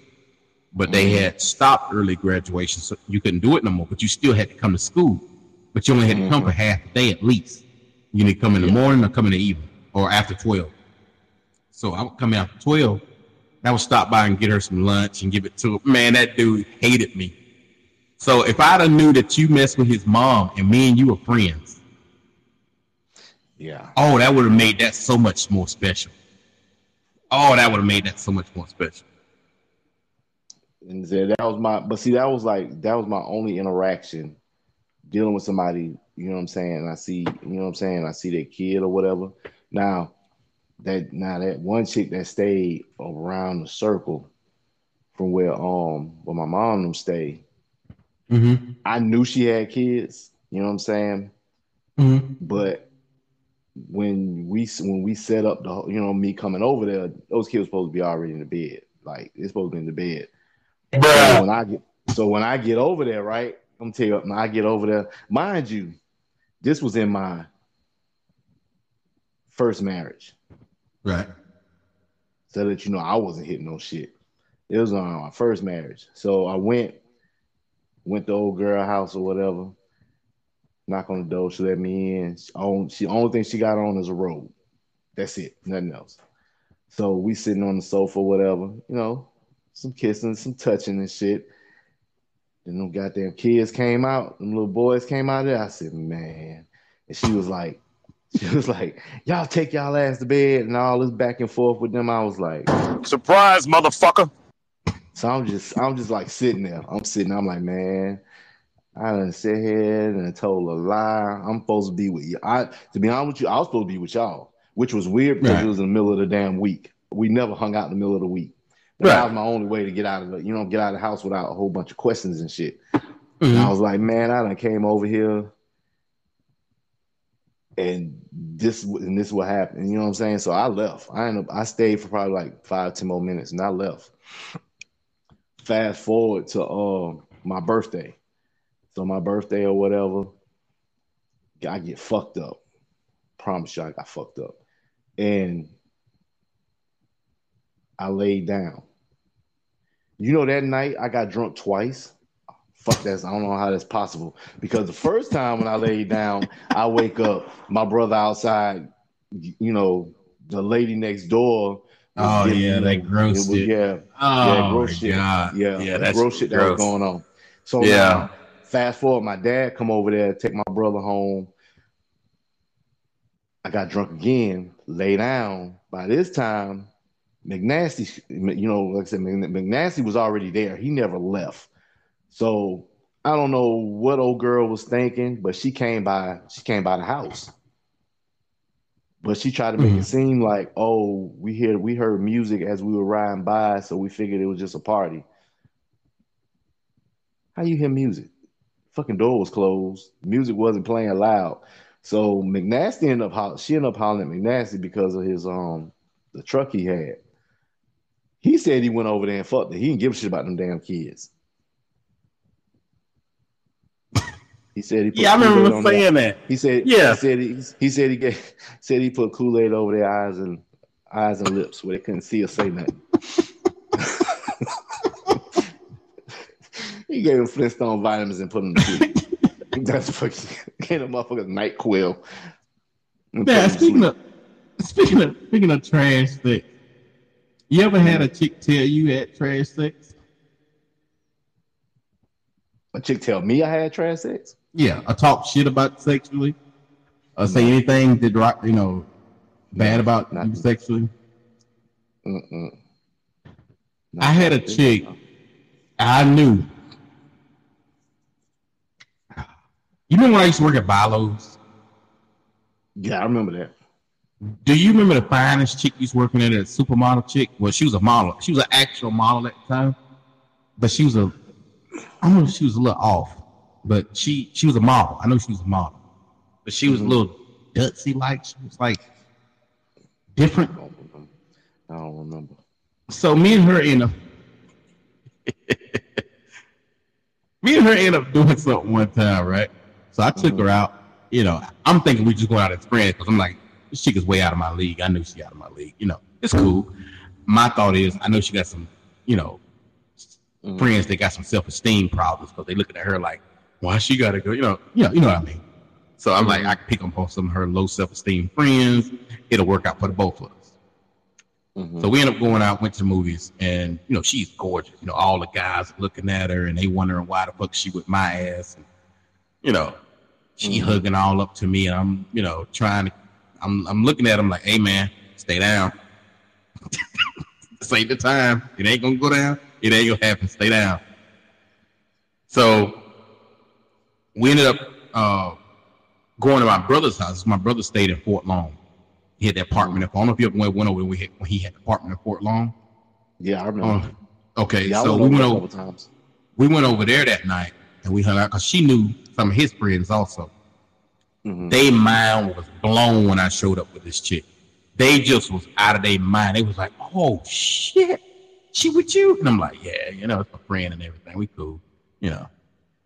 But they had stopped early graduation, so you couldn't do it no more. But you still had to come to school. But you only had to come for half a day at least. You need to come in the morning or come in the evening or after twelve. So I would come in after twelve. I would stop by and get her some lunch and give it to her. Man, that dude hated me. So if I'd have knew that you messed with his mom and me and you were friends. Yeah. Oh, that would have made that so much more special. Oh, that would have made that so much more special. And that was my, but see, that was like, that was my only interaction dealing with somebody, you know what I'm saying? And I see, you know what I'm saying? I see their kid or whatever. Now, that, now that one chick that stayed around the circle from where, um, where my mom and them stayed, mm-hmm. I knew she had kids, you know what I'm saying? Mm-hmm. But when we, when we set up the, you know, me coming over there, those kids were supposed to be already in the bed. Like, it's supposed to be in the bed. So when I get so when I get over there, right? I'm tell you, when I get over there, mind you, this was in my first marriage, right? So that you know, I wasn't hitting no shit. It was on my first marriage. So I went, went to old girl house or whatever. Knock on the door, she let me in. She, on, she only thing she got on is a robe. That's it. Nothing else. So we sitting on the sofa, whatever, you know, some kissing, some touching and shit. Then them goddamn kids came out. Them little boys came out of there. I said, man. And she was like, she was like, y'all take y'all ass to bed and all this back and forth with them. I was like, surprise, motherfucker. So I'm just, I'm just like sitting there. I'm sitting there. I'm like, man, I done sit here and told a lie. I'm supposed to be with you. I, to be honest with you, I was supposed to be with y'all, which was weird because right. It was in the middle of the damn week. We never hung out in the middle of the week. Right. That was my only way to get out of the, you know, get out of the house without a whole bunch of questions and shit. Mm-hmm. And I was like, man, I done came over here and this, and this is what happened. You know what I'm saying? So I left. I ended up, I stayed for probably like five, ten more minutes and I left. Fast forward to uh, my birthday. So my birthday or whatever, I get fucked up. Promise you, I got fucked up. And I laid down. You know, that night I got drunk twice. Fuck that. I don't know how that's possible. Because the first time when I laid down, I wake up, my brother outside, you know, the lady next door. Oh, yeah, me, that gross was, shit. Yeah, oh, yeah, gross shit. God. Yeah, yeah, that's gross shit that gross. was going on. So yeah. Now, fast forward, my dad come over there, take my brother home. I got drunk again, lay down. By this time, McNasty, you know, like I said, McNasty was already there. He never left. So I don't know what old girl was thinking, but she came by. She came by the house, but she tried to make mm-hmm. it seem like, oh, we hear we heard music as we were riding by, so we figured it was just a party. How you hear music? Fucking door was closed. Music wasn't playing loud. So McNasty ended up holl- she ended up hollering at McNasty because of his um the truck he had. He said he went over there and fucked it. He didn't give a shit about them damn kids. He said he put yeah, I remember saying their- that. He said yeah. He said he, he said he gave, said he put Kool-Aid over their eyes and eyes and lips where they couldn't see or say nothing. He gave him Flintstone vitamins and put them to sleep. That's fucking gave him motherfucker's night quill. Yeah, speaking of, speaking of speaking of trash sex, you ever had a chick tell you had trash sex? A chick tell me I had trash sex? Yeah, I talk shit about sexually. Or no. Say anything that you know bad no, about you sexually. Mm-mm. I had a chick no. I knew. You remember when I used to work at Bilo's? Yeah, I remember that. Do you remember the finest chick used to work in there, that supermodel chick? Well, she was a model. She was an actual model at the time. But she was a, I don't know if she was a little off. But she, she was a model. I know she was a model. But she was mm-hmm. a little gutsy-like. She was like different. I don't remember. I don't remember. So me and her in a... me and her ended up doing something one time, right? So I took mm-hmm. her out, you know, I'm thinking we just going out as friends because I'm like, this chick is way out of my league. I knew she out of my league. You know, it's cool. My thought is, I know she got some, you know, mm-hmm. friends that got some self-esteem problems because they looking at her like, why she got to go? You know, you know, you know what I mean? So I'm mm-hmm. like, I can pick up on some of her low self-esteem friends. It'll work out for the both of us. Mm-hmm. So we end up going out, went to the movies, and, you know, she's gorgeous. You know, all the guys looking at her and they wondering why the fuck she with my ass. And, you know, she mm-hmm. hugging all up to me, and I'm, you know, trying to, I'm I'm looking at him like, hey, man, stay down. This ain't the time. It ain't going to go down. It ain't going to happen. Stay down. So we ended up uh, going to my brother's house. My brother stayed in Fort Long. He had that apartment. I don't know if you ever went over when, we had, when he had the apartment in Fort Long. Yeah, I remember. Uh, okay, yeah, so we went, over, times. we went over there that night, and we hung out because she knew some of his friends also. Mm-hmm. They mind was blown when I showed up with this chick. They just was out of their mind. They was like, oh, shit, she with you? And I'm like, yeah, you know, it's my friend and everything. We cool, you know.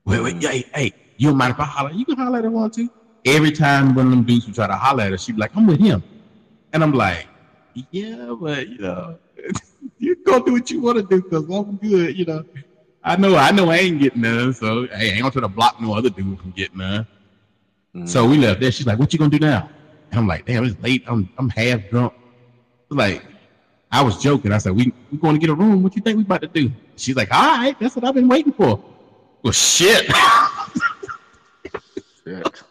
Wait, wait, hey, hey, you don't mind if I holler? You can holler at her one, too. Every time one of them dudes would try to holler at her, she'd be like, I'm with him. And I'm like, yeah, but, you know, you go do what you want to do because I'm good, you know. I know I know, I ain't getting none, so hey, I ain't going to try to block no other dude from getting none. Mm-hmm. So we left there. She's like, what you going to do now? I'm like, damn, it's late. I'm I'm half drunk. Like, I was joking. I said, we we going to get a room. What you think we about to do? She's like, all right, that's what I've been waiting for. Well, shit. Shit.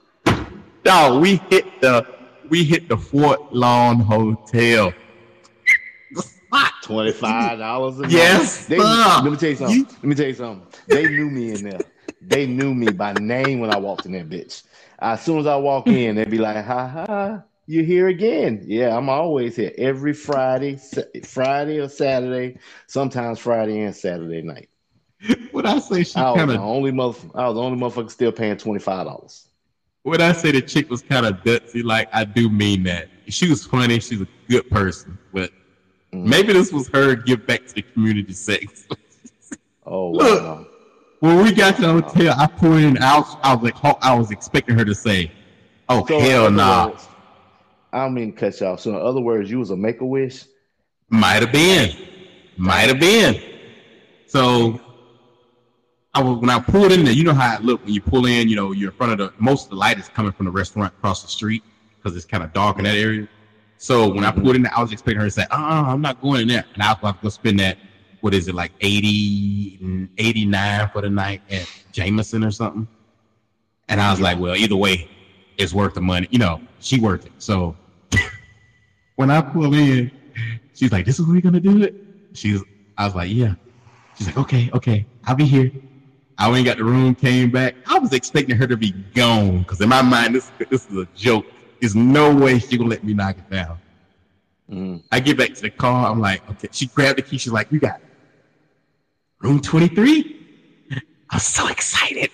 No, we hit the we hit the Fort Long hotel. Twenty five dollars a month. Yes. They, let me tell you something. Let me tell you something. They knew me in there. They knew me by name when I walked in that bitch. As soon as I walk in, they'd be like, "Ha ha, you here again?" Yeah, I'm always here every Friday, Friday or Saturday, sometimes Friday and Saturday night. When I say she kind of the only motherfucker, I was the only motherfucker still paying twenty five dollars. When I say the chick was kind of gutsy, like I do mean that. She was funny. She's a good person, but. Mm-hmm. Maybe this was her give back to the community sex. Oh, look, wow. When we got to the hotel, I poured in out. I was like, I was expecting her to say, "Oh so hell no!" Nah. I mean, cut y'all. So in other words, you was a make a wish. Might have been, might have been. So I was when I pulled in there. You know how it looked when you pull in. You know, you're in front of the most of the light is coming from the restaurant across the street because it's kind of dark in that area. So when I put in there, I was expecting her to say, uh, I'm not going in there. And I was going to spend that, what is it, like eighty, eighty-nine for the night at Jameson or something. And I was like, well, either way, it's worth the money. You know, she worth it. So when I pull in, she's like, this is what we're going to do it? She's, I was like, yeah. She's like, okay, okay, I'll be here. I went and got the room, came back. I was expecting her to be gone because in my mind, this, this is a joke. There's no way she gonna let me knock it down. Mm. I get back to the car. I'm like, okay. She grabbed the key. She's like, you got it. Room twenty-three? I'm so excited.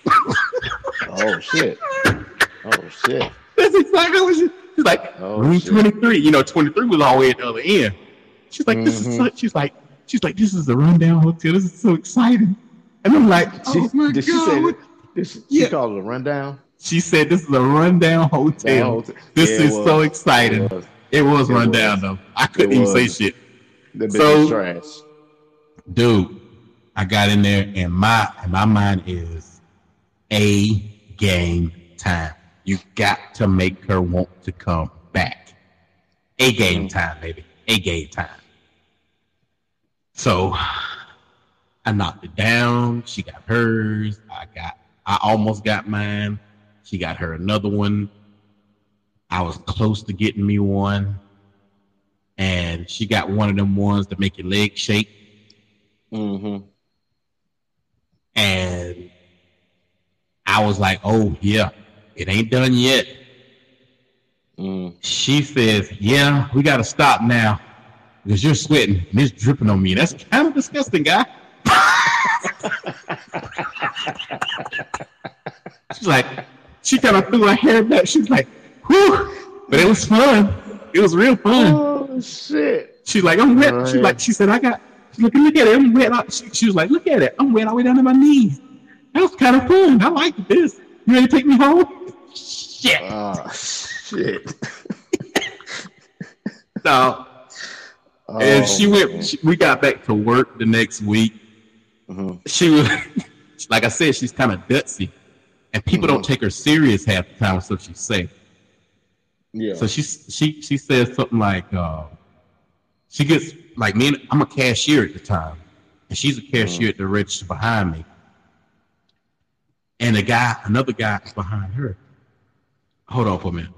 Oh, shit. Oh, shit. That's exactly what she, she's like, oh, room shit. twenty-three. You know, twenty-three was all the way at the other end. She's like, this mm-hmm. is so, she's like, she's like, this is the rundown hotel. This is so exciting. And I'm like, oh, she, my did God. She, say, did she, yeah. she called it a rundown? She said, this is a rundown hotel. hotel. This yeah, is was. so exciting. It was, it was it rundown, was. though. I couldn't even say shit. The so, trash. Dude, I got in there, and my and my mind is a game time. You got to make her want to come back. A game time, baby. A game time. So, I knocked it down. She got hers. I got. I almost got mine. She got her another one. I was close to getting me one. And she got one of them ones that make your legs shake. Mm-hmm. And I was like, oh, yeah, it ain't done yet. Mm. She says, yeah, we got to stop now because you're sweating and it's dripping on me. That's kind of disgusting, guy. She's like, she kind of threw her hair back. She's like, whew. But it was fun. It was real fun. Oh, shit. She's like, I'm wet. Right. She's like, she said, I got, she's like, look at it. I'm wet. She, she was like, look at it. I'm wet all the way down to my knees. That was kind of fun. I liked this. You ready to take me home? Shit. Oh, shit. So, oh, and she went, she, we got back to work the next week. Mm-hmm. She was, like I said, she's kind of gutsy. And people mm-hmm. don't take her serious half the time with stuff she says. Yeah. So she she she says something like, uh, she gets like me. And, I'm a cashier at the time, and she's a cashier mm-hmm. at the register behind me. And a guy, another guy is behind her. Hold on for a minute.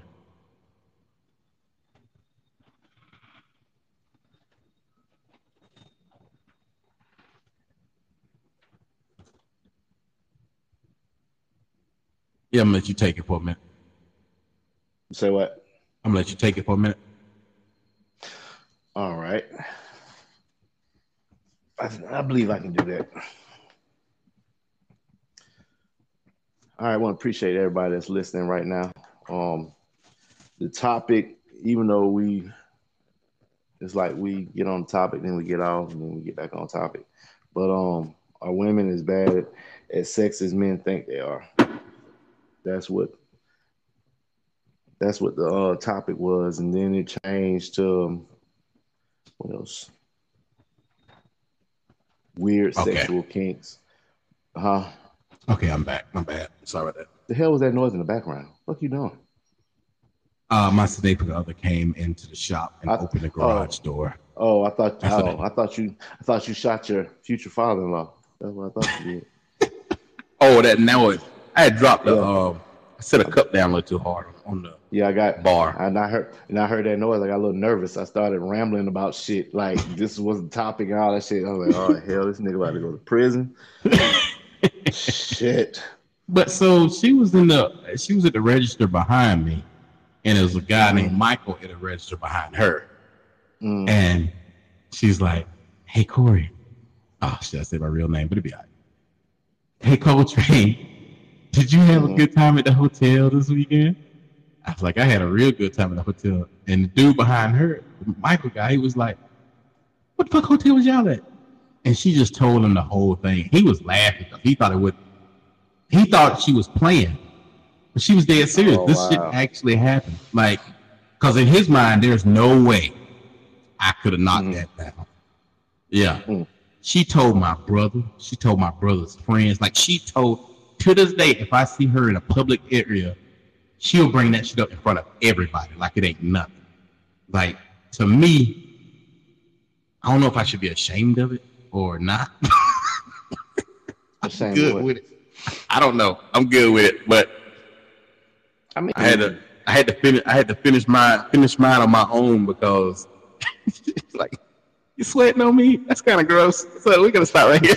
Yeah, I'm gonna let you take it for a minute. Say what? I'm gonna let you take it for a minute. All right. I, I believe I can do that. All right, I want to appreciate everybody that's listening right now. Um, the topic, even though we, it's like we get on topic, then we get off, and then we get back on topic. But um, are women as bad at sex as men think they are? That's what that's what the uh, topic was, and then it changed to um, what else? Weird okay. sexual kinks, huh? Okay, I'm back. I'm back. Sorry about that. The hell was that noise in the background? What are you doing? Uh, my significant other came into the shop and I, opened the garage oh, door. Oh, I thought oh, I thought you I thought you shot your future father-in-law. That's what I thought you did. Oh, that now it. I had dropped the. Yeah. Uh, I set a cup down a little too hard on the. Yeah, I got bar, and I heard and I heard that noise. I got a little nervous. I started rambling about shit like this was the topic and all that shit. I was like, oh hell, this nigga about to go to prison. Shit. But so she was in the she was at the register behind me. And it was a guy named Michael at a register behind her. Mm. And she's like, hey, Corey. Oh, should I say my real name? But it'd be all right. Hey, Cold Train, did you have mm. a good time at the hotel this weekend? I was like, I had a real good time at the hotel. And the dude behind her, the Michael guy, he was like, what the fuck hotel was y'all at? And she just told him the whole thing. He was laughing. He thought it would. He thought she was playing. But she was dead serious. Oh, this wow. shit actually happened. Like, because in his mind, there's no way I could have knocked mm. that down. Yeah. Mm. She told my brother. She told my brother's friends. Like, she told, to this day, if I see her in a public area, she'll bring that shit up in front of everybody. Like, it ain't nothing. Like, to me, I don't know if I should be ashamed of it or not. I'm ashamed good with it. I don't know. I'm good with it, but I, mean, I had to, I had to finish, I had to finish mine, finish mine on my own because, it's like, you sweating on me? That's kind of gross. So we're gonna stop right here.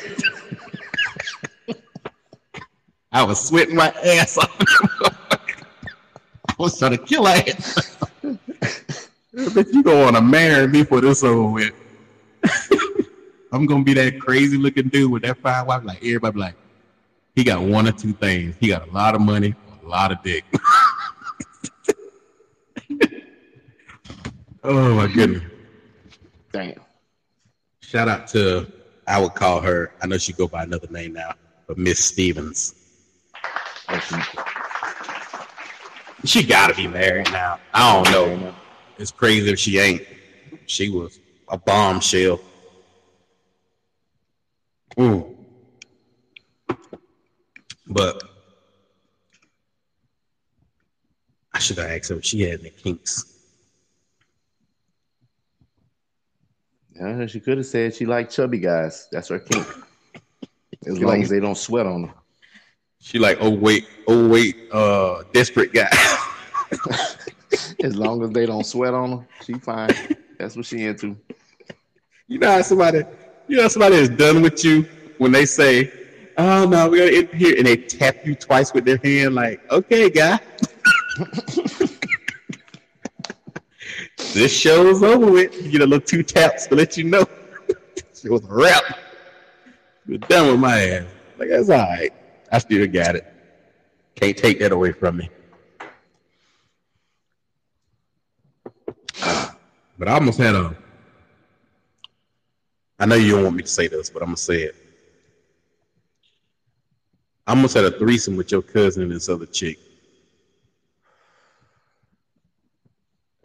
I was sweating my ass off. I was trying to kill her ass. But you gonna wanna marry me for this over with? I'm gonna be that crazy looking dude with that fine wife. Like everybody, be like he got one or two things. He got a lot of money, a lot of dick. Oh my goodness. Damn. Shout out to, I would call her, I know she go by another name now, but Miss Stevens. She gotta be married now. I don't know. It's crazy if she ain't. She was a bombshell. Ooh. But I should have asked her if she had any kinks. Yeah, she could have said she liked chubby guys. That's her kink. As long as they don't sweat on them. She like oh wait, oh wait, uh, desperate guys. As long as they don't sweat on them, she fine. That's what she into. You know how somebody, you know how somebody is done with you when they say, "Oh no, we gotta end here," and they tap you twice with their hand, like, "Okay, guy." This show is over with. You get a little two taps to let you know. It was a wrap. You're done with my ass. Like, that's all right. I still got it. Can't take that away from me. Uh, but I almost had a... I know you don't want me to say this, but I'm going to say it. I almost had a threesome with your cousin and this other chick.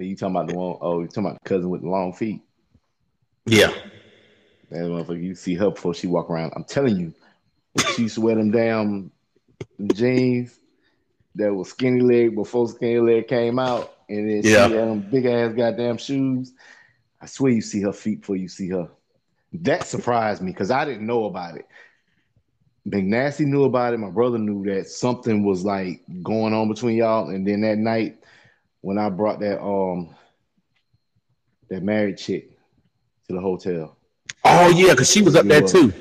You talking about the one? Oh, you talking about the cousin with the long feet? Yeah, that motherfucker. You see her before she walk around. I'm telling you, she sweat them damn jeans that was skinny leg before skinny leg came out, and then yeah. she had them big ass goddamn shoes. I swear, you see her feet before you see her. That surprised me because I didn't know about it. McNasty knew about it. My brother knew that something was like going on between y'all, and then that night. When I brought that um that married chick to the hotel. Oh yeah, because she was up she there was, too.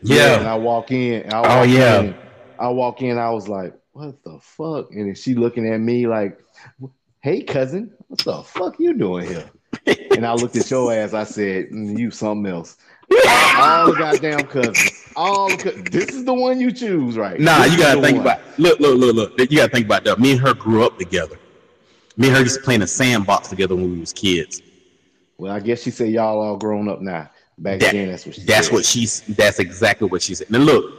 Yeah. yeah. And I walk in. And I walk oh yeah. In, I walk in. I was like, "What the fuck?" And then she looking at me like, "Hey cousin, what the fuck you doing here?" And I looked at your ass. I said, mm, "You something else." All the goddamn cousins. All the co- this is the one you choose, right? Nah, this you gotta think one. about. Look, look, look, look. You gotta think about that. Me and her grew up together. Me and her used to play in a sandbox together when we was kids. Well, I guess she said y'all all grown up now. Back that, then, that's what she that's said. What she, that's exactly what she said. Now, look,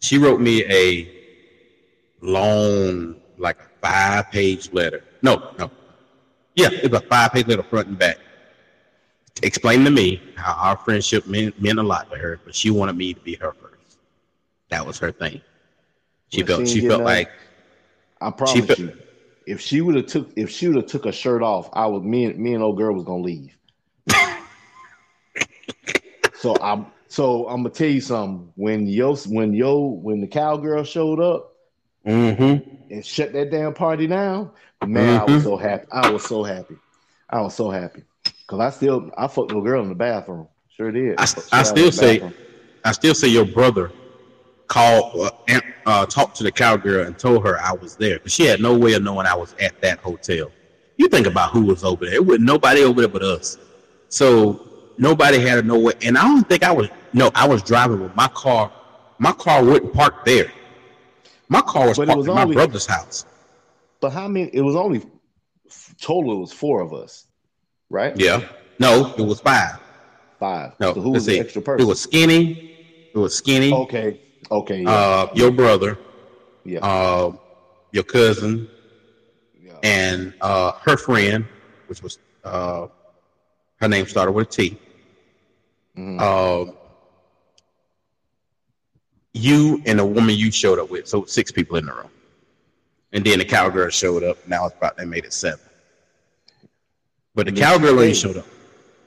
she wrote me a long, like a five-page letter. No, no. Yeah, it was a five-page letter front and back. Explained to me how our friendship meant, meant a lot to her, but she wanted me to be her first. That was her thing. She well, felt she, she felt like... I promise she felt, you. If she would have took, if she would have took her shirt off, I would me and me and old girl was gonna leave. so I'm so I'm gonna tell you something. When yo when yo when the cowgirl showed up mm-hmm. and shut that damn party down, man, mm-hmm. I was so happy. I was so happy. I was so happy because I still I fucked no girl in the bathroom. Sure did. I, I still say, I still say your brother called uh, and uh, talked to the cowgirl and told her I was there because she had no way of knowing I was at that hotel. You think about who was over there. It wasn't nobody over there but us. So nobody had to know what. And I don't think I was. No, I was driving with my car. My car wouldn't park there. My car was but parked was at only, my brother's house. But how many? It was only total. It was four of us, right? Yeah. No, it was five. Five. No, so who was the extra person? It was Skinny. It was Skinny. Okay. Okay. Yeah. Uh, your brother. Yeah. Uh, your cousin. Yeah. And uh, her friend, which was uh, her name started with a T. Mm-hmm. Uh, you and the woman you showed up with, so six people in the room, and then the cowgirl showed up. Now it's about they made it seven, but the yeah. cowgirl ain't showed up.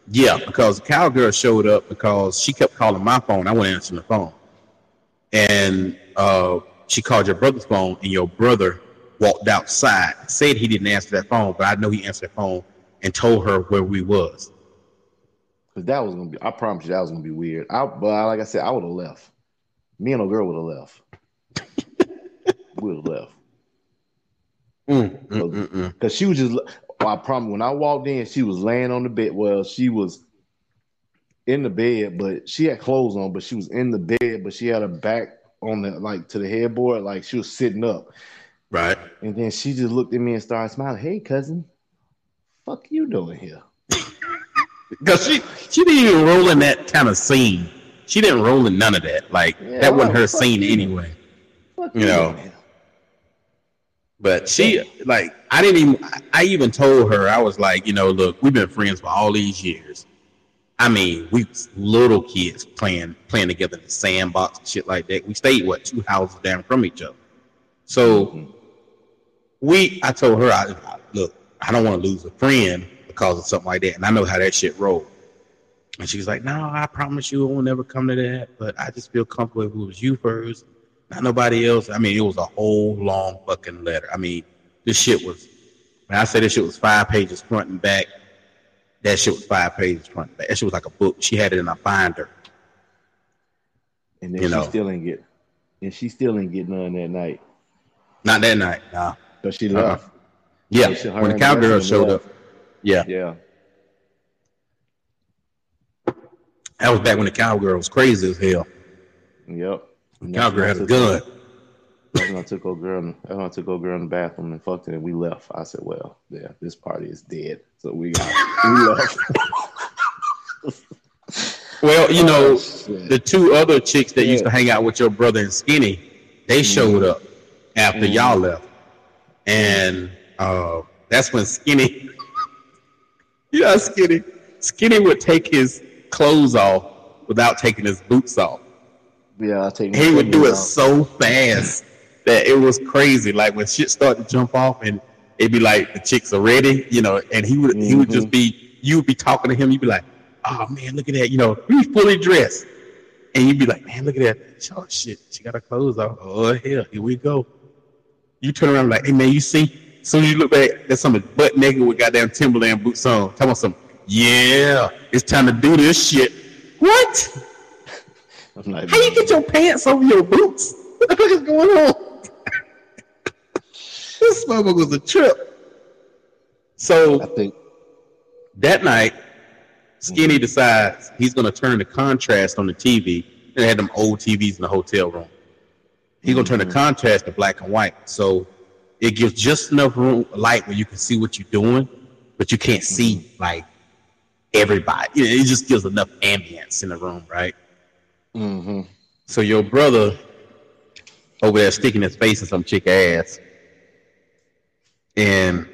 Yeah, because the cowgirl showed up because she kept calling my phone. I wasn't answering the phone. And uh, she called your brother's phone, and your brother walked outside, said he didn't answer that phone, but I know he answered the phone and told her where we was. Because that was going to be, I promise you, that was going to be weird. I, but like I said, I would have left. Me and a girl would have left. We would have left. Mm, mm, mm, mm. Because she was just... I promise when I walked in, she was laying on the bed. Well, she was in the bed, but she had clothes on, but she was in the bed, but she had her back on the like to the headboard, like she was sitting up. Right. And then she just looked at me and started smiling. Hey cousin, fuck you doing here? Because she, she didn't even roll in that kind of scene. She didn't roll in none of that. Like yeah, that wasn't like, her scene you. Anyway. Fuck you, you know. Doing here? But she, like, I didn't even, I even told her, I was like, you know, look, we've been friends for all these years. I mean, we little kids playing playing together in the sandbox and shit like that. We stayed, what, two houses down from each other. So we, I told her, I look, I don't want to lose a friend because of something like that. And I know how that shit rolled. And she was like, no, I promise you it won't ever come to that. But I just feel comfortable if it was you first. Not nobody else. I mean, it was a whole long fucking letter. I mean, this shit was, when I say this shit was five pages front and back, that shit was five pages front and back. That shit was like a book. She had it in a binder. And then you she know. still ain't get, and she still didn't get none that night. Not that night, nah. But she left. Uh-huh. Yeah, she, when the cowgirl showed left. up. Yeah. Yeah. That was back when the cowgirl was crazy as hell. Yep. Cowgirl had a gun. That's when I took old girl. That's when I took old girl in the bathroom and fucked it, and we left. I said, "Well, yeah, this party is dead." So we got, we left. Well, you know, oh, the two other chicks that yeah. used to hang out with your brother and Skinny, they showed mm. up after mm. y'all left, and uh, that's when Skinny, yeah, Skinny, Skinny would take his clothes off without taking his boots off. Yeah, I take. He would do it out. so fast that it was crazy. Like when shit started to jump off, and it'd be like the chicks are ready, you know. And he would, mm-hmm. he would just be, you would be talking to him. You'd be like, "Oh man, look at that," you know. He's fully dressed, and you'd be like, "Man, look at that. Oh shit, she got her clothes off. Oh hell, here we go." You turn around like, "Hey man, you see?" As soon as you look back, there's some butt naked with goddamn Timberland boots on. Tell me some. Yeah, it's time to do this shit. What? Like, how you get your pants over your boots? What the fuck is going on? This motherfucker was a trip. So I think that night, Skinny mm-hmm. decides he's going to turn the contrast on the T V. They had them old T Vs in the hotel room. He's going to turn mm-hmm. the contrast to black and white, so it gives just enough room light where you can see what you're doing, but you can't mm-hmm. see like everybody. It just gives enough ambience in the room, right? Mm-hmm. So your brother over there sticking his face in some chick ass, and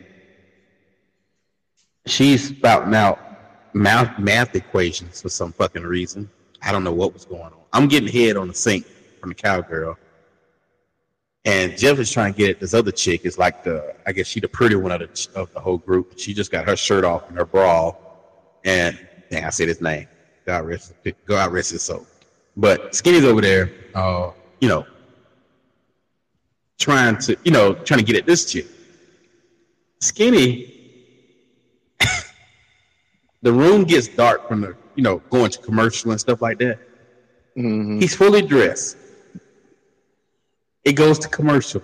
she's spouting out math, math equations for some fucking reason. I don't know what was going on. I'm getting head on the sink from the cowgirl, And Jeff is trying to get at this other chick. It's like the, I guess she the pretty one of the, of the whole group. She just got her shirt off and her bra. And, dang, I said his name. God rest, God rest his soul. But Skinny's over there, uh, you know, trying to, you know, trying to get at this chick. Skinny, the room gets dark from the, you know, going to commercial and stuff like that. Mm-hmm. He's fully dressed. It goes to commercial.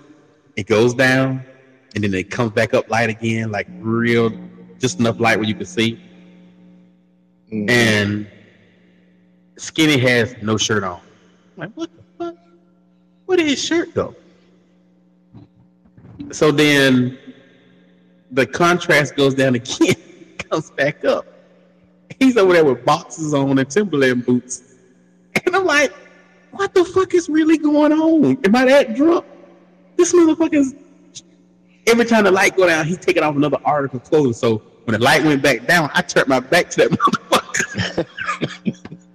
It goes down, and then it comes back up light again, like real, just enough light where you can see. Mm-hmm. And Skinny has no shirt on. I'm like, what the fuck? Where did his shirt go? So then the contrast goes down again, comes back up. He's over there with boxers on and Timberland boots. And I'm like, what the fuck is really going on? Am I that drunk? This motherfucker's, every time the light go down, he's taking off another article of clothing. So when the light went back down, I turned my back to that motherfucker.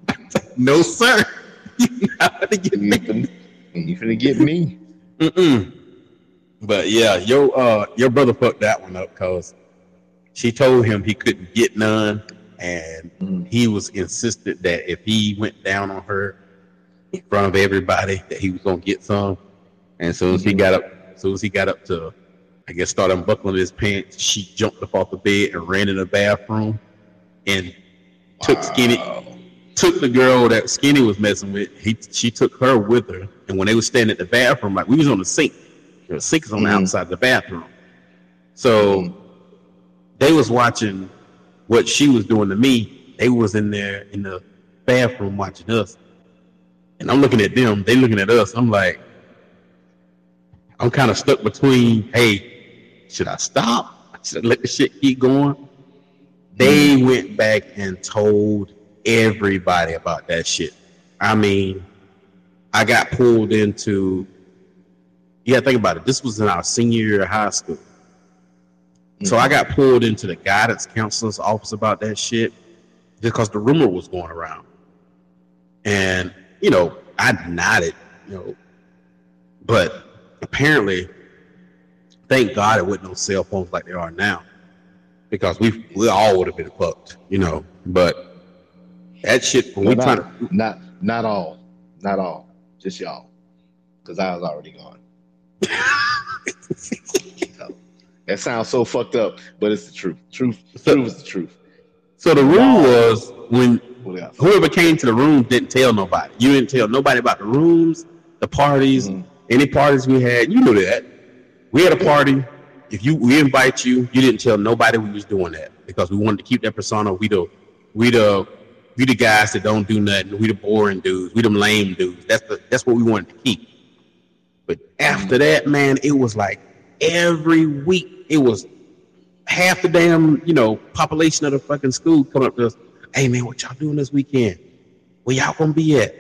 I'm like, no, sir. You're not gonna get me. You're gonna get me. Mm-mm. But yeah, your uh, your brother fucked that one up because she told him he couldn't get none, and mm. he was insisted that if he went down on her in front of everybody, that he was gonna get some. And as soon as mm-hmm. he got up, as soon as he got up to, I guess, start unbuckling his pants, she jumped up off the bed and ran in the bathroom and wow. took Skinny, took the girl that Skinny was messing with. He she took her with her, and when they were standing at the bathroom, like we was on the sink. The sink is on the mm-hmm. outside of the bathroom. So mm-hmm. they was watching what she was doing to me. They was in there in the bathroom watching us. And I'm looking at them. They looking at us. I'm like, I'm kind of stuck between, hey, should I stop? Should I let the shit keep going? Mm-hmm. They went back and told everybody about that shit. I mean, I got pulled into... Yeah, think about it. This was in our senior year of high school. Mm-hmm. So I got pulled into the guidance counselor's office about that shit because the rumor was going around. And, you know, I denied it, you know. But apparently, thank God it wasn't on cell phones like they are now because we we all would have been fucked, you know. But that shit, when well, we not, trying to... Not, not all. Not all. Just y'all. Because I was already gone. That sounds so fucked up, but it's the truth. Truth, so, truth is the truth. So the rule was when whoever came to the room didn't tell nobody. You didn't tell nobody about the rooms, the parties, mm-hmm. any parties we had. You knew that we had a party. If you we invite you, you didn't tell nobody we was doing that because we wanted to keep that persona. We the we the we the guys that don't do nothing. We the boring dudes. We them lame dudes. That's the that's what we wanted to keep. But after that, man, it was like every week, it was half the damn, you know, population of the fucking school coming up to us. Hey, man, what y'all doing this weekend? Where y'all gonna be at?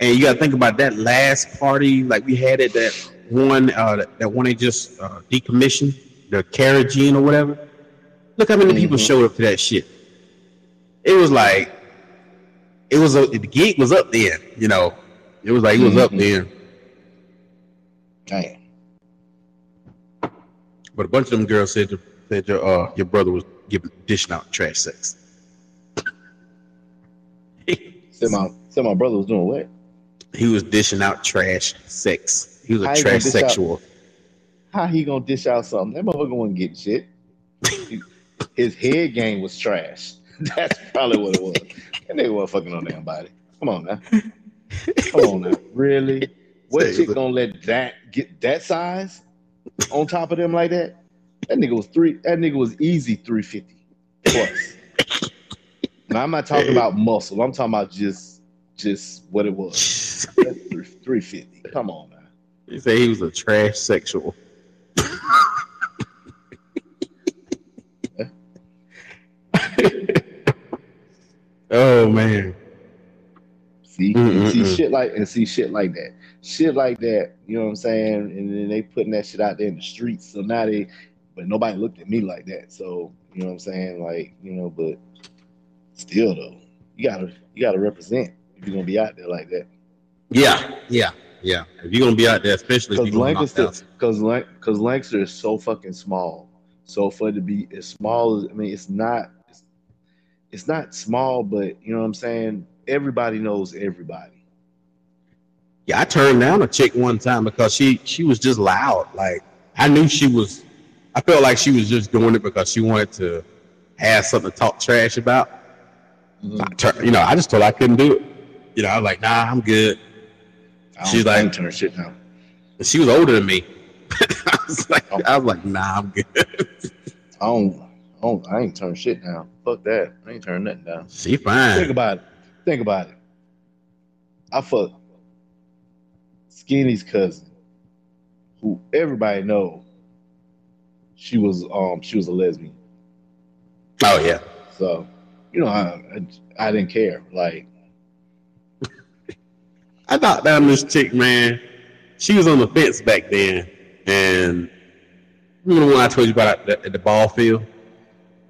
And you gotta think about that last party, like we had at that one, uh, that, that one they just uh, decommissioned, the carriage inn or whatever. Look how many mm-hmm. people showed up to that shit. It was like, it was a, the gig was up then, you know. It was like, it was mm-hmm. up then. Damn. But a bunch of them girls said your, said your uh your brother was giving dishing out trash sex. said my said my brother was doing what? He was dishing out trash sex. He was a how trash sexual. Out, how he gonna dish out something? That motherfucker wasn't getting shit. His head game was trash. That's probably what it was. And they weren't fucking on their body. Come on now. Come on now. Really? What chick gonna let that get that size on top of them like that? That nigga was three. That nigga was easy three fifty plus. Now I'm not talking about muscle. I'm talking about just just what it was. That's three fifty. Come on, man. You say he was a trash sexual. Oh man. See, mm-mm-mm. see shit like and see shit like that, shit like that. You know what I'm saying? And then they putting that shit out there in the streets. So now they, but nobody looked at me like that. So you know what I'm saying? Like you know, but still though, you gotta you gotta represent if you're gonna be out there like that. Yeah, yeah. yeah. If you're gonna be out there, especially because Lancaster, because because Lancaster is so fucking small. So for it to be as small as, I mean, it's not, it's, it's not small, but you know what I'm saying. Everybody knows everybody. Yeah, I turned down a chick one time because she she was just loud. Like I knew she was. I felt like she was just doing it because she wanted to have something to talk trash about. Mm-hmm. I turned, you know, I just told her I couldn't do it. You know, I was like, nah, I'm good. She's like, turn her shit down. She was older than me. I was like, oh. I was like, nah, I'm good. I don't, I don't, I ain't turn shit down. Fuck that. I ain't turn nothing down. She fine. Think about it. Think about it. I fuck Skinny's cousin, who everybody know. She was, um, she was a lesbian. Oh yeah. So, you know, I, I, I didn't care. Like, I knocked down this chick, man. She was on the fence back then, and remember the one I told you about at the, at the ball field?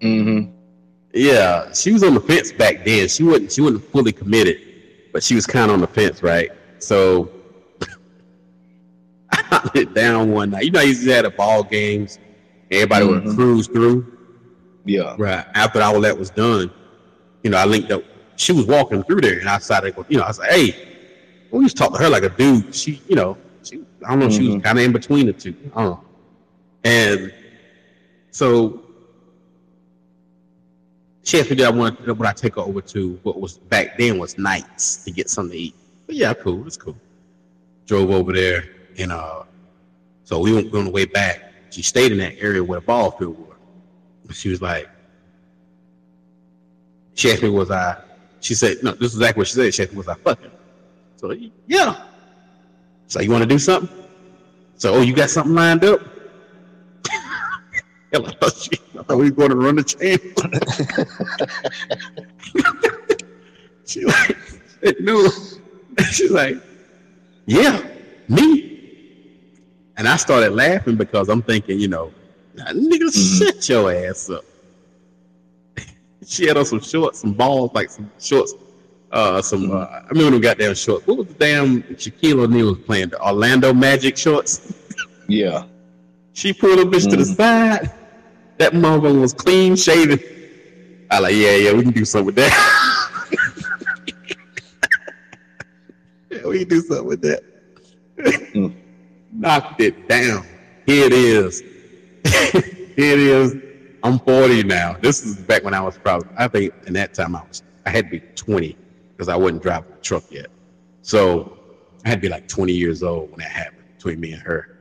Mm-hmm. Yeah, she was on the fence back then. She wasn't. She wasn't fully committed, but she was kind of on the fence, right? So I knocked it down one night. You know, I used to have the ball games. Everybody mm-hmm. would cruise through. Yeah. Right after all that was done, you know, I linked up. She was walking through there, and I started, you know, I was like, hey. We used to talk to her like a dude. She, you know, she, I don't know, mm-hmm. she was kind of in between the two. I don't know. And so she asked me that I wanted, would I take her over to what was back then was Nights to get something to eat. But yeah, cool. It's cool. Drove over there. And uh, so we went on the way back. She stayed in that area where the ball field was. She was like, she asked me, was I, she said, no, this is exactly what she said. She asked me, was I fucking? So, yeah. So, you want to do something? So, oh, you got something lined up? Hell, I thought, she, I thought we were going to run the channel. She like, no. She's like, yeah, me. And I started laughing because I'm thinking, you know, nah, nigga, mm-hmm. shut your ass up. She had on some shorts, some balls, like some shorts. Uh, some uh, I remember them goddamn shorts. What was the damn Shaquille O'Neal was playing? The Orlando Magic shorts. Yeah. She pulled a bitch mm. to the side. That motherfucker was clean shaven. I like, yeah, yeah, we can do something with that. Yeah, we can do something with that. mm. Knocked it down. Here it is. Here it is. I'm forty now. This is back when I was probably, I think, in that time I was, I had to be twenty. Because I wasn't driving a truck yet. So I had to be like twenty years old when that happened between me and her.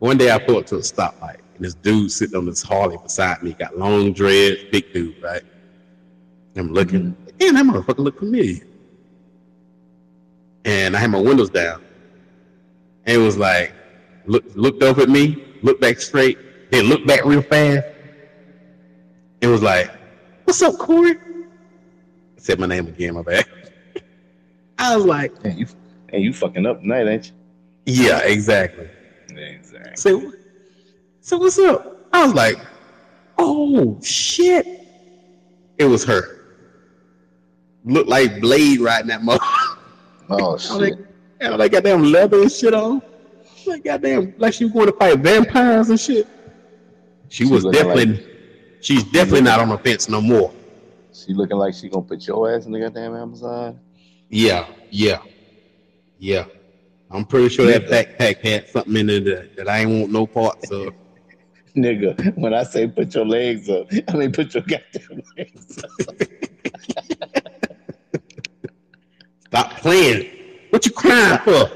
One day I pulled up to a stoplight, and this dude sitting on this Harley beside me, got long dreads, big dude, right? I'm looking, mm-hmm. damn, that motherfucker look familiar. And I had my windows down. And it was like, look, looked up at me, looked back straight, then looked back real fast. It was like, what's up, Corey? I said my name again, my bad. I was like, and you, and you fucking up tonight, ain't you? Yeah, exactly. Exactly. So, so what's up? I was like, oh shit! It was her. Looked like Blade riding that motherfucker. Oh shit! All that, all that goddamn leather and shit on. Like goddamn, like she was going to fight vampires and shit. She, she was definitely. Like, she's definitely not on the fence no more. She looking like she gonna put your ass in the goddamn Amazon. Yeah, yeah, yeah. I'm pretty sure that backpack had something in it that, that I ain't want no parts of. Nigga, when I say put your legs up, I mean put your goddamn legs up. Stop playing. What you crying for?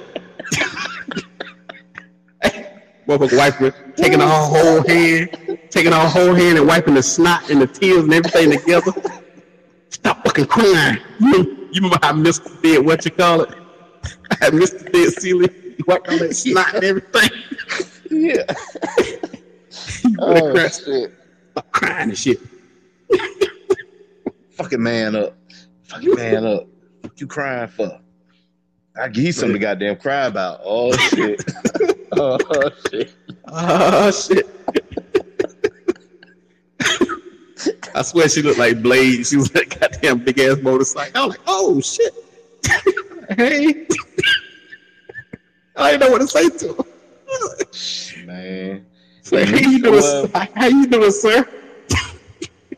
Motherfucker wiping, taking her whole hand, taking her whole hand and wiping the snot and the tears and everything together. Stop fucking crying. You remember how Mister did what you call it? How Mister did Celia wiped all that snot and everything. Yeah. You oh, cry. Shit. Stop crying and shit. Fucking man up. Fucking man up. What you crying for? I give you something to goddamn cry about. Oh shit. Oh shit. Oh shit. I swear she looked like Blade. She was like goddamn big ass motorcycle. I was like, oh shit. Hey. I didn't know what to say to him. Man. Like, how you doing, uh, how you doing, sir?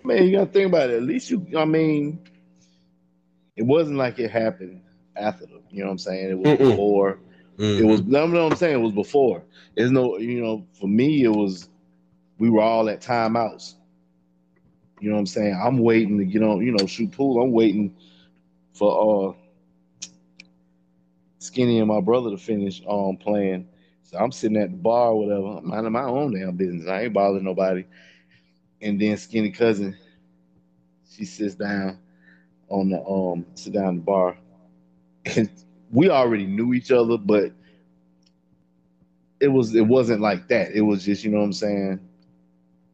Man, you gotta think about it. At least you, I mean, it wasn't like it happened after them. You know what I'm saying? It was Mm-mm. before. Mm-hmm. It was, no, no, I'm saying it was before. There's no, you know, for me, it was, we were all at timeouts. You know what I'm saying? I'm waiting to get on, you know, shoot pool. I'm waiting for uh, Skinny and my brother to finish um, playing. So I'm sitting at the bar or whatever. I'm minding my own damn business. I ain't bothering nobody. And then Skinny cousin, she sits down on the, um, sit down at the bar. And we already knew each other, but it was, it wasn't like that. It was just, you know what I'm saying?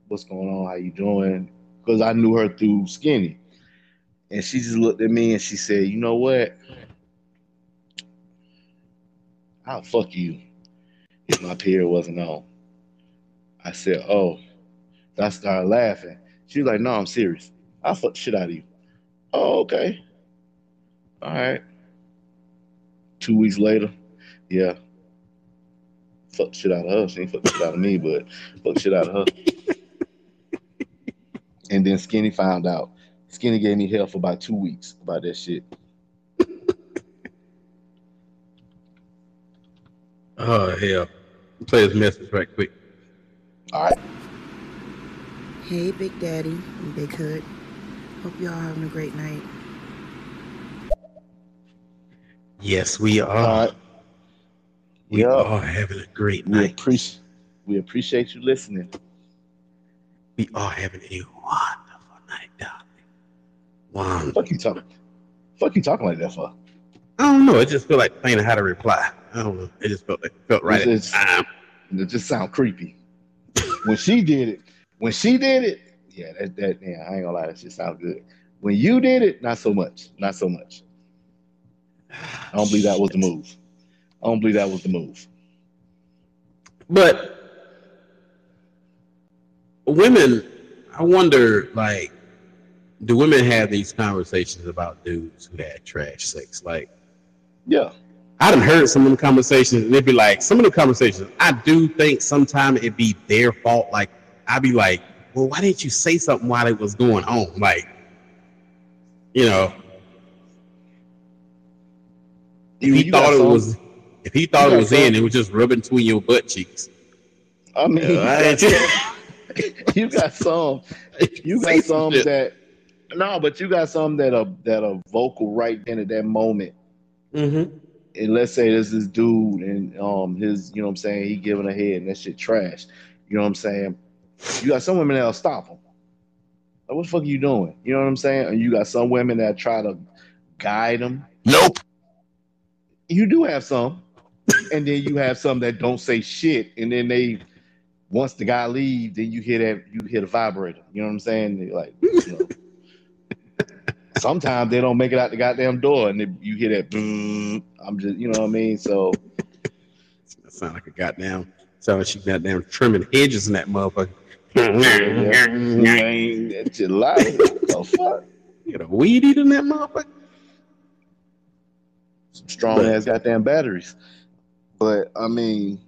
What's going on? How you doing? Because I knew her through Skinny. And she just looked at me and she said, you know what? I'll fuck you if my period wasn't on. I said, oh. I started laughing. She was like, no, I'm serious. I'll fuck the shit out of you. Oh, okay. All right. Two weeks later, yeah. Fuck the shit out of her. She ain't fuck the shit out of me, but fuck the shit out of her. And then Skinny found out. Skinny gave me hell for about two weeks about that shit. Oh, hell. Play his message right quick. All right. Hey, Big Daddy and Big Hood. Hope y'all having a great night. Yes, we are. Uh, we we are. are having a great we night. Appreci- we appreciate you listening. We are having a wonderful night, darling. Wow. Fuck you talking. Fuck you talking like that for? I don't know. It just felt like playing how to reply. I don't know. It just felt like felt right. It just, at the time. It just sound creepy. When she did it. When she did it, yeah, that that yeah, I ain't gonna lie, that shit sounds good. When you did it, not so much, not so much. I don't believe that was the move. I don't believe that was the move. But women, I wonder, like, do women have these conversations about dudes who had trash sex? Like, yeah, I done heard some of them conversations, and they'd be like, some of the conversations. I do think sometimes it'd be their fault, like. I'd be like, well, why didn't you say something while it was going on? Like, you know, if you, he you thought it some, was, if he thought it was some. in, it was just rubbing between your butt cheeks. I mean, you, know, I got, you got some, you got some that, no, but you got some that are that are vocal right then at that moment. Mm-hmm. And let's say this is dude and um his, you know what I'm saying, he giving a head and that shit trash. You know what I'm saying? You got some women that'll stop them. Like, what the fuck are you doing? You know what I'm saying? And you got some women that try to guide them. Nope. You do have some. And then you have some that don't say shit. And then they, once the guy leaves, then you hear that, you hear the vibrator. You know what I'm saying? They're like, you know. Sometimes they don't make it out the goddamn door. And they, you hear that, boom. I'm just, you know what I mean? So. That sounds like a goddamn. So she goddamn trimming hedges in that motherfucker. That's your life. What the fuck? You got a weed eater in that motherfucker? Some strong but, ass goddamn batteries. But, I mean,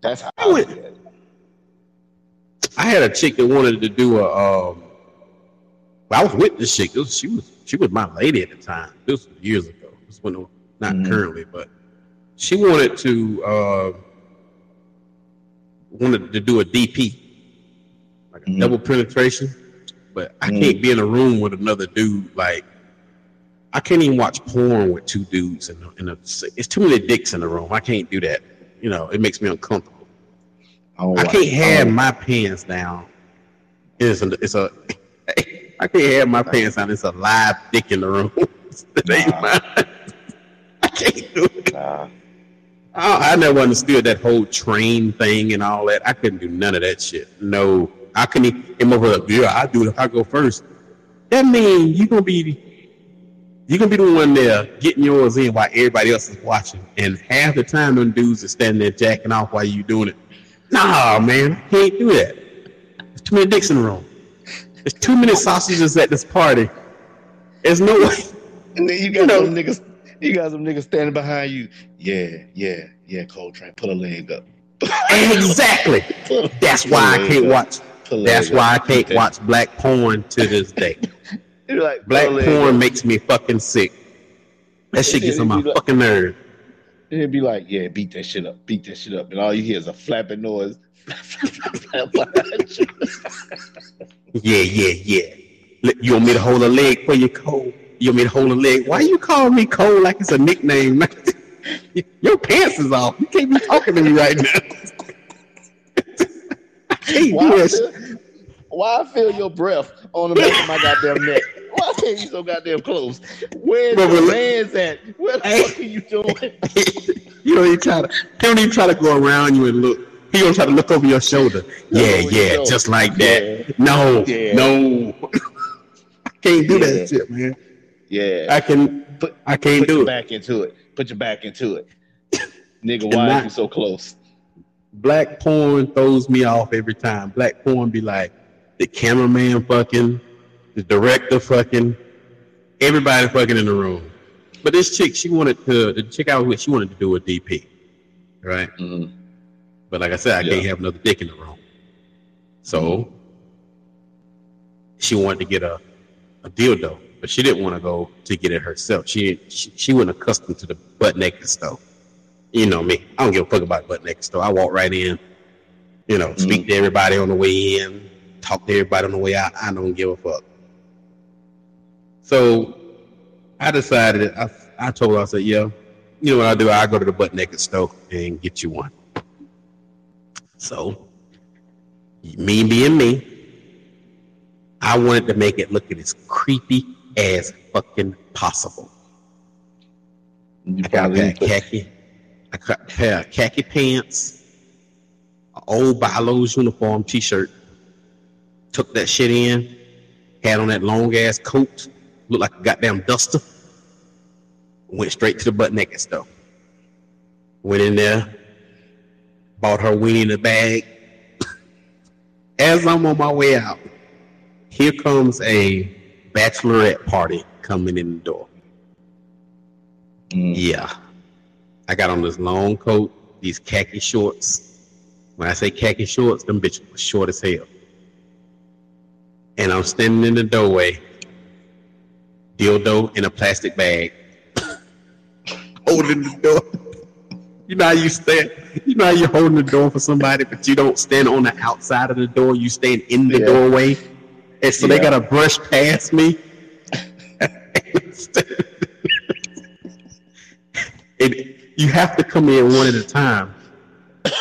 that's how I went. I, I had a chick that wanted to do a, um, well, I was with this chick. Was, she was she was my lady at the time. This was years ago. This was not mm-hmm. currently, but. She wanted to uh, wanted to do a D P, like a mm-hmm. double penetration, but I mm-hmm. can't be in a room with another dude. Like, I can't even watch porn with two dudes, and in in it's too many dicks in the room. I can't do that. You know, it makes me uncomfortable. Oh, I can't have oh. my pants down. It's a, it's a I can't have my pants down. It's a live dick in the room. Nah. I can't do it. Nah. I, I never understood that whole train thing and all that. I couldn't do none of that shit. No, I couldn't even over. Yeah, I do it. I go first. That means you gonna be, you gonna be the one there getting yours in while everybody else is watching, and half the time them dudes are standing there jacking off while you doing it. Nah, man, I can't do that. There's too many dicks in the room. There's too many sausages at this party. There's no way. And then you got you know, those niggas. You got some niggas standing behind you. Yeah, yeah, yeah, Cold Train, pull a leg up. Exactly. That's why I can't watch. That's why I can't watch black porn to this day. Like, black porn makes me fucking sick. That shit gets on my like, fucking nerve. It'd be like, yeah, beat that shit up, beat that shit up, and all you hear is a flapping noise. Yeah, yeah, yeah. You want me to hold a leg for you, Cole? You want me to hold a leg? Why you call me Cole like it's a nickname? Your pants is off. You can't be talking to me right now. I can't why, do I feel, why I feel your breath on the back of my goddamn neck? Why can't you so goddamn close? Where's but your hands at? Where the hey, fuck are you doing? You don't even try to. He don't even try to go around you and look. He don't try to look over your shoulder. No, yeah, yeah, shoulder. Just like that. Yeah. No, yeah. no. I can't do yeah. that shit, man. Yeah, I can. Put, I can't put do your it. Back into it. Put your back into it. Nigga, and why are you so close? Black porn throws me off every time. Black porn be like the cameraman fucking, the director fucking, everybody fucking in the room. But this chick, she wanted to, the chick I was with, she wanted to do a D P. Right? Mm-hmm. But like I said, I yeah. can't have another dick in the room. So, mm-hmm. she wanted to get a, a dildo. But she didn't want to go to get it herself. She she, she wasn't accustomed to the butt naked stuff. You know me. I don't give a fuck about butt naked stuff. I walk right in, you know, mm-hmm. speak to everybody on the way in, talk to everybody on the way out. I don't give a fuck. So I decided, I, I told her, I said, yeah, you know what I'll do? I'll go to the butt naked store and get you one. So, me being me, I wanted to make it look as creepy as fucking possible. You I got a pair of khaki, I got a pair of khaki pants, an old Bilo's uniform t-shirt, took that shit in, had on that long-ass coat, looked like a goddamn duster, went straight to the butt naked store. Went in there, bought her weenie in the bag. As I'm on my way out, here comes a bachelorette party coming in the door. Mm. Yeah. I got on this long coat, these khaki shorts. When I say khaki shorts, them bitches were short as hell. And I'm standing in the doorway, dildo in a plastic bag, holding the door. You know how you stand? You know how you're holding the door for somebody, but you don't stand on the outside of the door. You stand in the yeah. doorway. And so yeah. they got to brush past me. And you have to come in one at a time.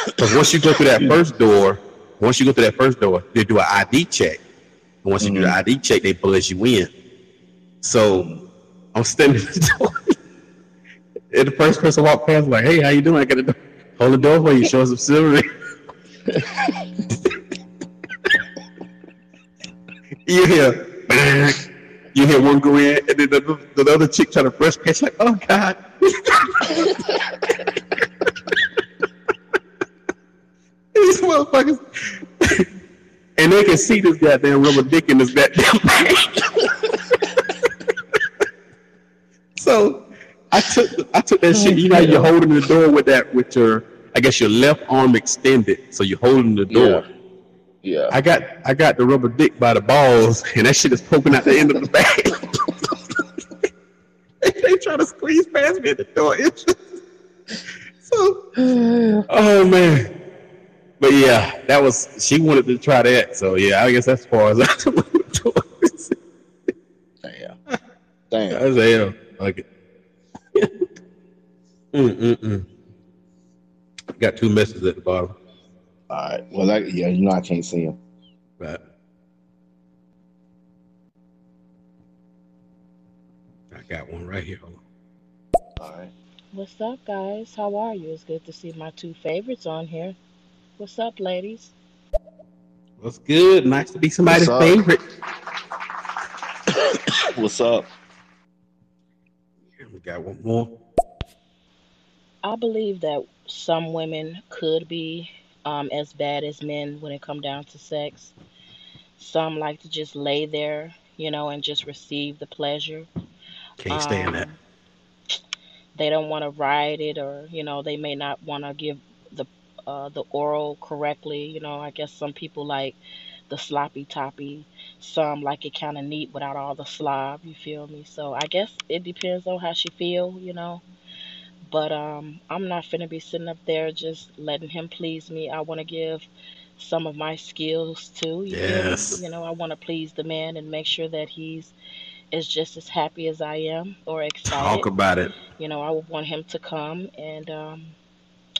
Because once you go through that first door, once you go through that first door, they do an I D check. And once mm-hmm. you do the I D check, they let you in. So I'm standing in the door. And the first person walked past, like, hey, how you doing? I got a door. Hold the door for you. Show us some silver. You hear, bang. You hear one go in, and then the, the, the other chick trying to brush past, like, oh, God. These motherfuckers. And they can see this goddamn rubber dick in this goddamn bag. So I took I took that oh, shit. You know, you're holding the door with that, with your, I guess your left arm extended, so you're holding the door. Yeah. Yeah. I got I got the rubber dick by the balls, and that shit is poking out the end of the bag. They trying to squeeze past me at the door. So, oh man, but yeah, that was she wanted to try that. So yeah, I guess that's as far as I took the door. Damn, damn, that's hell. Like it. Mm mm mm. Got two messages at the bottom. All right. Well, I, yeah, you know I can't see him. Right. I got one right here. Hold on. All right. What's up, guys? How are you? It's good to see my two favorites on here. What's up, ladies? What's good? Nice to be somebody's What's favorite. What's up? We got one more. I believe that some women could be Um, as bad as men when it comes down to sex. Some like to just lay there, you know, and just receive the pleasure. Can't um, stand that. they don't want to ride it, or, you know, they may not want to give the uh, the oral correctly. You know, I guess some people like the sloppy toppy. Some like it kind of neat without all the slob, you feel me? So I guess it depends on how she feel, you know. But um, I'm not finna be sitting up there just letting him please me. I want to give some of my skills too. You yes. Feel me? You know, I want to please the man and make sure that he's is just as happy as I am or excited. Talk about it. You know, I would want him to come, and um,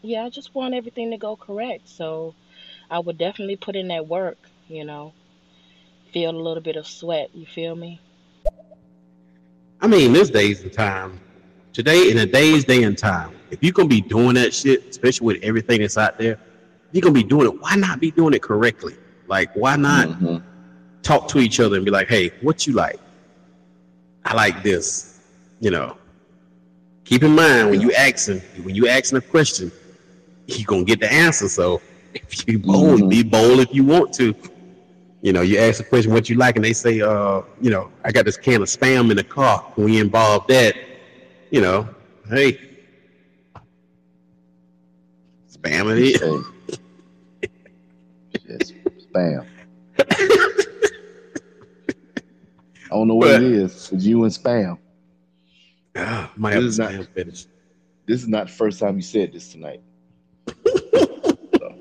yeah, I just want everything to go correct. So I would definitely put in that work, you know, feel a little bit of sweat. You feel me? I mean, this day's the time. Today, in a day's day and time, if you're going to be doing that shit, especially with everything that's out there, you're going to be doing it. Why not be doing it correctly? Like, why not mm-hmm. talk to each other and be like, hey, what you like? I like this, you know. Keep in mind when you asking when you asking a question, you gonna get the answer. So if you bold, mm-hmm. be bold if you want to. You know, you ask a question, what you like, and they say, uh, you know, I got this can of spam in the car. When we involve that, you know, hey, spam it is. Just spam. I don't know what but, it is. It's you and spam. Uh, my this is not finished. This is not the first time you said this tonight. So,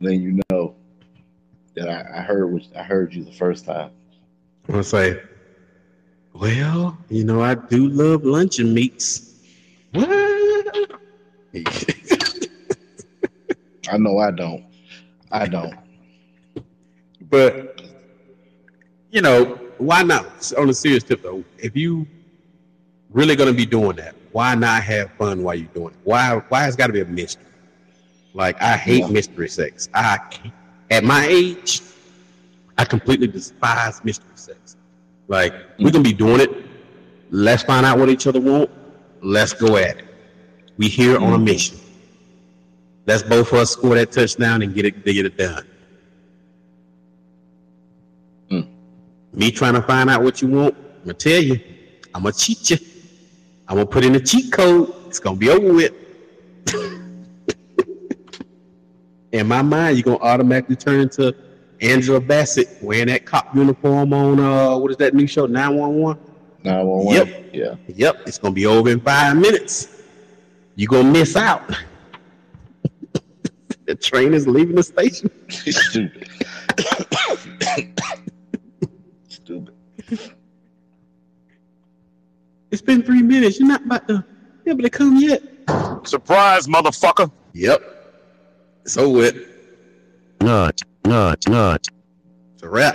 then you know that I, I heard which I heard you the first time. I'm gonna say, well, you know, I do love luncheon meats. What? I know I don't. I don't. But you know. Why not? On a serious tip, though, if you really going to be doing that, why not have fun while you're doing it? Why? Why it's got to be a mystery? Like, I hate yeah. mystery sex. I can't. At my age, I completely despise mystery sex. Like, mm-hmm. we're going to be doing it. Let's find out what each other want. Let's go at it. We here mm-hmm. on a mission. Let's both of us score that touchdown and get it get it done. Me trying to find out what you want, I'm going to tell you. I'm going to cheat you. I'm going to put in a cheat code. It's going to be over with. In my mind, you're going to automatically turn into Angela Bassett wearing that cop uniform on, uh, what is that new show, nine one one? nine one one, yep. yeah. Yep, it's going to be over in five minutes. You're going to miss out. The train is leaving the station. It's been three minutes. You're not about to be able to come yet. Surprise, motherfucker. Yep. So what? Not, not, not. It's a wrap.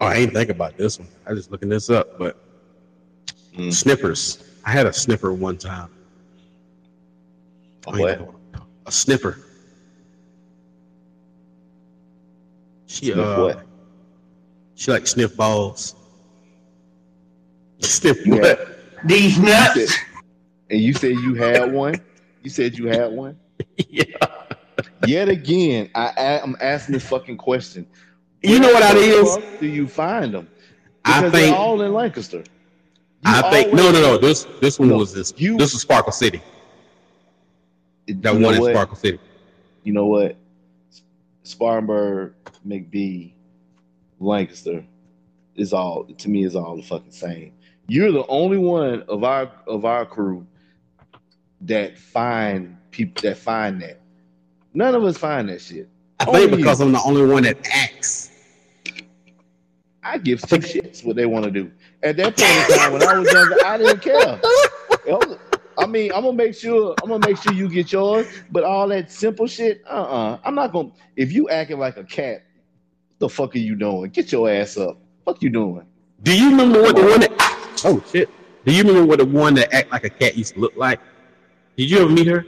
Oh, I ain't think about this one. I was just looking this up, but mm. sniffers. I had a sniffer one time. A what? A sniffer. She sniff uh, what? She like sniff balls. Sniff you what? Had, These nuts. You said, and you said you had one. You said you had one. Yeah. Yet again, I, I I'm asking this fucking question. Where you know what that is? Do you find them? Because I think they're all in Lancaster. You I think no, no, no. This this one no, was this. You, this was Sparkle City. That you one in Sparkle City. You know what? Spartanburg, McBee, Lancaster is all to me is all the fucking same. You're the only one of our of our crew that find people that find that. None of us find that shit. I only think because you. I'm the only one that acts. I give two shits what they want to do. At that point in time, when I was younger, I didn't care. I mean, I'm gonna make sure I'm gonna make sure you get yours, but all that simple shit, uh-uh. I'm not gonna. If you acting like a cat, what the fuck are you doing? Get your ass up. What you doing? Do you remember what the one that? Oh shit! Do you remember what the one that act like a cat used to look like? Did you ever meet her?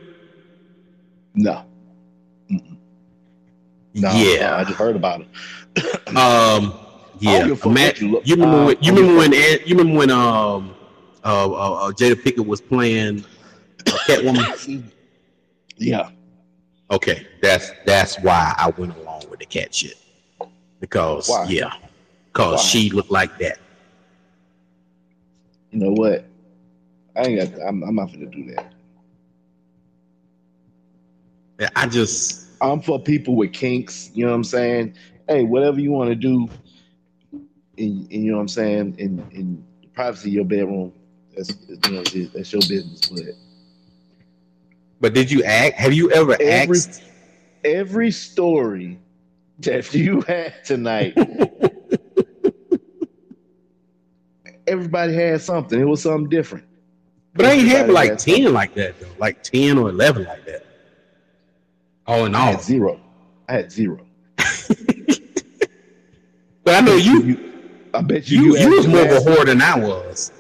No. Mm-mm. No. Yeah, I just heard about it. um. Yeah, Matt, you, you remember uh, when you remember when, Ed, you remember when um uh, uh, uh Jada Pinkett was playing Catwoman? Yeah, Okay, that's that's why I went along with the cat shit. Because why? yeah, because she looked like that. You know what? I ain't got. I'm, I'm not gonna do that. Yeah, I just. I'm for people with kinks. You know what I'm saying? Hey, whatever you want to do, in, in you know what I'm saying, in in the privacy of your bedroom, that's you know, that's your business. But but did you act? Have you ever every, asked? Every story that you had tonight. Everybody had something. It was something different. But I ain't had like ten something. Like that though. Like ten or eleven like that. All in all. I had zero. I had zero. But I know you, you I bet you you, you, you was more of a whore than I was.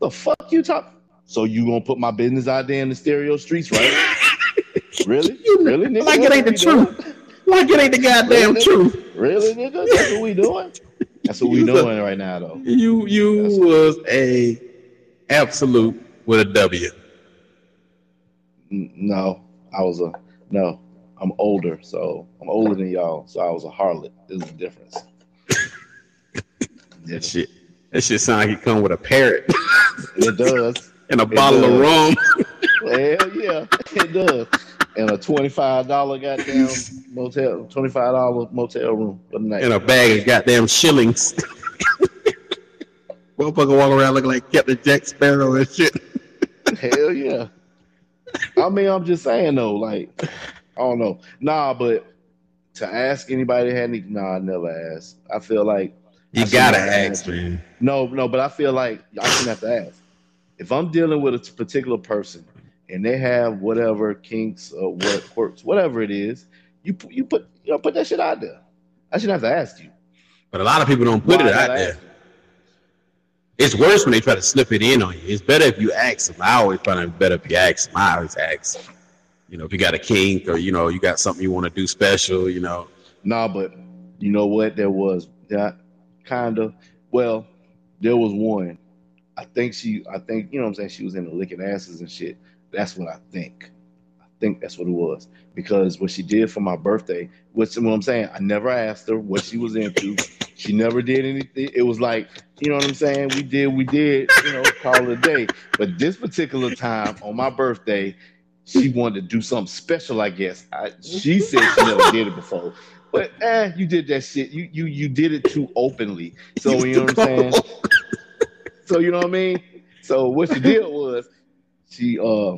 The fuck you talk? So you gonna put my business out there in the stereo streets, right? Really? You, really, nigga? Like it ain't the truth. Doing? Like it ain't the goddamn really, truth. Really, nigga? That's what we doing? That's what we doing a, right now, though. You you That's was cool. a absolute with a W. No, I was a no. I'm older, so I'm older than y'all. So I was a harlot. There's a difference. That shit. That shit sound like it come with a parrot. It does. And a it bottle does. of rum. Hell yeah, it does. And a twenty-five dollar goddamn motel, twenty-five dollar motel room for the night. And a bag of goddamn shillings. Motherfucker walk around looking like Captain Jack Sparrow and shit. Hell yeah. I mean, I'm just saying though, like, I don't know. Nah, but to ask anybody had any, nah, I never asked. I feel like you I gotta ask, ask, man. No, no, but I feel like I shouldn't have to ask. If I'm dealing with a particular person. And they have whatever kinks or what quirks, whatever it is, you you put you know, put that shit out there. I shouldn't have to ask you. But a lot of people don't put Why it out there. You? It's worse when they try to slip it in on you. It's better if you ask them. I always find it better if you ask them. I always ask them. You know, if you got a kink or you know you got something you want to do special, you know. Nah, but you know what? There was that kind of well, there was one. I think she. I think you know what I'm saying. She was into licking asses and shit. That's what I think. I think that's what it was. Because what she did for my birthday, which you know what I'm saying, I never asked her what she was into. She never did anything. It was like, you know what I'm saying? We did, we did, you know, call it a day. But this particular time on my birthday, she wanted to do something special, I guess. I, she said she never did it before. But eh, you did that shit. You you you did it too openly. So you know what I'm saying? So you know what I mean? So what she did was she uh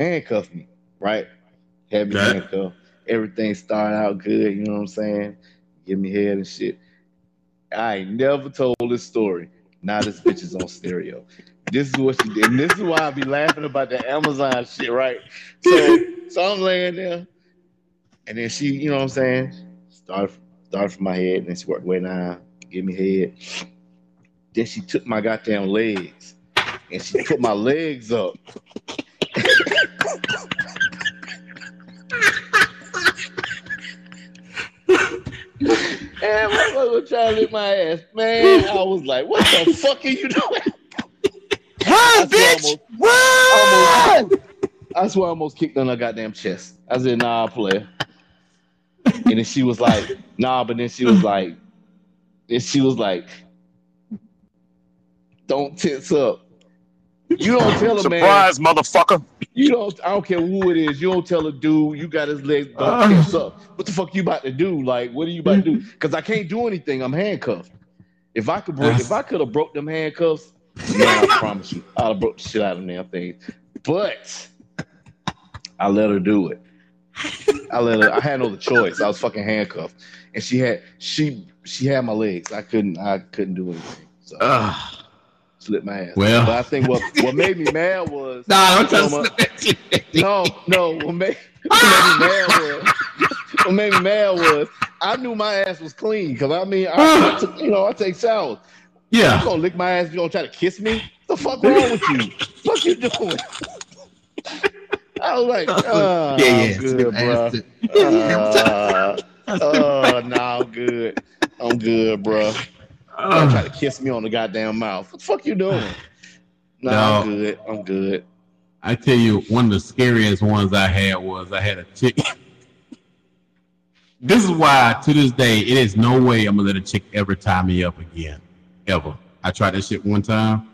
handcuffed me, right? Had me right. handcuffed. Everything started out good, you know what I'm saying? Give me head and shit. I ain't never told this story. Now this bitch is on stereo. This is what she did. And this is why I be laughing about the Amazon shit, right? So, so I'm laying there. And then she, you know what I'm saying? Started, started from my head, and then she worked way down, give me head. Then she took my goddamn legs. And she put my legs up. And my mother was trying to lick my ass. Man, I was like, what the fuck are you doing? Huh, bitch? I almost, I swear I almost kicked on her goddamn chest. I said, nah, player. And then she was like, nah, but then she was like, then she was like, don't tense up. You don't tell a Surprise, man. Surprise, motherfucker. You don't. I don't care who it is. You don't tell a dude. You got his legs bunched uh, up. What the fuck you about to do? Like, what are you about to do? Because I can't do anything. I'm handcuffed. If I could break, if I could have broke them handcuffs, yeah, I promise you, I'd have broke the shit out of them damn things. But I let her do it. I let her. I had no choice. I was fucking handcuffed, and she had she she had my legs. I couldn't. I couldn't do anything. So. Uh. Slip my ass. Well, but I think what, what made me mad was nah, I'm trying to slip it. No, no. What made, what made me mad was what made me mad was I knew my ass was clean because I mean I, I took, you know I take showers. Yeah, you gonna lick my ass? You gonna try to kiss me? What the fuck wrong with you? What you doing? I was like, oh, yeah, yeah, I'm good, bro. Uh, uh, nah, I'm good. I'm good, bro. Uh, try to kiss me on the goddamn mouth. What the fuck you doing? Nah, no, I'm good. I'm good. I tell you, one of the scariest ones I had was I had a chick. This is why, to this day, it is no way I'm going to let a chick ever tie me up again. Ever. I tried that shit one time.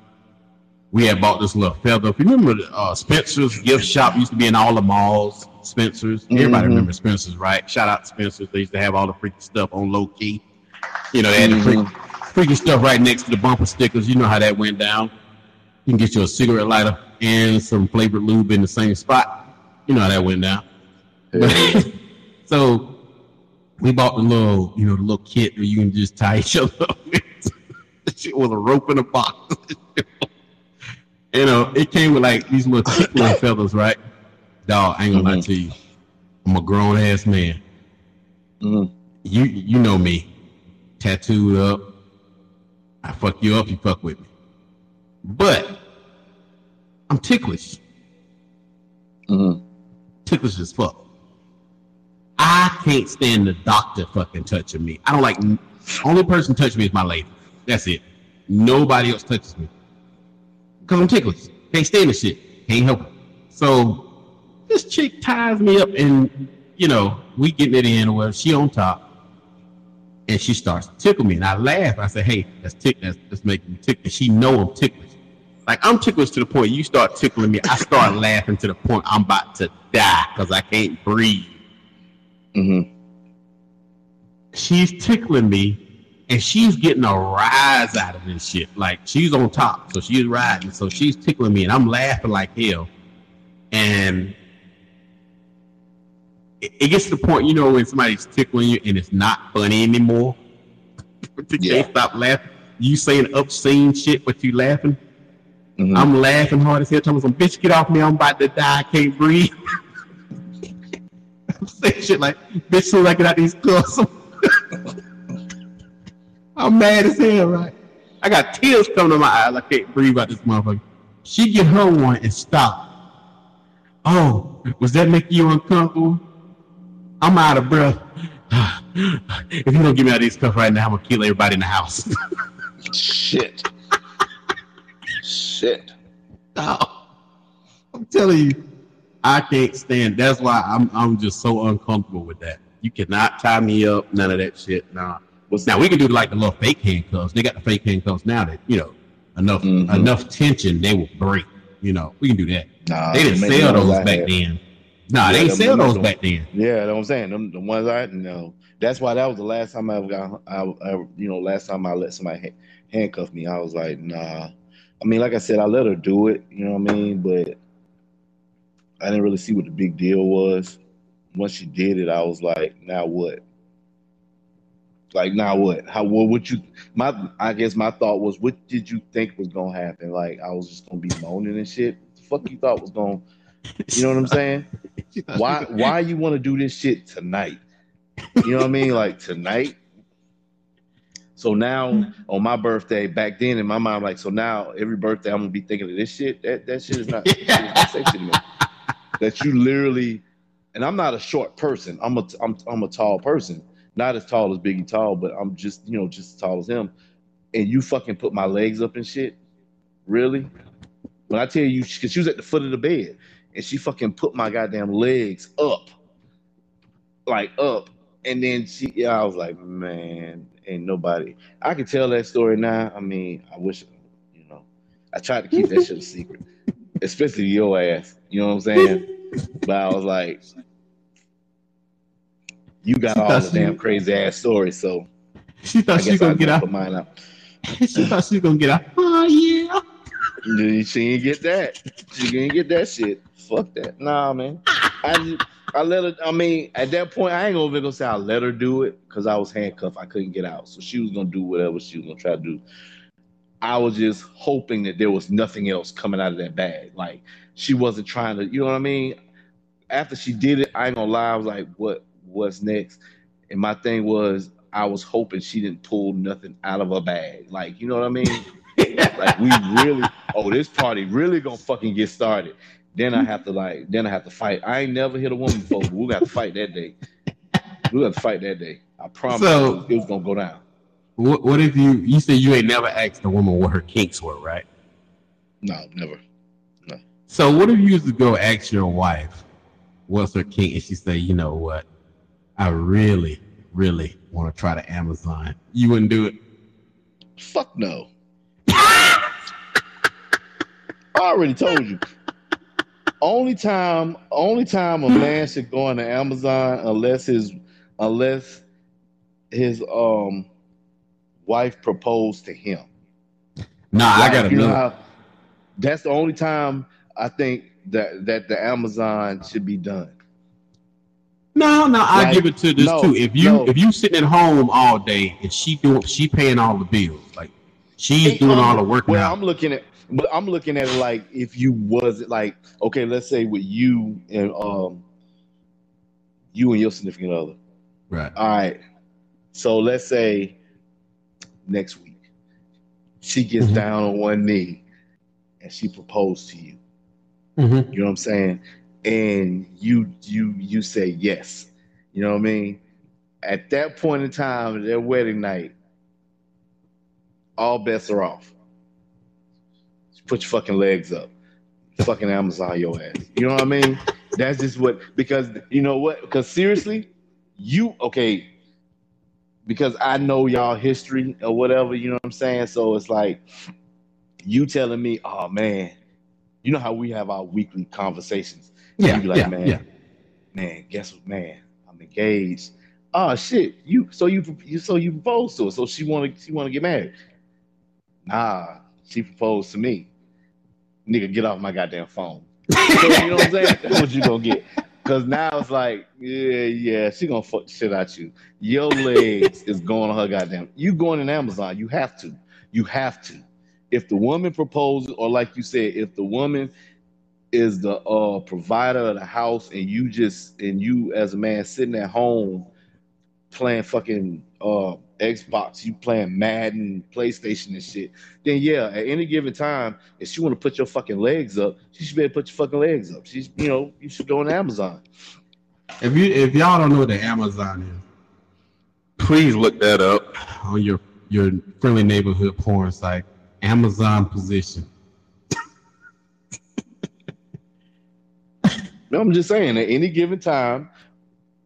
We had bought this little feather. If you remember uh, Spencer's gift shop used to be in all the malls. Spencer's. Everybody mm-hmm. remembers Spencer's, right? Shout out to Spencer's. They used to have all the freaky stuff on low key. You know, they had mm-hmm. the freaky, freaky stuff right next to the bumper stickers. You know how that went down. You can get you a cigarette lighter and some flavored lube in the same spot. You know how that went down. Yeah. So... we bought the little, you know, the little kit where you can just tie each other up with, with a rope in a box. You know, it came with like these little thick little feathers, right? Dog, I ain't gonna mm-hmm. lie to you. I'm a grown ass man. Mm-hmm. You you know me. Tattooed up. I fuck you up, you fuck with me. But I'm ticklish. Mm-hmm. Ticklish as fuck. I can't stand the doctor fucking touching me. I don't like... Only person touching me is my lady. That's it. Nobody else touches me. Because I'm ticklish. Can't stand the shit. Can't help it. So, this chick ties me up and, you know, we getting it in or whatever. She on top. And she starts to tickle me. And I laugh. I say, hey, that's tick. That's, that's making me tickle. And she know I'm ticklish. Like, I'm ticklish to the point you start tickling me. I start laughing to the point I'm about to die because I can't breathe. Mm-hmm. She's tickling me and she's getting a rise out of this shit. Like she's on top, so she's riding, so she's tickling me and I'm laughing like hell. And it, it gets to the point, you know, when somebody's tickling you and it's not funny anymore. They yeah. stop laughing. You saying obscene shit, but you laughing. Mm-hmm. I'm laughing hard as hell, telling some bitch, get off me, I'm about to die, I can't breathe. I'm saying shit like, bitch, soon as I get out these clothes, I'm mad as hell, right? I got tears coming to my eyes. I can't breathe out this motherfucker. She get her one and stop. Oh, was that making you uncomfortable? I'm out of breath. If you don't get me out of these cuffs right now, I'm going to kill everybody in the house. Shit. Shit. Oh, I'm telling you. I can't stand. That's why I'm I'm just so uncomfortable with that. You cannot tie me up. None of that shit. Nah. Now we can do like the little fake handcuffs. They got the fake handcuffs now that you know enough mm-hmm. enough tension they will break. You know we can do that. Nah, they didn't sell those back had. then. Nah, yeah, they didn't sell those them, back then. Yeah, that's what I'm saying. Them, the ones I know. That's why that was the last time I got. I, I you know last time I let somebody ha- handcuff me, I was like, nah. I mean, like I said, I let her do it. You know what I mean? But I didn't really see what the big deal was. Once she did it, I was like, now what? Like, now what? How what would you my I guess my thought was, what did you think was gonna happen? Like I was just gonna be moaning and shit. The fuck you thought was gonna you know what I'm saying? Why why you wanna do this shit tonight? You know what I mean? Like tonight. So now on my birthday, back then in my mind, I'm like, so now every birthday I'm gonna be thinking of this shit. That that shit is not, that shit is not sexy to me. That you literally, and I'm not a short person. I'm a I'm I'm a tall person, not as tall as Biggie Tall, but I'm just you know just as tall as him. And you fucking put my legs up and shit, really? When I tell you, because she was at the foot of the bed, and she fucking put my goddamn legs up, like up. And then she, yeah, I was like, man, ain't nobody. I can tell that story now. I mean, I wish, you know, I tried to keep that shit a secret. Especially your ass, you know what I'm saying? But I was like, you got all the damn crazy ass stories, so she thought she was gonna get out. Mine out. She thought she was gonna get out. Oh yeah. Dude, she didn't get that. She didn't get that shit. Fuck that. Nah, man. I I let her. I mean, at that point, I ain't over gonna say I let her do it because I was handcuffed. I couldn't get out, so she was gonna do whatever she was gonna try to do. I was just hoping that there was nothing else coming out of that bag. Like she wasn't trying to, you know what I mean? After she did it, I ain't gonna lie, I was like, what, what's next? And my thing was, I was hoping she didn't pull nothing out of her bag. Like, you know what I mean? Like we really, oh, this party really gonna fucking get started. Then I have to like, then I have to fight. I ain't never hit a woman before, but we got to fight that day. We got to fight that day. I promise so, it, was, it was gonna go down. What, what if you, you said you ain't never asked a woman what her kinks were, right? No, never. No. So what if you used to go ask your wife what's her kink, and she say, you know what, I really, really want to try to Amazon. You wouldn't do it? Fuck no. I already told you. Only time, only time a man should go on to Amazon unless his, unless his um wife proposed to him. Nah, like, I gotta know. How, that's the only time I think that that the Amazon should be done. No, no, I like, give it to this no, too. If you no. if you sitting at home all day and she doing she paying all the bills, like she's hey, doing um, all the work. Well, now. I'm looking at. But I'm looking at it like if you was like, okay, let's say with you and um you and your significant other. Right. All right. So let's say next week she gets mm-hmm. down on one knee and she proposed to you. Mm-hmm. You know what I'm saying? And you you you say yes. You know what I mean? At that point in time, their wedding night, all bets are off. Put your fucking legs up. Fucking Amazon your ass. You know what I mean? That's just what, because you know what? Because seriously, you, okay, because I know y'all history or whatever, you know what I'm saying? So it's like, you telling me, oh man, you know how we have our weekly conversations. Yeah, you be like, yeah, man, yeah. man, guess what, man? I'm engaged. Oh shit, you, so you, you so you proposed to her, so she wanna, she wanna get married. Nah, she proposed to me. Nigga, get off my goddamn phone. So, you know what I'm saying? That's what you gonna get. Cause now it's like, yeah, yeah, she gonna fuck the shit out you. Your legs is going on her goddamn. You going in Amazon, you have to. You have to. If the woman proposes, or like you said, if the woman is the uh, provider of the house, and you just, and you as a man sitting at home playing fucking uh, Xbox, you playing Madden, PlayStation and shit, then yeah, at any given time, if she want to put your fucking legs up, she should be able to put your fucking legs up. She's, you know, you should go on Amazon. If you, if y'all don't know what the Amazon is, please look that up on your your friendly neighborhood porn site. Amazon position. No, I'm just saying, at any given time,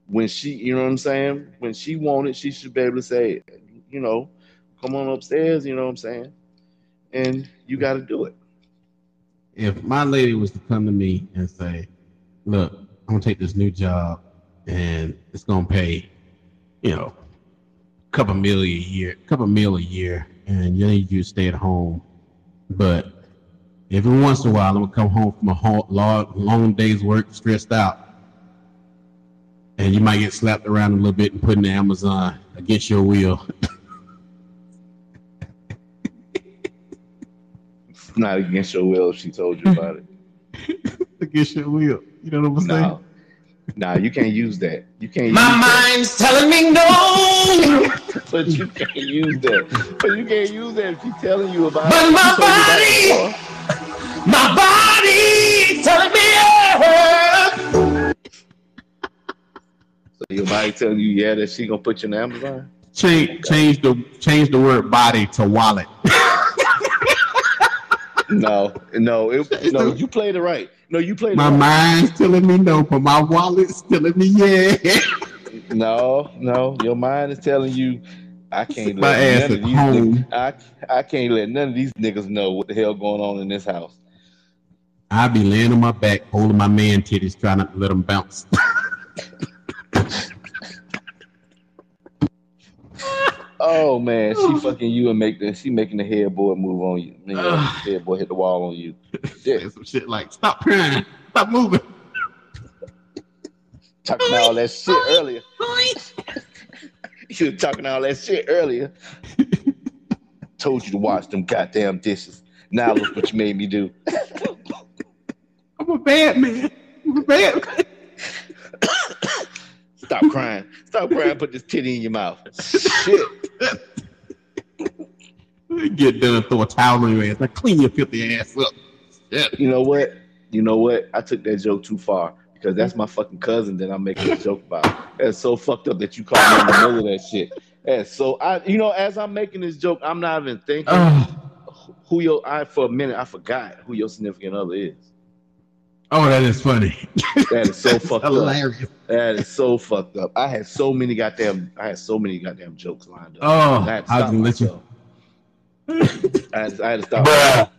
when she, you know what I'm saying, when she wanted, she should be able to say, you know, come on upstairs, you know what I'm saying? And you got to do it. If my lady was to come to me and say, look, I'm going to take this new job and it's going to pay, you know, a couple million a year, a couple mil a year, and you need you to stay at home. But every once in a while, I'm going to come home from a whole, long, long day's work, stressed out. And you might get slapped around a little bit and put in the Amazon against your will. It's not against your will if she told you about it. Against your will. You know what I'm saying? No, nah, you can't use that. You can't. My use mind's that. Telling me no. But you can't use that. But you can't use that if she's telling you about but it. But my body, my body telling me no. Your body telling you, yeah, that she gonna put you in Amazon. Change, okay. change the change the word body to wallet. no, no, it, no. You played it right. No, you played. My it right. mind's telling me no, but my wallet's telling me yeah. no, no, your mind is telling you, I can't. My let ass none of these home. Niggas, I I can't let none of these niggas know what the hell going on in this house. I be laying on my back, holding my man titties, trying not to let them bounce. Oh man, she fucking you and make the she making the headboard move on you. Man, uh, headboard hit the wall on you. Yeah. Some shit like stop crying, stop moving. Talking boy, all that shit boy, earlier. Boy. You were talking all that shit earlier. Told you to wash them goddamn dishes. Now look what you made me do. I'm a bad man. I'm a bad man. Stop crying. Stop crying. Put this titty in your mouth. Shit. Get done and throw a towel on your ass. Now clean your filthy ass up. Shit. You know what? You know what? I took that joke too far because that's my fucking cousin that I'm making a joke about. That's so fucked up that you called me in the middle of that shit. And so I, you know, as I'm making this joke, I'm not even thinking who your I for a minute I forgot who your significant other is. Oh, that is funny. That is so fucked hilarious. Up. That is so fucked up. I had so many goddamn, I had so many goddamn jokes lined up. Oh, I had to stop myself. I had to, I had to stop myself.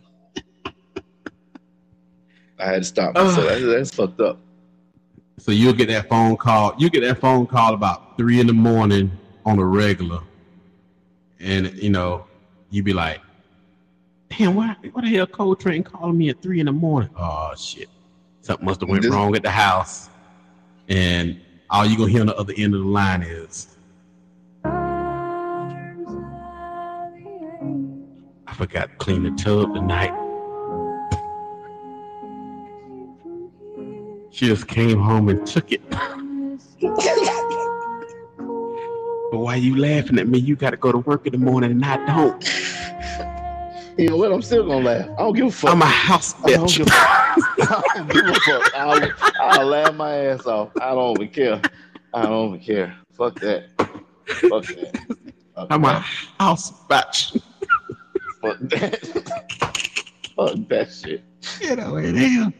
I had to stop myself. That, that's fucked up. So you'll get that phone call. You get that phone call about three in the morning on a regular, and you know you be like, "Damn, why? What the hell? Cold Train calling me at three in the morning? Oh shit, something must have went this- wrong at the house." And all you gonna hear on the other end of the line is, "I forgot to clean the tub tonight. She just came home and took it." But why you laughing at me? You got to go to work in the morning and I don't. You know what? I'm still going to laugh. I don't give a fuck. I'm a house bitch. I don't give a fuck. I'll, I'll laugh my ass off. I don't even care. I don't even care. Fuck that. Fuck that. Fuck I'm that. a house bitch. Fuck that. Fuck that shit. Get out of here.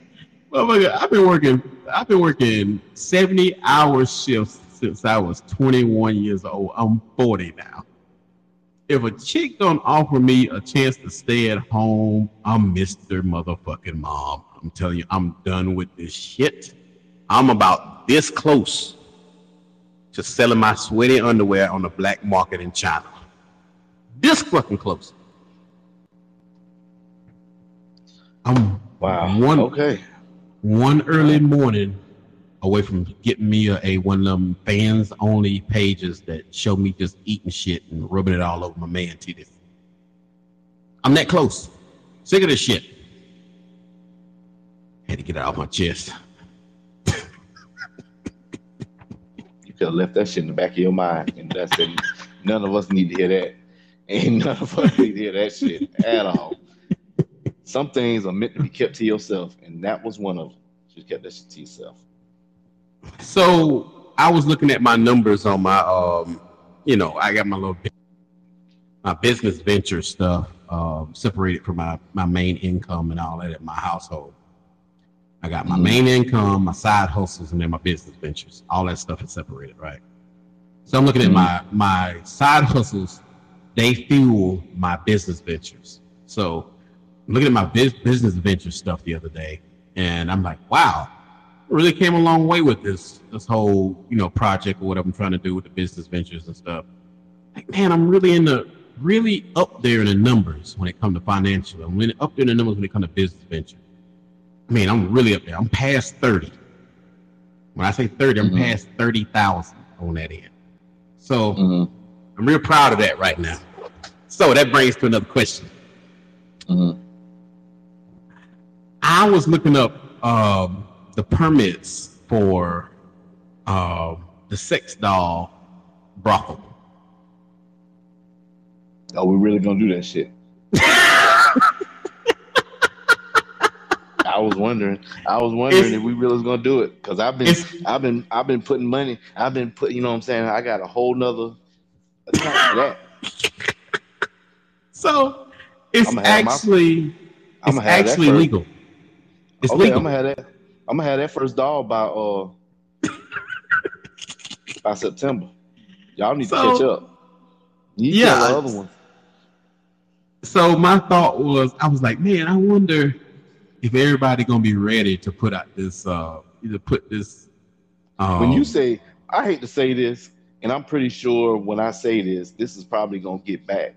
Oh my God, I've been working I've been working seventy hour shifts since I was twenty-one years old. I'm forty now. If a chick don't offer me a chance to stay at home, I'm Mister Motherfucking Mom. I'm telling you, I'm done with this shit. I'm about this close to selling my sweaty underwear on the black market in China. This fucking close. I'm wow. One, okay. One early morning away from getting me a, a one of them fans only pages that show me just eating shit and rubbing it all over my man titties. I'm that close. Sick of this shit. Had to get it off my chest. You could have left that shit in the back of your mind, and that's it. None of us need to hear that. Ain't none of us need to hear that shit at all. Some things are meant to be kept to yourself, and that was one of them. Just kept that shit to yourself. So I was looking at my numbers on my, um, you know, I got my little, my business venture stuff um, separated from my, my main income and all that at my household. I got my mm-hmm. main income, my side hustles, and then my business ventures. All that stuff is separated, right? So I'm looking mm-hmm. at my my side hustles. They fuel my business ventures. So looking at my business venture stuff the other day, and I'm like, wow, I really came a long way with this this whole, you know, project or whatever I'm trying to do with the business ventures and stuff. Like, man, I'm really in the really up there in the numbers when it comes to financial. I'm really up there in the numbers when it comes to business venture. I mean, I'm really up there. I'm past thirty. When I say thirty, I'm mm-hmm. past thirty thousand on that end. So mm-hmm. I'm real proud of that right now. So that brings to another question. Mm-hmm. I was looking up um, the permits for uh, the sex doll brothel. Oh, we really gonna do that shit? I was wondering. I was wondering it's, if we really was gonna do it, because I've been, I've been, I've been putting money. I've been putting, you know what I'm saying? I got a whole nother account for that. So it's actually, my, it's actually legal. It's okay, legal. I'm gonna have that. I'm gonna have that first doll by uh by September. Y'all need so, to catch up. You yeah. Catch the other one. So my thought was, I was like, man, I wonder if everybody gonna be ready to put out this. Uh, either put this. Um, when you say, I hate to say this, and I'm pretty sure when I say this, this is probably gonna get back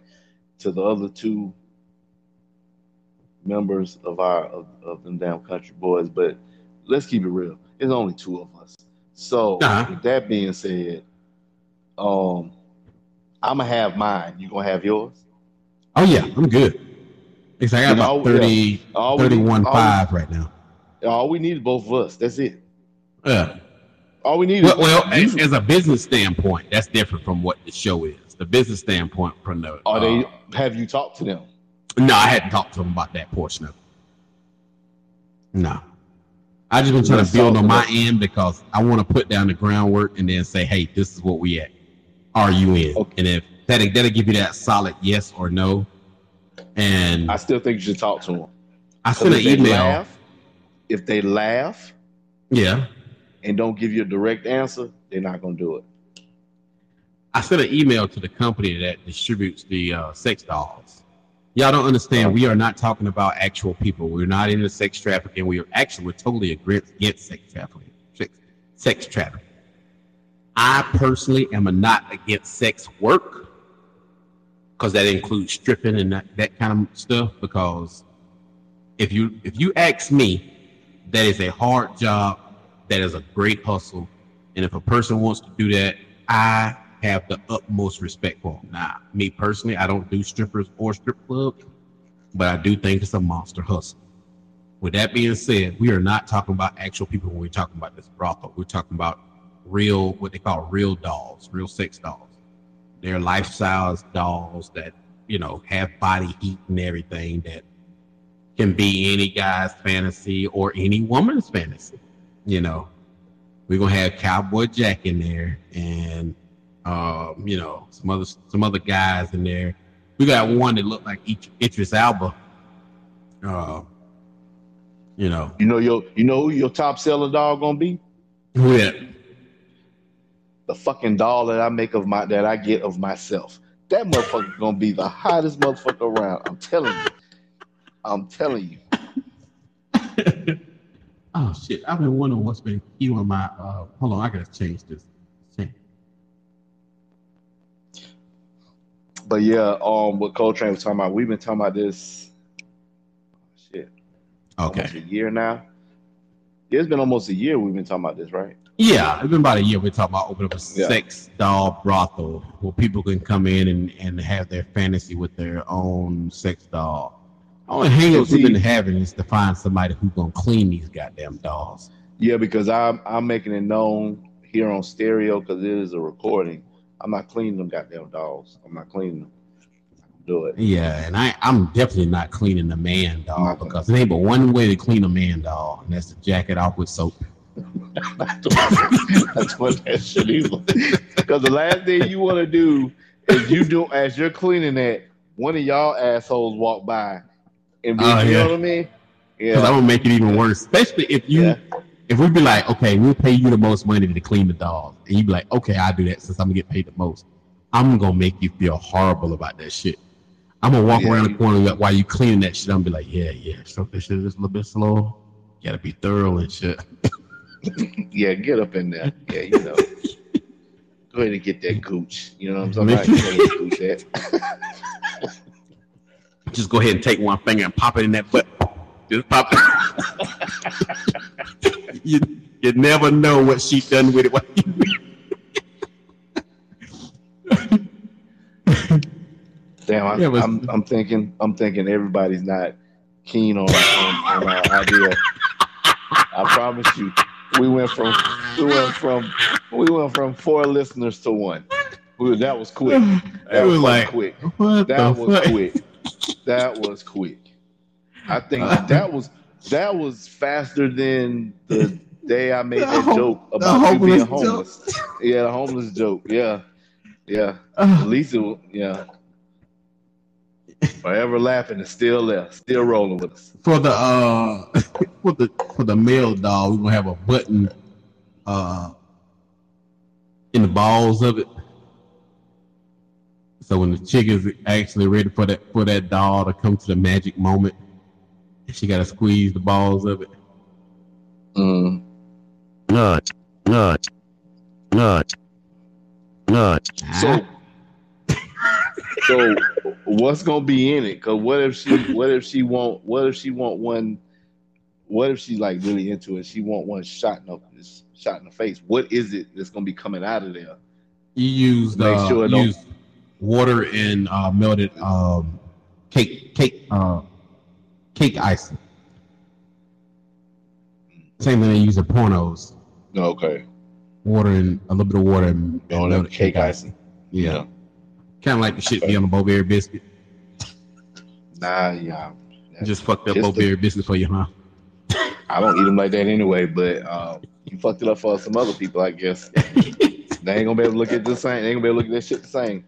to the other two members of our of, of Them Damn Country Boys, but let's keep it real. It's only two of us. So uh-huh. with that being said, um, I'ma have mine. You gonna have yours? Oh yeah, I'm good. Because I got about all, thirty, yeah. thirty-one, we, five we, right now. All we need is both of us. That's it. Yeah. All we need. Well, is well as, as a business standpoint, that's different from what the show is. The business standpoint from the. Are uh, they? Have you talked to them? No, I hadn't talked to him about that portion of it. No. I just been trying to build on my end because I want to put down the groundwork and then say, hey, this is what we at. Are you in? Okay. And if that, that'll give you that solid yes or no. And I still think you should talk to him. I sent an email. Laugh, if they laugh, yeah, and don't give you a direct answer, they're not going to do it. I sent an email to the company that distributes the uh, sex dolls. Y'all don't understand. We are not talking about actual people. We're not into sex trafficking. We are actually we're totally against sex trafficking. Sex, sex trafficking. I personally am not against sex work, because that includes stripping and that, that kind of stuff. Because if you if you ask me, that is a hard job. That is a great hustle. And if a person wants to do that, I have the utmost respect for them. Now, me personally, I don't do strippers or strip clubs, but I do think it's a monster hustle. With that being said, we are not talking about actual people when we're talking about this brothel. We're talking about real, what they call real dolls, real sex dolls. They're life-size dolls that, you know, have body heat and everything that can be any guy's fantasy or any woman's fantasy. You know, we're going to have Cowboy Jack in there and Um, you know, some other some other guys in there. We got one that looked like Idris Elba. Uh, you know, you know your you know who your top selling doll gonna be? Who that? The fucking doll that I make of my that I get of myself. That motherfucker gonna be the hottest motherfucker around. I'm telling you. I'm telling you. Oh shit! I've been wondering what's been you on my. Uh, hold on, I gotta change this. But yeah, um, what Cold Train was talking about, we've been talking about this shit. Okay. Almost a year now. Yeah, it's been almost a year we've been talking about this, right? Yeah, it's been about a year we're talking about opening up a yeah. sex doll brothel where people can come in and, and have their fantasy with their own sex doll. The only hangups we've been having is to find somebody who's gonna clean these goddamn dolls. Yeah, because I'm I'm making it known here on stereo because it is a recording. I'm not cleaning them goddamn dolls. I'm not cleaning them. I can do it. Yeah, and I, I'm definitely not cleaning the man doll because there ain't but one way to clean a man doll, and that's to jack it off with soap. I'm not doing that shit either. Because the last thing you want to do is you do as you're cleaning that, one of y'all assholes walk by, and be, uh, you yeah. know what I mean? Yeah, because I'm gonna make it even worse, especially if you. Yeah. If we'd be like, okay, we'll pay you the most money to clean the dolls, and you'd be like, okay, I'll do that since I'm gonna get paid the most. I'm gonna make you feel horrible about that shit. I'm gonna walk yeah, around the corner while you cleaning that shit. I'm gonna be like, yeah, yeah, stroke this shit just a little bit slow. You gotta be thorough and shit. Yeah, get up in there. Yeah, you know. Go ahead and get that gooch. You know what I'm saying? Right, just go ahead and take one finger and pop it in that butt. Just pop it. You, you never know what she done with it. What Damn, I'm, yeah, but, I'm, I'm thinking, I'm thinking everybody's not keen on, on, on our idea. I promise you, we went from, we went from, we went from four listeners to one. We, that was quick. That was like quick. That was quick. That was quick. I think uh, that was. That was faster than the day I made that joke about you being homeless. Joke. Yeah, the homeless joke. Yeah, yeah. Uh, At least it was, yeah. Forever laughing and still there, still rolling with us. For the uh, for the for the male doll, we're gonna have a button, uh, in the balls of it. So when the chick is actually ready for that for that doll to come to the magic moment. She gotta squeeze the balls of it. Mm. Nut, nut, nut, nut. So, so what's gonna be in it? Cause what if she, what if she want, what if she want one? What if she like really into it? She want one shot in the shot in the face. What is it that's gonna be coming out of there? You use make sure uh, it use water and uh, melted um, cake cake. Uh, Cake icing. Same thing they use in pornos. Okay. Water and a little bit of water and, and cake, cake icing. icing. Yeah. yeah. Kind of like the shit be on the Bowberry biscuit. Nah, yeah. Just fucked up Bowberry the... biscuit for you, huh? I don't eat them like that anyway, but um, you fucked it up for some other people, I guess. They ain't gonna be able to look at the same. They ain't gonna be able to look at that shit the same.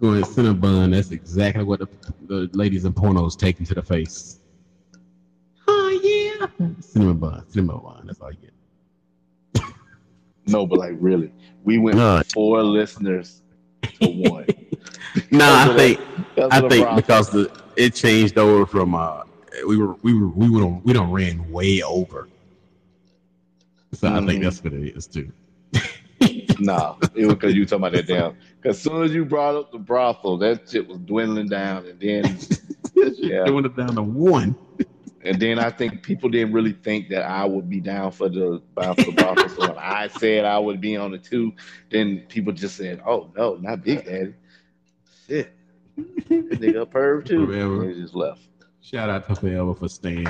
Go ahead, Cinnabon. That's exactly what the, the ladies in pornos take into the face. Oh, yeah. Cinnamon bun, cinnamon bun. That's all I get. No, but like really, we went nah. from four listeners to one. nah, I think the, I think because the it changed over from uh we were we were we were on, we done ran way over. So mm. I think that's what it is too. Nah, it was because you were talking about that down. Because as soon as you brought up the brothel, that shit was dwindling down, and then yeah, doing it down to one. And then I think people didn't really think that I would be down for the brothel. So when I said I would be on the two, then people just said, "Oh no, not Big Daddy." Shit, nigga, perv too. Forever. And they just left. Shout out to Forever for staying.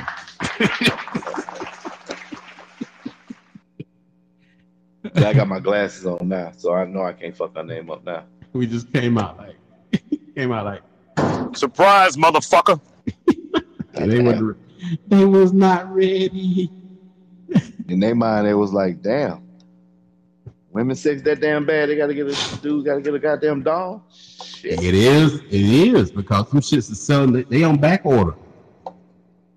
I got my glasses on now, so I know I can't fuck her name up now. We just came out like, came out like, surprise, motherfucker. they, were, they was not ready. In their mind, it was like, damn, women sex that damn bad, they gotta get a dude, gotta get a goddamn doll. Shit. It is, it is, because some shits is selling, they on back order.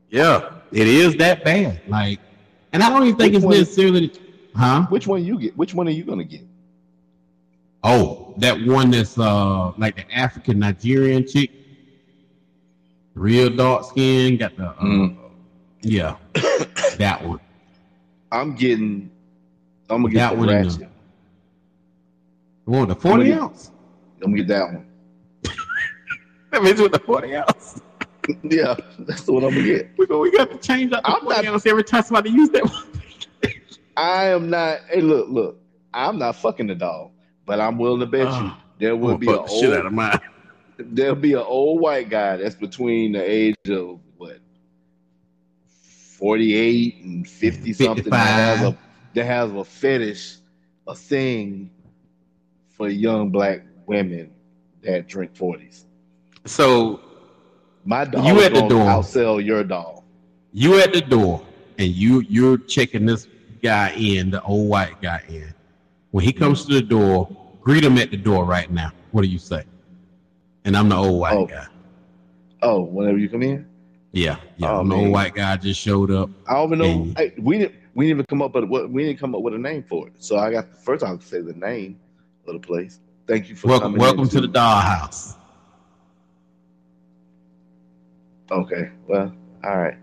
Yeah, it is that bad. Like, and I don't even think it's necessarily. Huh? Which one you get? Which one are you gonna get? Oh, that one that's uh like the African Nigerian chick, real dark skin, got the uh, mm. yeah, that one. I'm getting. I'm gonna get that the one. Ratchet. The, the one with the forty I'm ounce. Get, I'm gonna get that one. That means with the forty ounce. Yeah, that's what I'm gonna get. We we got to change up the I'm forty not, ounce every time somebody use that one. I am not. Hey, look, look. I'm not fucking the dog, but I'm willing to bet oh, you there will be an old shit out of mine. There'll be an old white guy that's between the age of what, forty-eight and fifty something that has a that has a fetish, a thing for young black women that drink forties. So my dog you at the door. Outsell your dog. You at the door, and you you're checking this guy in, the old white guy in. When he comes to the door, greet him at the door right now. What do you say? And I'm the old white oh. guy. Oh, whenever you come in? Yeah. yeah oh, I'm man. the old white guy just showed up. I don't even know. Hey, we didn't we didn't even come up with what we didn't come up with a name for it. So I got the first I have to say the name of the place. Thank you for welcome. Welcome to too. the dollhouse. Okay. Well, all right.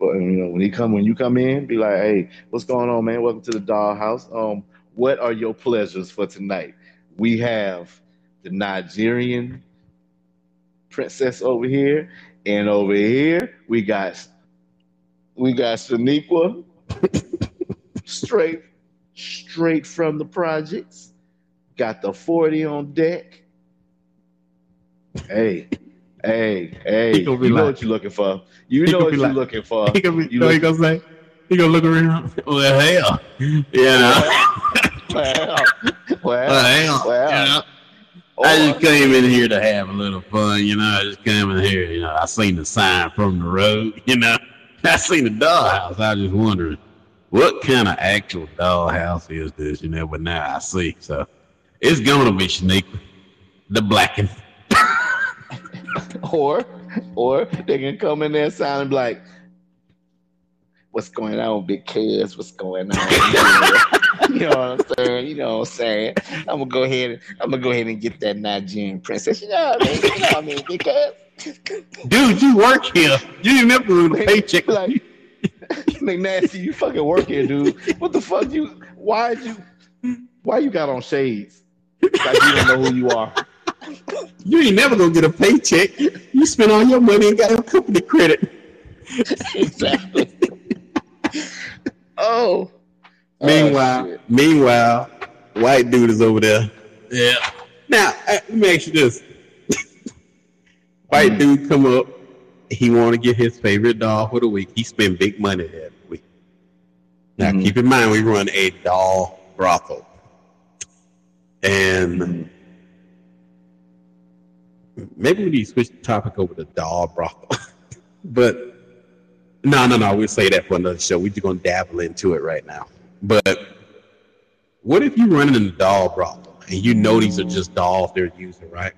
But you know, when he come, when you come in, be like, "Hey, what's going on, man? Welcome to the dollhouse. Um, what are your pleasures for tonight? We have the Nigerian princess over here, and over here we got we got Shaniqua, straight straight from the projects. Got the forty on deck. Hey." Hey, hey, he you like, know what you're looking for. You know what you're like, looking for. He gonna, be, you know look, he gonna say, he gonna look around. Well, hell. Yeah. Well, well, well, well. You know, or, I just came in here to have a little fun, you know. I just came in here, you know. I seen the sign from the road, you know. I seen the dollhouse. I was just wondering, what kind of actual dollhouse is this, you know? But now I see. So it's gonna be Shaniqua, the blackened. Or, or they can come in there sounding like, "What's going on, big kids? What's going on?" You know what I'm saying? You know what I'm saying? I'm gonna go ahead. And, I'm gonna go ahead and get that Nigerian princess. You know what I mean? You know what I mean, big kids? Dude, you work here. You remember the paycheck? Like, McNasty, you fucking work here, dude. What the fuck? You? Why you? Why you got on shades? Like you don't know who you are. You ain't never gonna get a paycheck. You spent all your money and got a company credit. Exactly. oh. Meanwhile, oh, meanwhile, white dude is over there. Yeah. Now I, let me ask you this: white mm. dude come up, he want to get his favorite doll for the week. He spend big money every week. Now mm. keep in mind, we run a doll brothel, and. Mm. Maybe we need to switch the topic over to doll brothel. But no, no, no. We'll say that for another show. We're just going to dabble into it right now. But what if you're running in the doll brothel and you know these are just dolls they're using, right?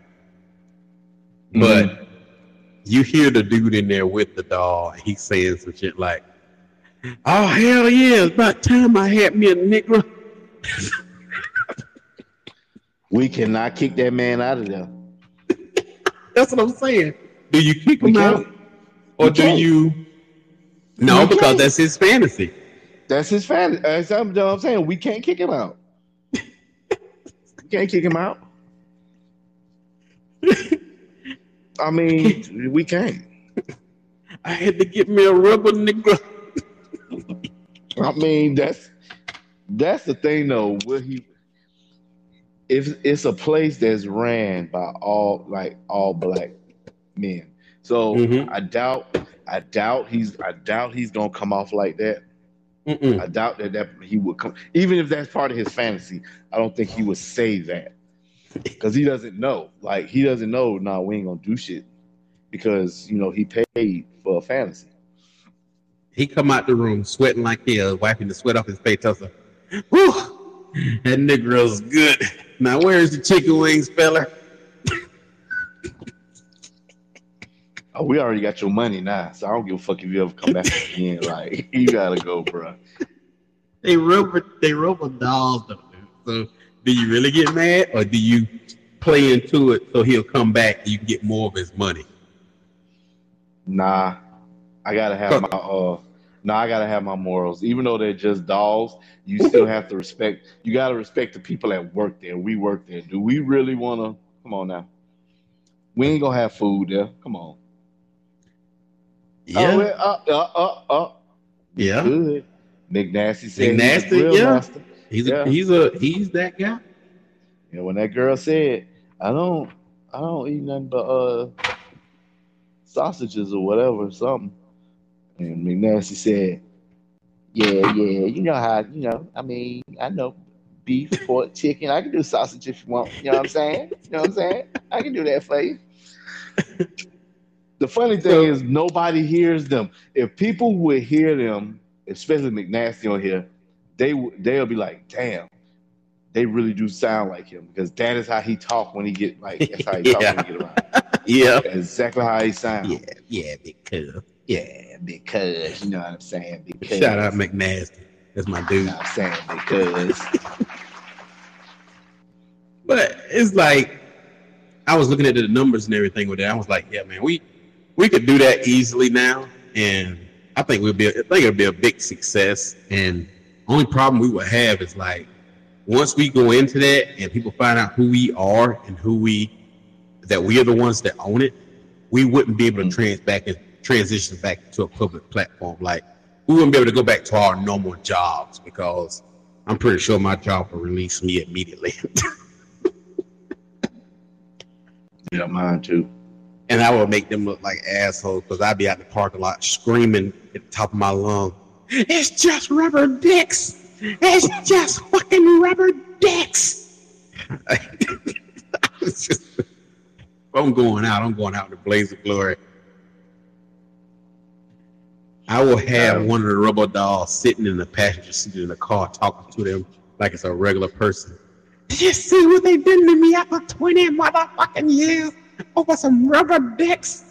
Mm-hmm. But you hear the dude in there with the doll and he's saying some shit like, Oh, hell yeah. It's about time I had me a Negro. We cannot kick that man out of there. That's what I'm saying. Do you kick we him can't. out? Or we do can't. you? No, we because can't. that's his fantasy. That's his fantasy. That's what I'm saying. We can't kick him out. We can't kick him out. I mean, we can't. I had to get me a rubber nigga. I mean, that's that's the thing though. Will he? If it's a place that's ran by all like all black men, so mm-hmm. I doubt, I doubt he's, I doubt he's gonna come off like that. Mm-mm. I doubt that, that he would come. Even if that's part of his fantasy, I don't think he would say that because he doesn't know. Like he doesn't know. Nah, we ain't gonna do shit because you know he paid for a fantasy. He come out the room sweating like hell, wiping the sweat off his face. Tells her, "Whew, that Negro's good. Now where's the chicken wings, fella?" Oh, we already got your money now, so I don't give a fuck if you ever come back again. Like you gotta go, bro. They rubber, they rubber dolls though. So do you really get mad, or do you play into it so he'll come back and you can get more of his money? Nah. I gotta have my uh no, I gotta have my morals. Even though they're just dolls, you still have to respect you gotta respect the people that work there. We work there. Do we really wanna come on now? We ain't gonna have food there. Come on. Yeah. Oh, uh, uh, uh, uh. Yeah. Good. Nick Nasty said Nasty, he's a yeah. Monster. He's yeah. a he's a he's that guy. And when that girl said, I don't I don't eat nothing but uh sausages or whatever, something. And McNasty said, yeah, yeah, you know how, you know, I mean, I know beef, pork, chicken. I can do sausage if you want. You know what I'm saying? You know what I'm saying? I can do that for you. The funny thing is nobody hears them. If people would hear them, especially McNasty on here, they, they'll be like, damn, they really do sound like him because that is how he talk when he get, like, that's how he yeah. talk when he get around. Yeah. That's exactly how he sounds. Yeah, yeah, because. Yeah, because you know what I'm saying. Because shout out McNasty, that's my dude. You know what I'm saying because, but it's like I was looking at the numbers and everything with that. I was like, yeah, man, we we could do that easily now, and I think we'll be. I think it'll be a big success. And only problem we would have is like once we go into that and people find out who we are and who we that we are the ones that own it, we wouldn't be able to trans back and. transition back to a public platform. Like we wouldn't be able to go back to our normal jobs because I'm pretty sure my job will release me immediately. Yeah, mine too. And I would make them look like assholes because I'd be out in the parking lot screaming at the top of my lung, it's just rubber dicks. It's just fucking rubber dicks. It's just, if I'm going out, I'm going out in a blaze of glory. I will have one of the rubber dolls sitting in the passenger seat in the car talking to them like it's a regular person. Did you see what they did to me after twenty motherfucking years over some rubber dicks?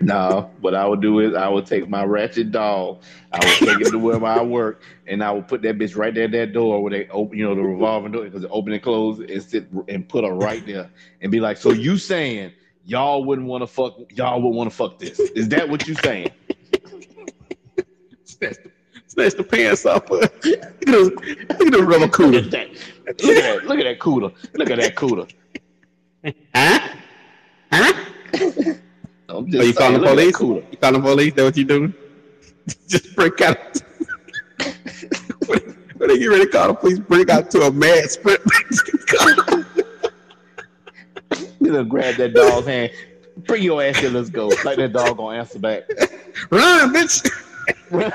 No, what I would do is I would take my ratchet doll, I would take it to wherever I work, and I would put that bitch right there at that door where they open, you know, the revolving door because it open and close and sit and put her right there and be like, so you saying y'all wouldn't want to fuck, y'all would want to fuck this? Is that what you saying? Snatch the, snatch the pants off her. Look at those, look at the rubber cooler. Look at that. Look at that cooler. Look at that cooler. Huh? Huh? I'm just Are you calling the police? Cooler. You calling the police? That what you doing? Just break out. when, when they get ready to call the police, break out to a mad sprint. You're gonna grab that dog's hand. Bring your ass here. Let's go. Like that dog gonna answer back. Run, bitch. Man,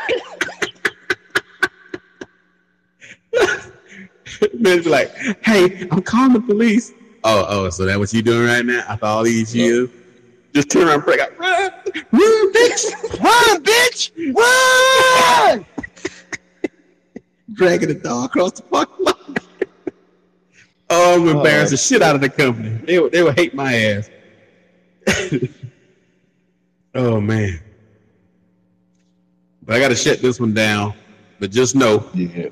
it's like, hey, I'm calling the police. Oh, oh, so that what you doing right now? After all these years, nope. Just turn around and break out. Run, run, bitch, run, bitch, run! Dragging the dog across the fucking lot. Oh, I'm embarrassed oh, the shit out of the company. They would, they would hate my ass. Oh man. But I got to shut this one down. But just know, yeah.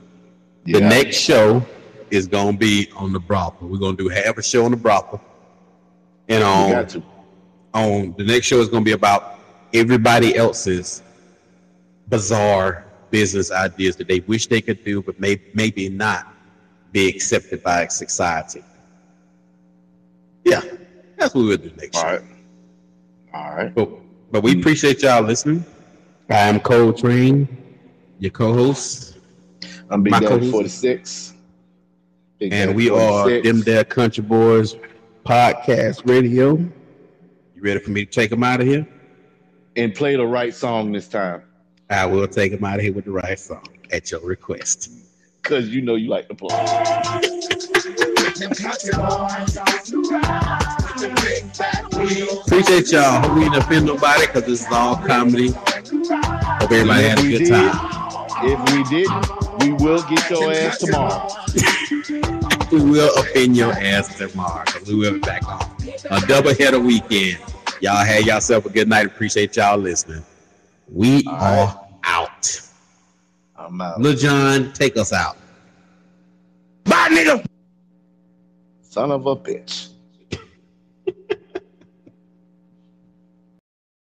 Yeah. the next show is going to be on the brothel. We're going to do half a show on the brothel. And on, got to. on the next show is going to be about everybody else's bizarre business ideas that they wish they could do, but may, maybe not be accepted by society. Yeah, that's what we'll do next All show. Right. All right. Cool. But we appreciate y'all listening. I am Cold Train, your co-host. I'm Big Daddy forty-six. Big and Daddy we forty-six. Are Them Damn Country Boys Podcast Radio. You ready for me to take them out of here? And play the right song this time. I will take them out of here with the right song at your request. Because you know you like to play. Appreciate y'all. Hope we didn't offend nobody because this is all comedy. Hope everybody had a good did, time. If we didn't, we will get your ass tomorrow. We will offend your ass tomorrow because we will be back on a double header weekend. Y'all have yourself a good night. Appreciate y'all listening. We all are right. out. I'm out. Lil John, take us out. Bye, nigga. Son of a bitch.